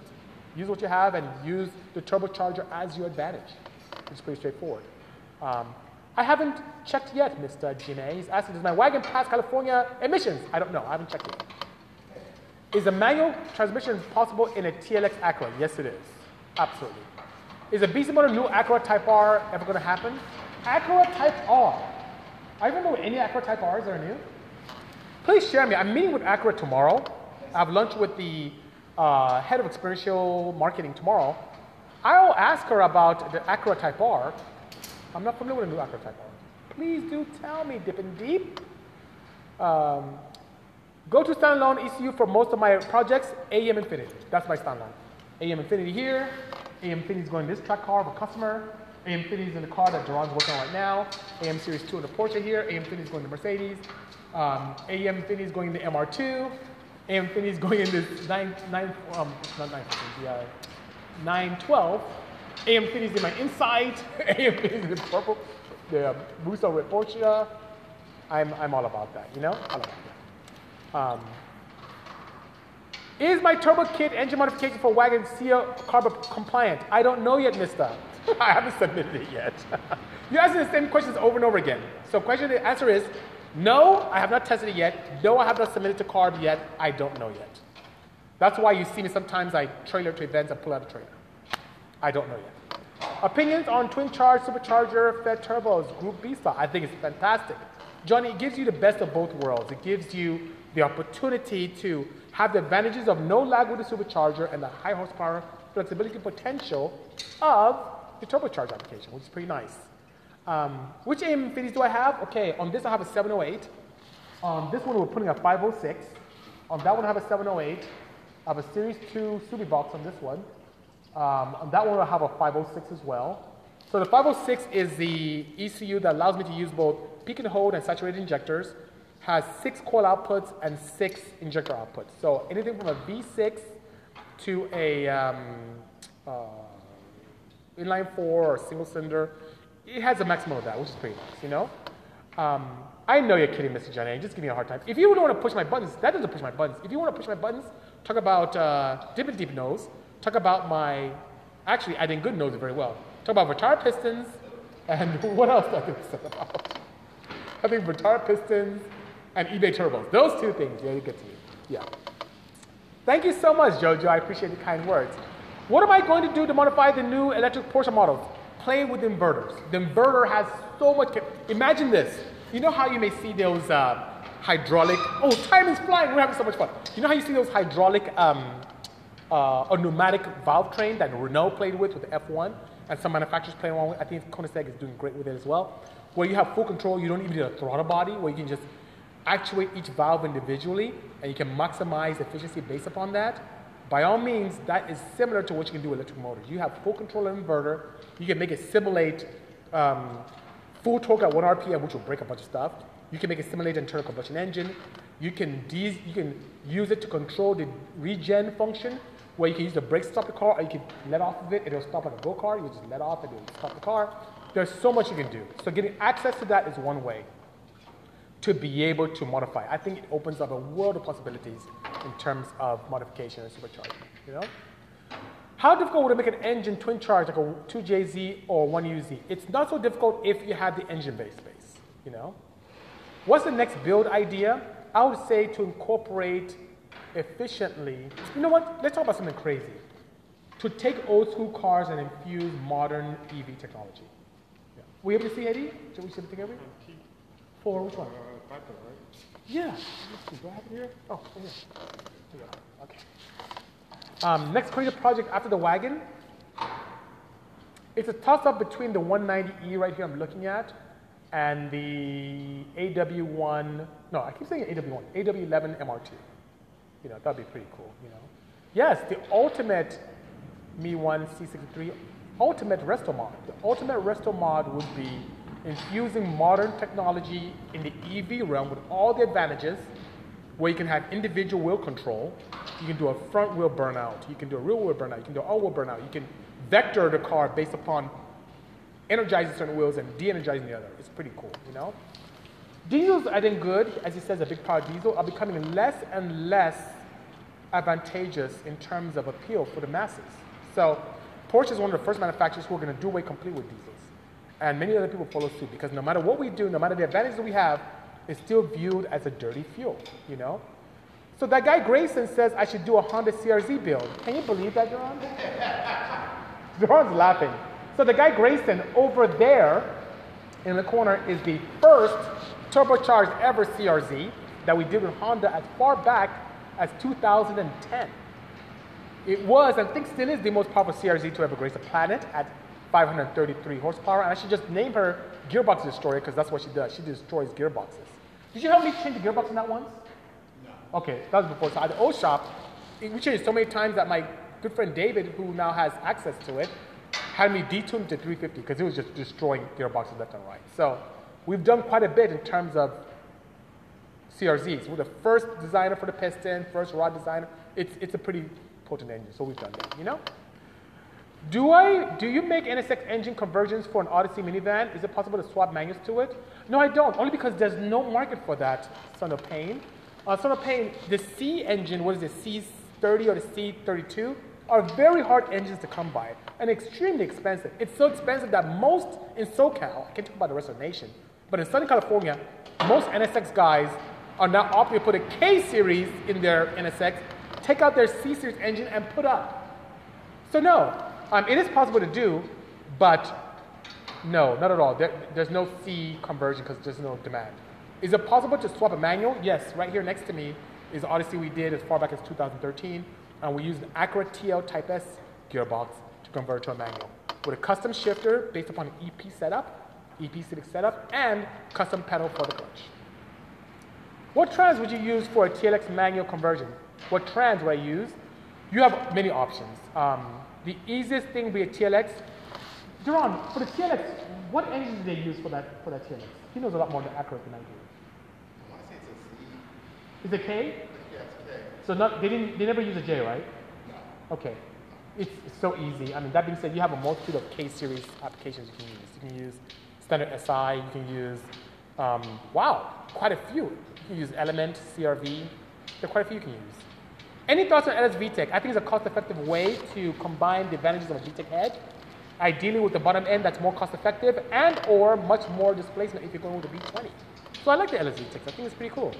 use what you have and use the turbocharger as your advantage. It's pretty straightforward. Um, I haven't checked yet, Mister Gina. He's asking, does my wagon pass California emissions? I don't know. I haven't checked yet. Is a manual transmission possible in a T L X Acura? Yes, it is. Absolutely. Is a B C Moto new Acura Type R ever going to happen? Acura Type R. I don't know any Acura Type R's that are new. Please share me. I'm meeting with Acura tomorrow. I have lunch with the Uh, head of experiential marketing tomorrow. I'll ask her about the Acura Type R. I'm not familiar with the new Acura Type R. Please do tell me, dipping deep. Um, go to standalone E C U for most of my projects, A E M Infinity. That's my standalone. A E M Infinity here. A E M Infinity is going in this track car of a customer. A E M Infinity is in the car that Duran's working on right now. A E M Series two in the Porsche here. A E M Infinity is going to Mercedes. Um, A E M Infinity is going in the M R two. A E M Infinity is going in this nine twelve. A E M Infinity is in my Insight. A E M Infinity is in the purple, the uh, Russo with Porsche. I'm, I'm all about that, you know? I love that. Um, is my turbo kit engine modification for wagon C A C A R B compliant? I don't know yet, mister. I haven't submitted it yet. You're asking the same questions over and over again. So question, the answer is, no, I have not tested it yet. No, I have not submitted to CARB yet. I don't know yet. That's why you see me sometimes I trailer to events and pull out a trailer. I don't know yet. Opinions on twin charge, supercharger, fed turbos, group B style. I think it's fantastic. Johnny, it gives you the best of both worlds. It gives you the opportunity to have the advantages of no lag with the supercharger and the high horsepower flexibility potential of the turbocharge application, which is pretty nice. Um, which A E M Infinities do I have? Okay, on this I have a seven oh eight. On this one we're putting a five oh six. On that one I have a seven oh eight. I have a Series two Subi box on this one. Um, on that one I have a five oh six as well. So the five oh six is the E C U that allows me to use both peak and hold and saturated injectors. Has six coil outputs and six injector outputs. So anything from a V six to a um, uh, inline four or single cylinder. It has a maximum of that, which is pretty nice, you know? Um, I know you're kidding, Mister Johnny. Just give me a hard time. If you don't want to push my buttons, that doesn't push my buttons. If you want to push my buttons, talk about uh, dip and deep nose. Talk about my, actually, I didn't good nose it very well. Talk about Vitara pistons, and what else do I think it's about? I think Vitara pistons and eBay turbos. Those two things, yeah, you get to me. Yeah. Thank you so much, Jojo. I appreciate the kind words. What am I going to do to modify the new electric Porsche models? Play with inverters. The inverter has so much. Imagine this. You know how you may see those uh, hydraulic. Oh, time is flying. We're having so much fun. You know how you see those hydraulic um, uh, or pneumatic valve train that Renault played with with the F one, and some manufacturers play along with. I think Koenigsegg is doing great with it as well, where you have full control. You don't even need a throttle body, where you can just actuate each valve individually, and you can maximize efficiency based upon that. By all means, that is similar to what you can do with electric motors. You have full control of the inverter. You can make it simulate um, full torque at one R P M, which will break a bunch of stuff. You can make it simulate internal combustion engine. You can, de you can use it to control the regen function, where you can use the brake to stop the car, or you can let off of it. It'll stop like a go-kart. You just let off and it'll stop the car. There's so much you can do. So getting access to that is one way to be able to modify. I think it opens up a world of possibilities in terms of modification and supercharging, you know? How difficult would it make an engine twin charge like a two J Z or one U Z? It's not so difficult if you have the engine base space, you know? What's the next build idea? I would say to incorporate efficiently, you know what, let's talk about something crazy. To take old school cars and infuse modern E V technology. Yeah. We able to see Eddie? Should we see everything over here? Four, which one? Uh, right? Yeah. Let's see, do I have it here? Oh, yeah. Here we go. Okay. Um, next creative project after the wagon. It's a toss-up between the one ninety E right here I'm looking at and the A W one, no, I keep saying A W one, A W eleven M R T. You know, that'd be pretty cool, you know. Yes, the ultimate M I one C sixty-three, ultimate resto mod. The ultimate resto mod would be infusing modern technology in the E V realm with all the advantages, where you can have individual wheel control, you can do a front wheel burnout, you can do a rear wheel burnout, you can do all wheel burnout, you can vector the car based upon energizing certain wheels and de-energizing the other. It's pretty cool, you know? Diesels are then good, as he says, a big power diesel, are becoming less and less advantageous in terms of appeal for the masses. So Porsche is one of the first manufacturers who are gonna do away completely with diesels. And many other people follow suit, because no matter what we do, no matter the advantages we have, is still viewed as a dirty fuel, you know? So that guy Grayson says I should do a Honda C R Z build. Can you believe that, Duran? Duran's laughing. So the guy Grayson over there in the corner is the first turbocharged ever C R Z that we did with Honda as far back as two thousand ten. It was, and I think still is, the most powerful C R Z to ever grace the planet at five hundred thirty-three horsepower, and I should just name her Gearbox Destroyer, because that's what she does. She destroys gearboxes. Did you help me change the gearbox in that once? No. Okay, that was before. So at the old shop, it, we changed so many times that my good friend David, who now has access to it, had me detuned to three fifty, because it was just destroying gearboxes left and right. So we've done quite a bit in terms of C R Zs. We're the first designer for the piston, first rod designer. It's, it's a pretty potent engine, so we've done that, you know? Do I, do you make N S X engine conversions for an Odyssey minivan? Is it possible to swap manuals to it? No, I don't, only because there's no market for that, Son of Pain. Uh, Son of Pain, the C engine, what is it, C thirty or the C thirty-two? are very hard engines to come by and extremely expensive. It's so expensive that most in SoCal, I can't talk about the rest of the nation, but in Southern California, most N S X guys are now opting to put a K-series in their N S X, take out their C-series engine and put up. So no, um, it is possible to do, but no, not at all. There, there's no C conversion because there's no demand. Is it possible to swap a manual? Yes, right here next to me is the Odyssey we did as far back as two thousand thirteen, and we used an Acura T L Type S gearbox to convert to a manual with a custom shifter based upon an E P setup, E P Civic setup, and custom pedal for the clutch. What trans would you use for a T L X manual conversion? What trans would I use? You have many options. Um, the easiest thing would be a T L X. Duran, for the T L X, what engine do they use for that for that T L X? He knows a lot more than Acura than I do. I want to say it's a C. Is it K? Yeah, it's K. So not, they didn't they never use a J, right? No. Okay. It's, it's so easy. I mean, that being said, you have a multitude of K series applications you can use. You can use standard S I. You can use um, wow, quite a few. You can use Element, C R V. There are quite a few you can use. Any thoughts on L S VTEC? I think it's a cost-effective way to combine the advantages of a VTEC head, ideally with the bottom end that's more cost effective and or much more displacement if you're going with the B twenty. So I like the L S V T E C. I think it's pretty cool.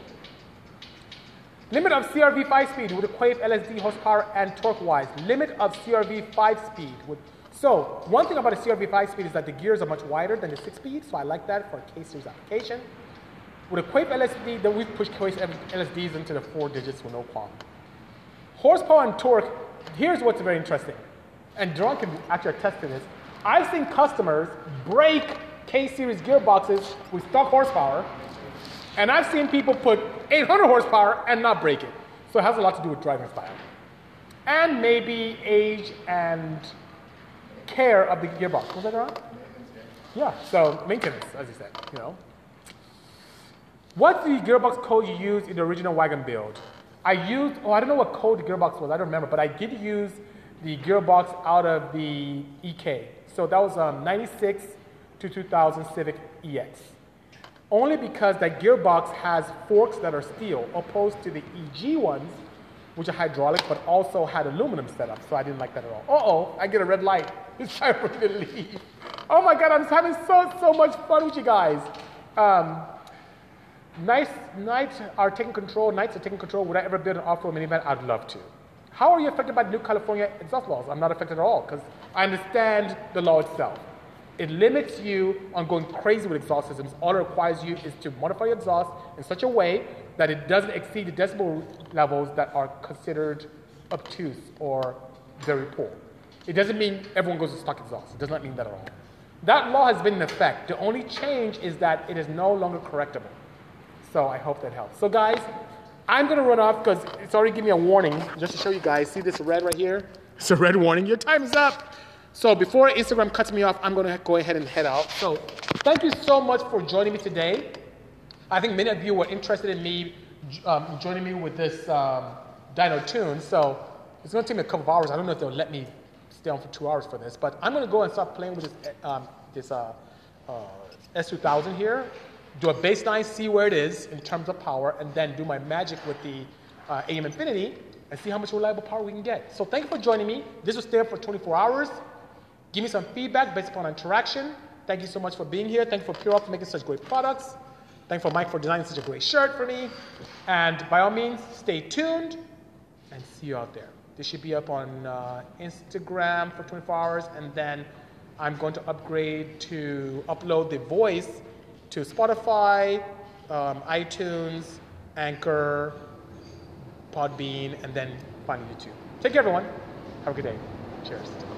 Limit of C R V five speed with a Quave L S D horsepower and torque wise. Limit of C R V five speed. With, so one thing about a C R V five speed is that the gears are much wider than the six speed, so I like that for a K-series application. With a Quave L S D, then we've pushed Quave L S Ds into the four digits with no problem. Horsepower and torque, here's what's very interesting. And Duran can actually attest to this. I've seen customers break K-series gearboxes with stock horsepower, and I've seen people put eight hundred horsepower and not break it. So it has a lot to do with driving style. And maybe age and care of the gearbox. Was that Duran? Yeah, so maintenance, as you said, you know. What's the gearbox code you used in the original wagon build? I used, oh, I don't know what code the gearbox was, I don't remember, but I did use the gearbox out of the E K. So that was um, ninety-six to two thousand Civic E X. Only because that gearbox has forks that are steel, opposed to the E G ones, which are hydraulic, but also had aluminum setup. So I didn't like that at all. Uh-oh, I get a red light. It's time for me to leave. Oh my God, I'm just having so, so much fun with you guys. Um, nice, nights are taking control, nights are taking control. Would I ever build an off-road minivan? I'd love to. How are you affected by the new California exhaust laws? I'm not affected at all because I understand the law itself. It limits you on going crazy with exhaust systems. All it requires you is to modify your exhaust in such a way that it doesn't exceed the decibel levels that are considered obtuse or very poor. It doesn't mean everyone goes to stock exhaust. It does not mean that at all. That law has been in effect. The only change is that it is no longer correctable. So I hope that helps. So guys, I'm gonna run off because it's already giving me a warning just to show you guys. See this red right here? It's a red warning. Your time is up. So before Instagram cuts me off, I'm gonna go ahead and head out. So thank you so much for joining me today. I think many of you were interested in me um, joining me with this um, dyno tune. So it's gonna take me a couple of hours. I don't know if they'll let me stay on for two hours for this, but I'm gonna go and start playing with this, um, this uh, uh, S two thousand here. Do a baseline, see where it is in terms of power, and then do my magic with the uh, A E M Infinity and see how much reliable power we can get. So thank you for joining me. This will stay up for twenty-four hours. Give me some feedback based upon interaction. Thank you so much for being here. Thank you for Pure Oil for making such great products. Thank you for Mike for designing such a great shirt for me. And by all means, stay tuned and see you out there. This should be up on uh, Instagram for twenty-four hours, and then I'm going to upgrade to upload the voice to Spotify, um, iTunes, Anchor, Podbean, and then finally YouTube. Take care, everyone. Have a good day. Cheers.